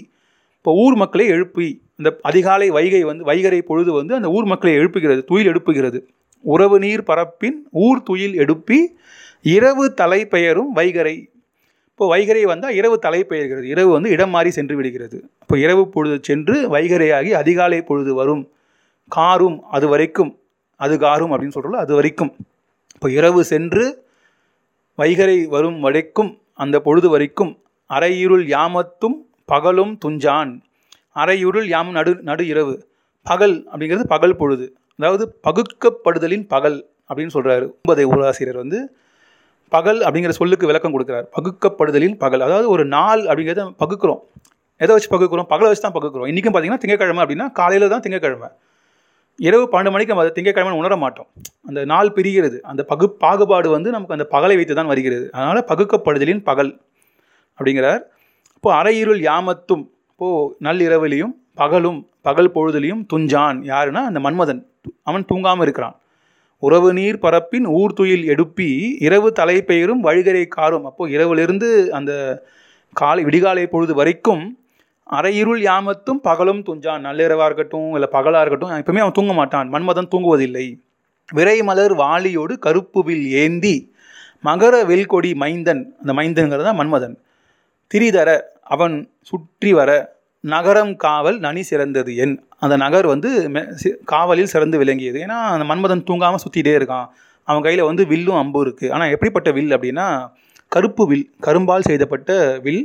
இப்போ ஊர் மக்களை எழுப்பி, இந்த அதிகாலை வைகை வந்து வைகரை பொழுது வந்து அந்த ஊர் மக்களை எழுப்புகிறது, துயில் எழுப்புகிறது. உறவு நீர் பரப்பின் ஊர் துயில் எடுப்பி இரவு தலை பெயரும் வைகரை. இப்போ வைகரை வந்தால் இரவு தலை பெயர்கிறது, இரவு வந்து இடம் மாறி சென்று விடுகிறது. இப்போ இரவு பொழுது சென்று வைகரையாகி அதிகாலை பொழுது வரும் காரும், அது வரைக்கும் அது காரும் அப்படின்னு சொல்கிறோம், அது வரைக்கும். இப்போ இரவு சென்று வைகரை வரும் வரைக்கும், அந்த பொழுது வரைக்கும் அரையுருள் யாமத்தும் பகலும் துஞ்சான். அரையுருள் யாம் நடு நடு இரவு, பகல் அப்படிங்கிறது பகல் பொழுது, அதாவது பகுக்கப்படுதலின் பகல் அப்படின்னு சொல்கிறாரு ஒன்பதை ஊராசிரியர் வந்து. பகல் அப்படிங்கிற சொல்லுக்கு விளக்கம் கொடுக்குறார். பகுக்கப்படுதலின் பகல், அதாவது ஒரு நாள் அப்படிங்கிறத பகுக்கிறோம். எதை வச்சு பகுக்கிறோம்? பகலை வச்சு தான் பகுக்கிறோம். இன்றைக்கும் பார்த்திங்கன்னா திங்கக்கிழமை அப்படின்னா காலையில் தான் திங்கக்கிழமை, இரவு பன்னெண்டு மணிக்கு நம்ம அதை திங்கக்கிழமை உணர மாட்டோம். அந்த நாள் பிரிகிறது, அந்த பகு பாகுபாடு வந்து நமக்கு அந்த பகலை வைத்து தான் வருகிறது. அதனால் பகுக்கப்படுதலின் பகல் அப்படிங்கிறார். இப்போது அரையிருள் யாமத்தும், இப்போது நள்ளிரவுலையும் பகலும் பகல் பொழுதுலையும் துஞ்சான் யாருன்னா அந்த மன்மதன், அவன் தூங்காமல் இருக்கிறான். உறவு நீர் பரப்பின் ஊர்துயில் எடுப்பி இரவு தலைப்பெயரும் வழிகரை காரும். அப்போது இரவிலிருந்து அந்த காலை விடிகாலை பொழுது வரைக்கும் அரையிருள் யாமத்தும் பகலும் துஞ்சான். நள்ளிரவாக இருக்கட்டும் இல்லை பகலாக இருக்கட்டும் எப்பவுமே அவன் தூங்க மாட்டான், மன்மதன் தூங்குவதில்லை. விரை மலர் வாலியோடு கருப்புவில் ஏந்தி மகர வெல்கொடி மைந்தன், அந்த மைந்தன்கிறது தான் மன்மதன். திரிதர அவன் சுற்றி வர நகரம் காவல் நனி சிறந்தது என், அந்த நகர் வந்து காவலில் சிறந்து விளங்கியது. ஏன்னா அந்த மன்மதன் தூங்காமல் சுற்றிகிட்டே இருக்கான், அவன் கையில் வந்து வில்லும் அம்பும் இருக்குது. ஆனால் எப்படிப்பட்ட வில் அப்படின்னா கருப்பு வில், கரும்பால் செய்யப்பட்ட வில்,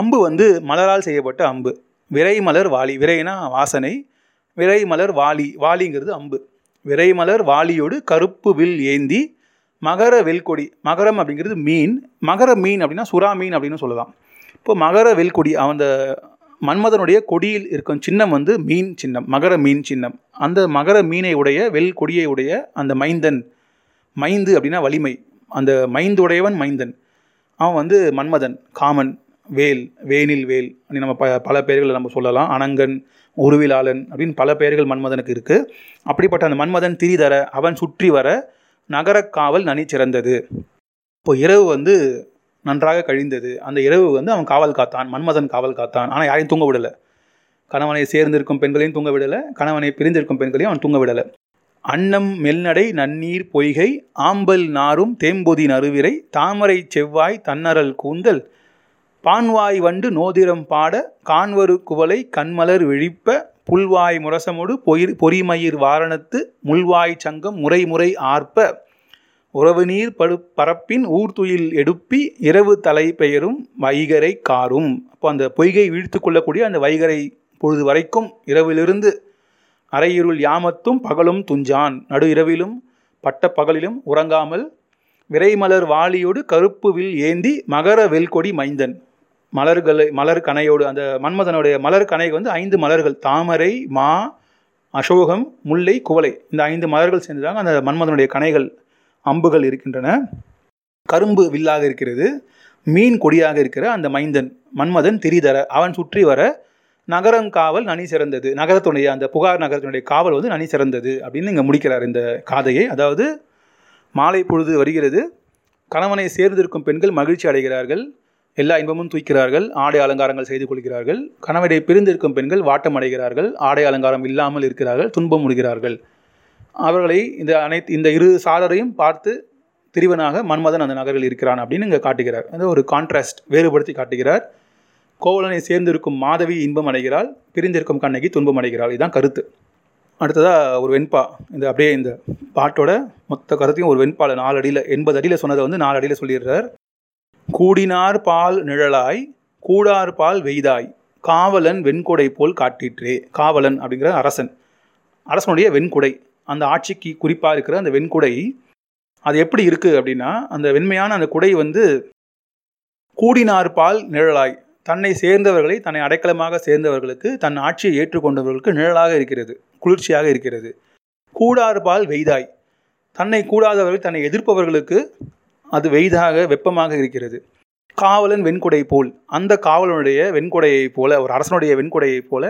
அம்பு வந்து மலரால் செய்யப்பட்ட அம்பு. விரை மலர் வாலி, விரைனா வாசனை, விரை மலர் வாலி, வாலிங்கிறது அம்பு. விரை மலர் வாலியோடு கருப்பு வில் ஏந்தி மகர வெல்கொடி, மகரம் அப்படிங்கிறது மீன், மகர மீன் அப்படின்னா சுறா மீன் அப்படின்னு சொல்லலாம். இப்போ மகர வெல்கொடி, அந்த மன்மதனுடைய கொடியில் இருக்கும் சின்னம் வந்து மீன் சின்னம், மகர மீன் சின்னம். அந்த மகர மீனை உடைய வெல் கொடியை உடைய அந்த மைந்தன், மைந்து அப்படின்னா வலிமை, அந்த மைந்துடையவன் மைந்தன், அவன் வந்து மன்மதன். காமன் வேல், வேனில் வேல் அப்படின்னு நம்ம ப பல பெயர்களை நம்ம சொல்லலாம். அனங்கன், உருவிலாளன் அப்படின்னு பல பெயர்கள் மன்மதனுக்கு இருக்குது. அப்படிப்பட்ட அந்த மன்மதன் திரிதர அவன் சுற்றி வர நகரக்காவல் நனி சிறந்தது. இப்போ இரவு வந்து நன்றாக கழிந்தது. அந்த இரவு வந்து அவன் காவல் காத்தான், மன்மதன் காவல் காத்தான். ஆனால் யாரையும் தூங்க விடலை, கணவனை சேர்ந்திருக்கும் பெண்களையும் தூங்க விடலை, கணவனை பிரிந்திருக்கும் பெண்களையும் அவன் தூங்க விடலை. அன்னம் மெல்நடை நன்னீர் பொய்கை ஆம்பல் நாரும் தேம்பொதி நறுவிரை தாமரை செவ்வாய் தன்னரல் கூந்தல் பான்வாய் வண்டு நோதிரம் பாட கான்வரு குவளை கண்மலர் விழிப்ப புல்வாய் முரசமோடு பொயிர் பொறிமயிர் வாரணத்து முல்வாய் சங்கம் முறை முறை ஆர்ப்ப உறவு நீர் படு பரப்பின் ஊர்துயில் எடுப்பி இரவு தலை பெயரும் வைகரை காரும். அப்போ அந்த பொய்கை வீழ்த்து கொள்ளக்கூடிய அந்த வைகரை பொழுது வரைக்கும் இரவிலிருந்து அரையிருள் யாமத்தும் பகலும் துஞ்சான், நடு இரவிலும் பட்ட பகலிலும் உறங்காமல் விரைமலர் வாலியோடு கருப்பு வில் ஏந்தி மகர வெல்கொடி மைந்தன், மலர்களை மலர் கணையோடு, அந்த மன்மதனுடைய மலர் கணை வந்து ஐந்து மலர்கள், தாமரை மா அசோகம் முல்லை குவளை, இந்த ஐந்து மலர்கள் சேர்ந்துதாங்க அந்த மன்மதனுடைய கணைகள் அம்புகள் இருக்கின்றன. கரும்பு வில்லாக இருக்கிறது, மீன் கொடியாக இருக்கிற அந்த மைந்தன் மன்மதன் திரிதர அவன் சுற்றி வர நகரம் காவல் நனி சிறந்தது. நகரத்துடைய அந்த புகார் நகரத்தினுடைய காவல் வந்து நனி சிறந்தது அப்படின்னு இங்கே முடிக்கிறார் இந்த காதையை. அதாவது மாலை பொழுது வருகிறது, கணவனை சேர்ந்திருக்கும் பெண்கள் மகிழ்ச்சி அடைகிறார்கள், எல்லா இன்பமும் தூய்க்கிறார்கள், ஆடை அலங்காரங்கள் செய்து கொள்கிறார்கள். கணவனை பிரிந்திருக்கும் பெண்கள் வாட்டம் அடைகிறார்கள், ஆடை அலங்காரம் இல்லாமல் இருக்கிறார்கள், துன்பம் உறுகிறார்கள். அவர்களை இந்த அனைத்து இந்த இரு சாரரையும் பார்த்து திரிவனாக மன்மதன் அந்த நகரில் இருக்கிறான் அப்படின்னு இங்கே காட்டுகிறார். அது ஒரு கான்ட்ராஸ்ட், வேறுபடுத்தி காட்டுகிறார். கோவலனை சேர்ந்திருக்கும் மாதவி இன்பம் அடைகிறாள், பிரிந்திருக்கும் கண்ணகி துன்பம் அடைகிறாள். இதுதான் கருத்து. அடுத்ததாக ஒரு வெண்பா, இந்த அப்படியே இந்த பாட்டோட மொத்த கருத்தையும் ஒரு வெண்பாவில் நாலு அடியில் எண்பது அடியில் சொன்னதை வந்து நாலு அடியில் சொல்லிடுறார். கூடினார் பால் நிழலாய் கூடார் பால் வெய்தாய் காவலன் வெண்கொடை போல் காட்டிற்றே. காவலன் அப்படிங்கிற அரசன், அரசனுடைய வெண்குடை, அந்த ஆட்சிக்கு குறிப்பாக இருக்கிற அந்த வெண்குடை அது எப்படி இருக்குது அப்படின்னா அந்த வெண்மையான அந்த குடை வந்து கூடினார்பால் நிழலாய், தன்னை சேர்ந்தவர்களை, தன்னை அடைக்கலமாக சேர்ந்தவர்களுக்கு, தன் ஆட்சியை ஏற்றுக்கொண்டவர்களுக்கு நிழலாக இருக்கிறது, குளிர்ச்சியாக இருக்கிறது. கூடார்பால் வெய்தாய், தன்னை கூடாதவர்கள், தன்னை எதிர்ப்பவர்களுக்கு அது வெய்தாக வெப்பமாக இருக்கிறது. காவலன் வெண்குடை போல், அந்த காவலனுடைய வெண்குடையைப் போல, ஒரு அரசனுடைய வெண்குடையைப் போல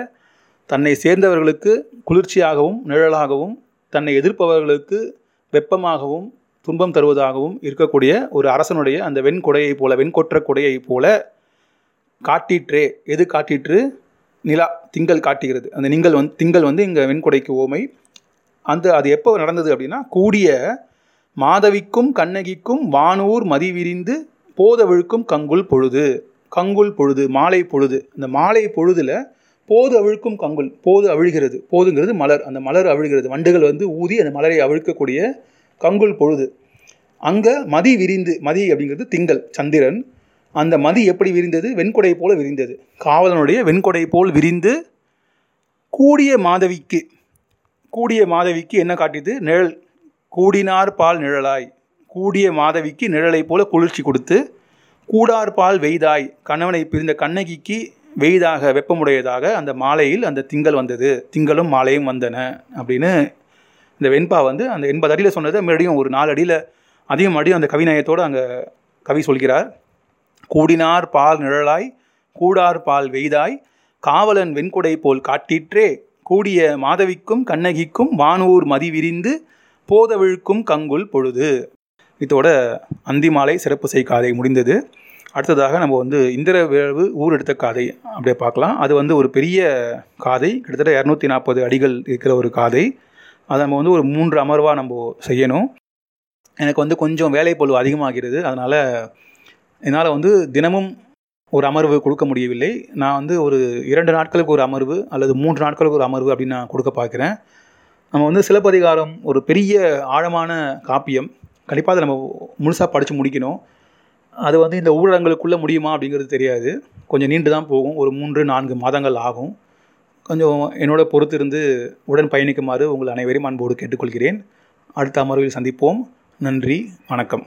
தன்னை சேர்ந்தவர்களுக்கு குளிர்ச்சியாகவும் நிழலாகவும், தன்னை எதிர்ப்பவர்களுக்கு வெப்பமாகவும் துன்பம் தருவதாகவும் இருக்கக்கூடிய ஒரு அரசனுடைய அந்த வெண்கொடையைப் போல, வெண்கொற்ற கொடையைப் போல காட்டிற்றே. எது காட்டிற்று? நிலா, திங்கள் காட்டுகிறது. அந்த நீங்கள் வந்து திங்கள் வந்து இங்கே வெண்கொடைக்கு ஓமை. அந்த அது எப்போ நடந்தது அப்படின்னா கூடிய மாதவிக்கும் கண்ணகிக்கும் வானூர் மதிவிரிந்து போதவிழுக்கும் கங்குல் பொழுது. கங்குல் பொழுது மாலை பொழுது, இந்த மாலை பொழுதில் போது அவிழ்க்கும் கங்குல், போது அவிழ்கிறது, போதுங்கிறது மலர், அந்த மலர் அவிழ்கிறது, வண்டுகள் வந்து ஊதி அந்த மலரை அவிழ்க்கக்கூடிய கங்குல் பொழுது. அங்கே மதி விரிந்து, மதி அப்படிங்கிறது திங்கள் சந்திரன், அந்த மதி எப்படி விரிந்தது? வெண்கொடை போல விரிந்தது. காவலனுடைய வெண்கொடை போல் விரிந்து கூடிய மாதவிக்கு, கூடிய மாதவிக்கு என்ன காட்டியது? நிழல். கூடினார் பால் நிழலாய், கூடிய மாதவிக்கு நிழலை போல குளிர்ச்சி கொடுத்து, கூடார் பால் வெய்தாய், கணவனை பிரிந்த கண்ணகிக்கு வெயிலாக வெப்பமுடையதாக அந்த மாலையில் அந்த திங்கள் வந்தது, திங்களும் மாலையும் வந்தன அப்படின்னு இந்த வெண்பா வந்து அந்த எண்பது அடியில் சொன்னதை மறுபடியும் ஒரு நாலு அடியில் அதிகம் மறுபடியும் அந்த கவிநயத்தோடு அங்கே கவி சொல்கிறார். கூடினார் பால் நிழலாய் கூடார் பால் வெய்தாய் காவலன் வெண்குடை போல் காட்டிற்றே கூடிய மாதவிக்கும் கண்ணகிக்கும் வானூர் மதி விரிந்து போதவிழ்க்கும் கங்குல் பொழுது. இதோட அந்திமாலை சிறப்பு செய் காதை முடிந்தது. அடுத்ததாக நம்ம வந்து இந்திர வேவு ஊர் எடுத்த காதை அப்படியே பார்க்கலாம். அது வந்து ஒரு பெரிய காதை, கிட்டத்தட்ட இரநூத்தி நாற்பது அடிகள் இருக்கிற ஒரு காதை. அதை நம்ம வந்து ஒரு மூன்று அமர்வாக நம்ம செய்யணும். எனக்கு வந்து கொஞ்சம் வேலைப்பொழுது அதிகமாகிறது, அதனால் என்னால் வந்து தினமும் ஒரு அமர்வு கொடுக்க முடியவில்லை. நான் வந்து ஒரு இரண்டு நாட்களுக்கு ஒரு அமர்வு அல்லது மூன்று நாட்களுக்கு ஒரு அமர்வு அப்படின்னு நான் கொடுக்க பார்க்குறேன். நம்ம வந்து சிலப்பதிகாரம் ஒரு பெரிய ஆழமான காப்பியம், கண்டிப்பாக அதை நம்ம முழுசாக படித்து முடிக்கணும். அது வந்து இந்த ஊரடங்களுக்குள்ளே முடியுமா அப்படிங்கிறது தெரியாது, கொஞ்சம் நீண்டு தான் போகும், ஒரு மூன்று நான்கு மாதங்கள் ஆகும். கொஞ்சம் என்னோட பொறுத்திருந்து உடன் பயணிக்குமாறு உங்கள் அனைவரையும் அன்போடு கேட்டுக்கொள்கிறேன். அடுத்த அமர்வில் சந்திப்போம். நன்றி, வணக்கம்.